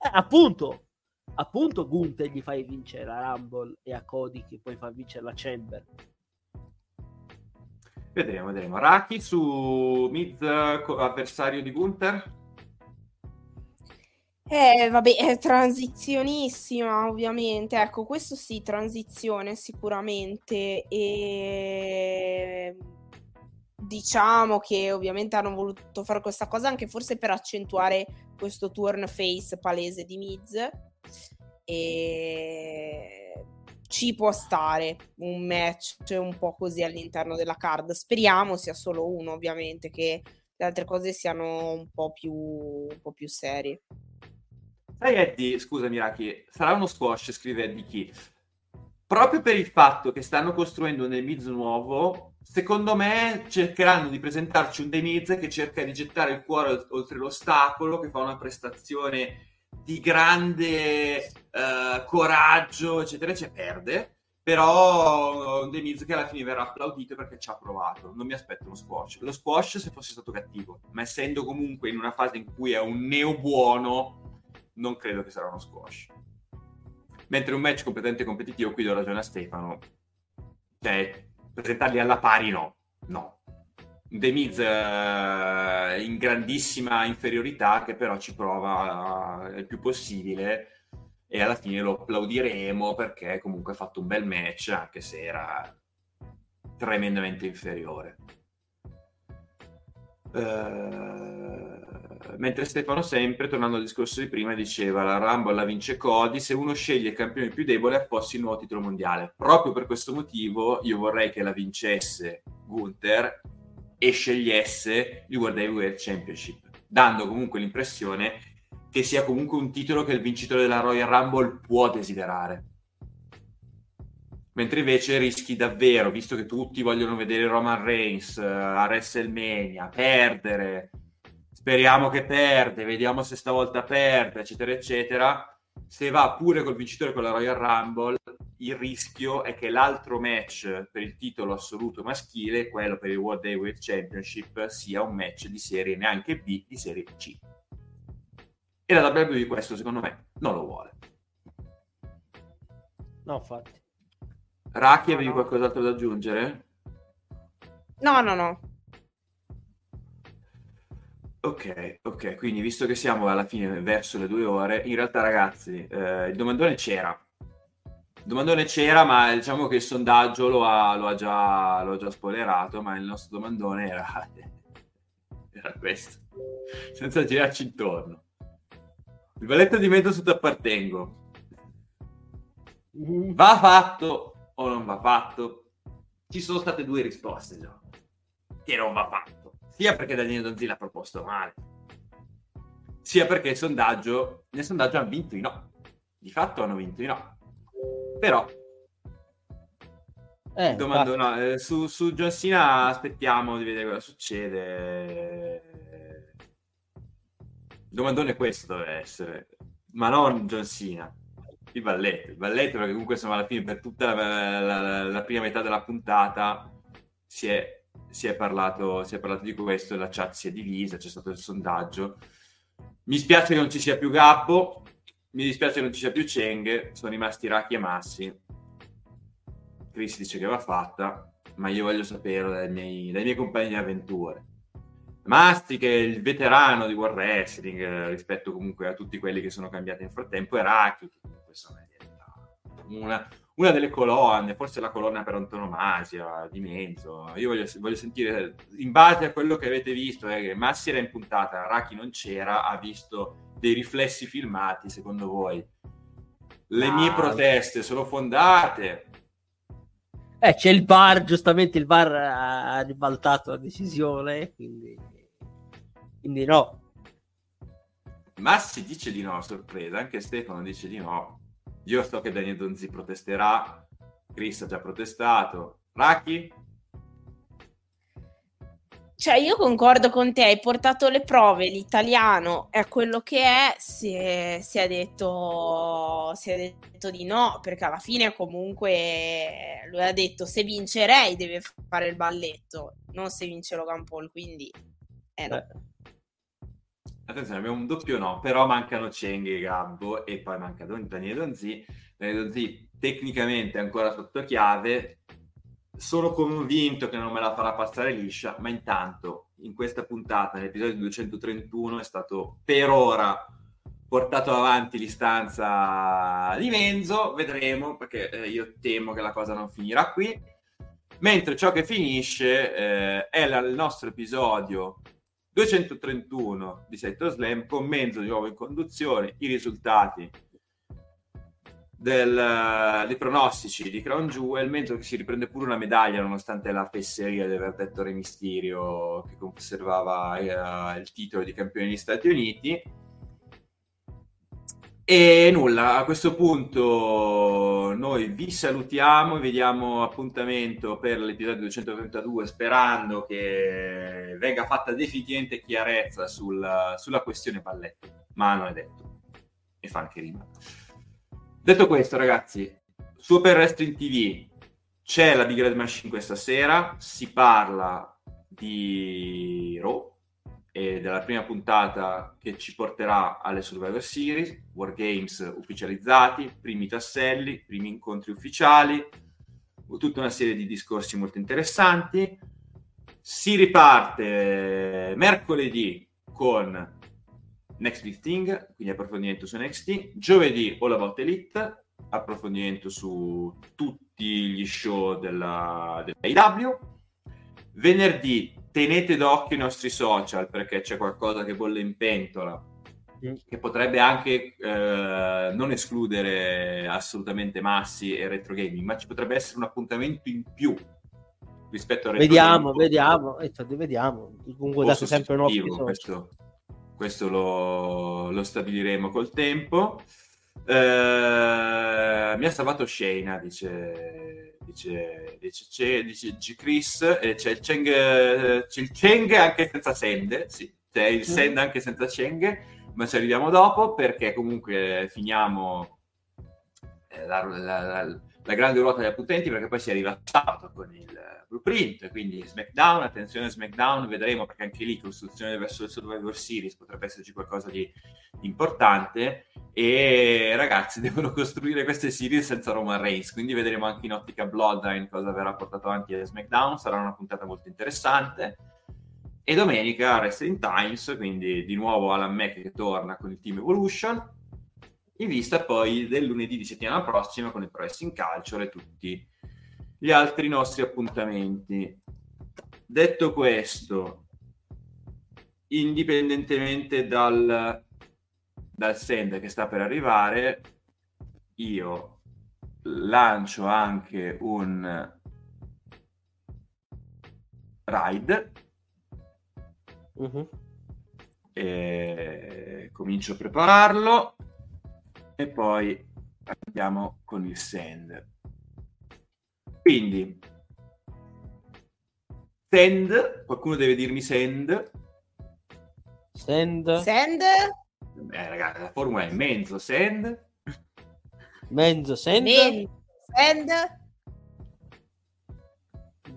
Appunto Gunther gli fai vincere la Rumble e a Cody che poi fa vincere la Chamber. Vedremo. Raki su Miz avversario di Gunther? Vabbè, è transizionissima ovviamente, ecco, questo sì, transizione sicuramente, e diciamo che ovviamente hanno voluto fare questa cosa anche forse per accentuare questo turn face palese di Miz, e ci può stare un match, cioè un po' così all'interno della card, speriamo sia solo uno ovviamente, che le altre cose siano un po' più serie. Sai Eddie, scusami Raki, sarà uno squash, scrive Eddie Chi, proprio per il fatto che stanno costruendo un The Miz nuovo, secondo me cercheranno di presentarci un The Miz che cerca di gettare il cuore oltre l'ostacolo, che fa una prestazione di grande coraggio eccetera eccetera, perde, però un The Miz che alla fine verrà applaudito perché ci ha provato. Non mi aspetto uno squash. Lo squash se fosse stato cattivo, ma essendo comunque in una fase in cui è un neo buono, non credo che sarà uno squash. Mentre un match competente e competitivo, qui do ragione a Stefano, cioè presentarli alla pari no. The Miz in grandissima inferiorità, che però ci prova il più possibile, e alla fine lo applaudiremo perché comunque ha fatto un bel match anche se era tremendamente inferiore. Mentre Stefano, sempre tornando al discorso di prima, diceva la Rumble la vince Cody, se uno sceglie il campione più debole appoggia il nuovo titolo mondiale. Proprio per questo motivo io vorrei che la vincesse Gunther e scegliesse il World Heavyweight Championship, dando comunque l'impressione che sia comunque un titolo che il vincitore della Royal Rumble può desiderare. Mentre invece rischi davvero, visto che tutti vogliono vedere Roman Reigns a WrestleMania, perdere, speriamo che perde, vediamo se stavolta perde, eccetera eccetera, se va pure col vincitore con la Royal Rumble, il rischio è che l'altro match per il titolo assoluto maschile, quello per il World Heavyweight Championship, sia un match di serie neanche B, di serie C. E la WWE questo secondo me non lo vuole. No, infatti. Raki, avevi qualcos'altro da aggiungere? No. Ok, quindi visto che siamo alla fine verso le 2 ore, in realtà ragazzi, il domandone c'era. Ma diciamo che il sondaggio l'ho già spoilerato, ma il nostro domandone era questo. Senza girarci intorno. Il balletto di mezzo su T'appartengo va fatto o non va fatto? Ci sono state 2 risposte già, che non va fatto, sia perché Daniele Donzì l'ha proposto male, sia perché nel sondaggio hanno vinto i no, di fatto hanno vinto i no, però domando, no, su John Cena aspettiamo di vedere cosa succede. Il domandone questo deve essere, ma non John Cena, il balletto, perché comunque insomma alla fine per tutta la prima metà della puntata si è parlato di questo, la chat si è divisa, c'è stato il sondaggio. Mi spiace che non ci sia più Gabbo, mi dispiace che non ci sia più Cheng, sono rimasti Raki e Massi. Chris dice che va fatta, ma io voglio saperlo dai miei compagni di avventure. Masti, che è il veterano di World Wrestling rispetto comunque a tutti quelli che sono cambiati nel frattempo, e Raki, che comunque sono una delle colonne, forse la colonna per antonomasia di mezzo. Io voglio sentire, in base a quello che avete visto, che Massi era in puntata, Raki non c'era, ha visto dei riflessi filmati, secondo voi le mie proteste sono fondate? C'è il VAR, giustamente il VAR ha ribaltato la decisione, quindi no. Massi dice di no, sorpresa, anche Stefano dice di no. Io so che Daniele Donzì protesterà, Chris ha già protestato. Raki? Cioè, io concordo con te, hai portato le prove, l'italiano è quello che è, si è detto di no, perché alla fine comunque lui ha detto se vince Rey deve fare il balletto, non se vince Logan Paul, quindi no. Attenzione, abbiamo un doppio no, però mancano Cheng e Gabbo e poi manca Daniele Donzì. Daniele Donzì tecnicamente è ancora sotto chiave, sono convinto che non me la farà passare liscia, ma intanto in questa puntata, nell'episodio 231, è stato per ora portato avanti l'istanza di Enzo, vedremo, perché io temo che la cosa non finirà qui, mentre ciò che finisce è il nostro episodio 231 di SideTalk Slam con Enzo di nuovo in conduzione, i risultati dei pronostici di Crown Jewel, mentre si riprende pure una medaglia nonostante la fesseria di aver detto Rey Mysterio che conservava il titolo di campione degli Stati Uniti. E nulla, a questo punto noi vi salutiamo, vi diamo appuntamento per l'episodio 232 sperando che venga fatta definitivamente chiarezza sulla questione balletto, ma non è detto, e fa anche rima. Detto questo, ragazzi, su Open Wrestling TV c'è la Big Red Machine questa sera, si parla di Raw e della prima puntata che ci porterà alle Survivor Series, War Games ufficializzati, primi tasselli, primi incontri ufficiali, tutta una serie di discorsi molto interessanti. Si riparte mercoledì con Next Big Thing, quindi approfondimento su NXT, giovedì All About Elite, approfondimento su tutti gli show della IW, venerdì tenete d'occhio i nostri social perché c'è qualcosa che bolle in pentola che potrebbe anche non escludere assolutamente Massi e Retro Gaming, ma ci potrebbe essere un appuntamento in più rispetto al Retro Gaming. Vediamo, comunque date sempre un occhio questo lo stabiliremo col tempo. Mi ha salvato Shayna, dice G. Chris, c'è il Cheng anche senza Send, sì, c'è il Send anche senza Cheng, ma ci arriviamo dopo perché comunque finiamo la grande ruota degli appuntamenti, perché poi si arriva a sabato con il blueprint, quindi SmackDown, attenzione SmackDown, vedremo, perché anche lì costruzione verso il Survivor Series potrebbe esserci qualcosa di importante e ragazzi devono costruire queste series senza Roman Reigns, quindi vedremo anche in ottica Bloodline cosa verrà portato avanti a SmackDown, sarà una puntata molto interessante. E domenica Wrestling Times, quindi di nuovo Alan Mack che torna con il Team Evolution, in vista poi del lunedì di settimana prossima con il Pro Wrestling Calcio e tutti gli altri nostri appuntamenti. Detto questo, indipendentemente dal send che sta per arrivare, io lancio anche un ride. E comincio a prepararlo e poi andiamo con il send. Quindi send, qualcuno deve dirmi send. Ragazzi, la formula è mezzo send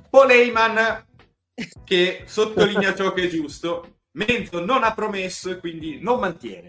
Paul Heyman che sottolinea ciò che è giusto, mezzo non ha promesso e quindi non mantiene.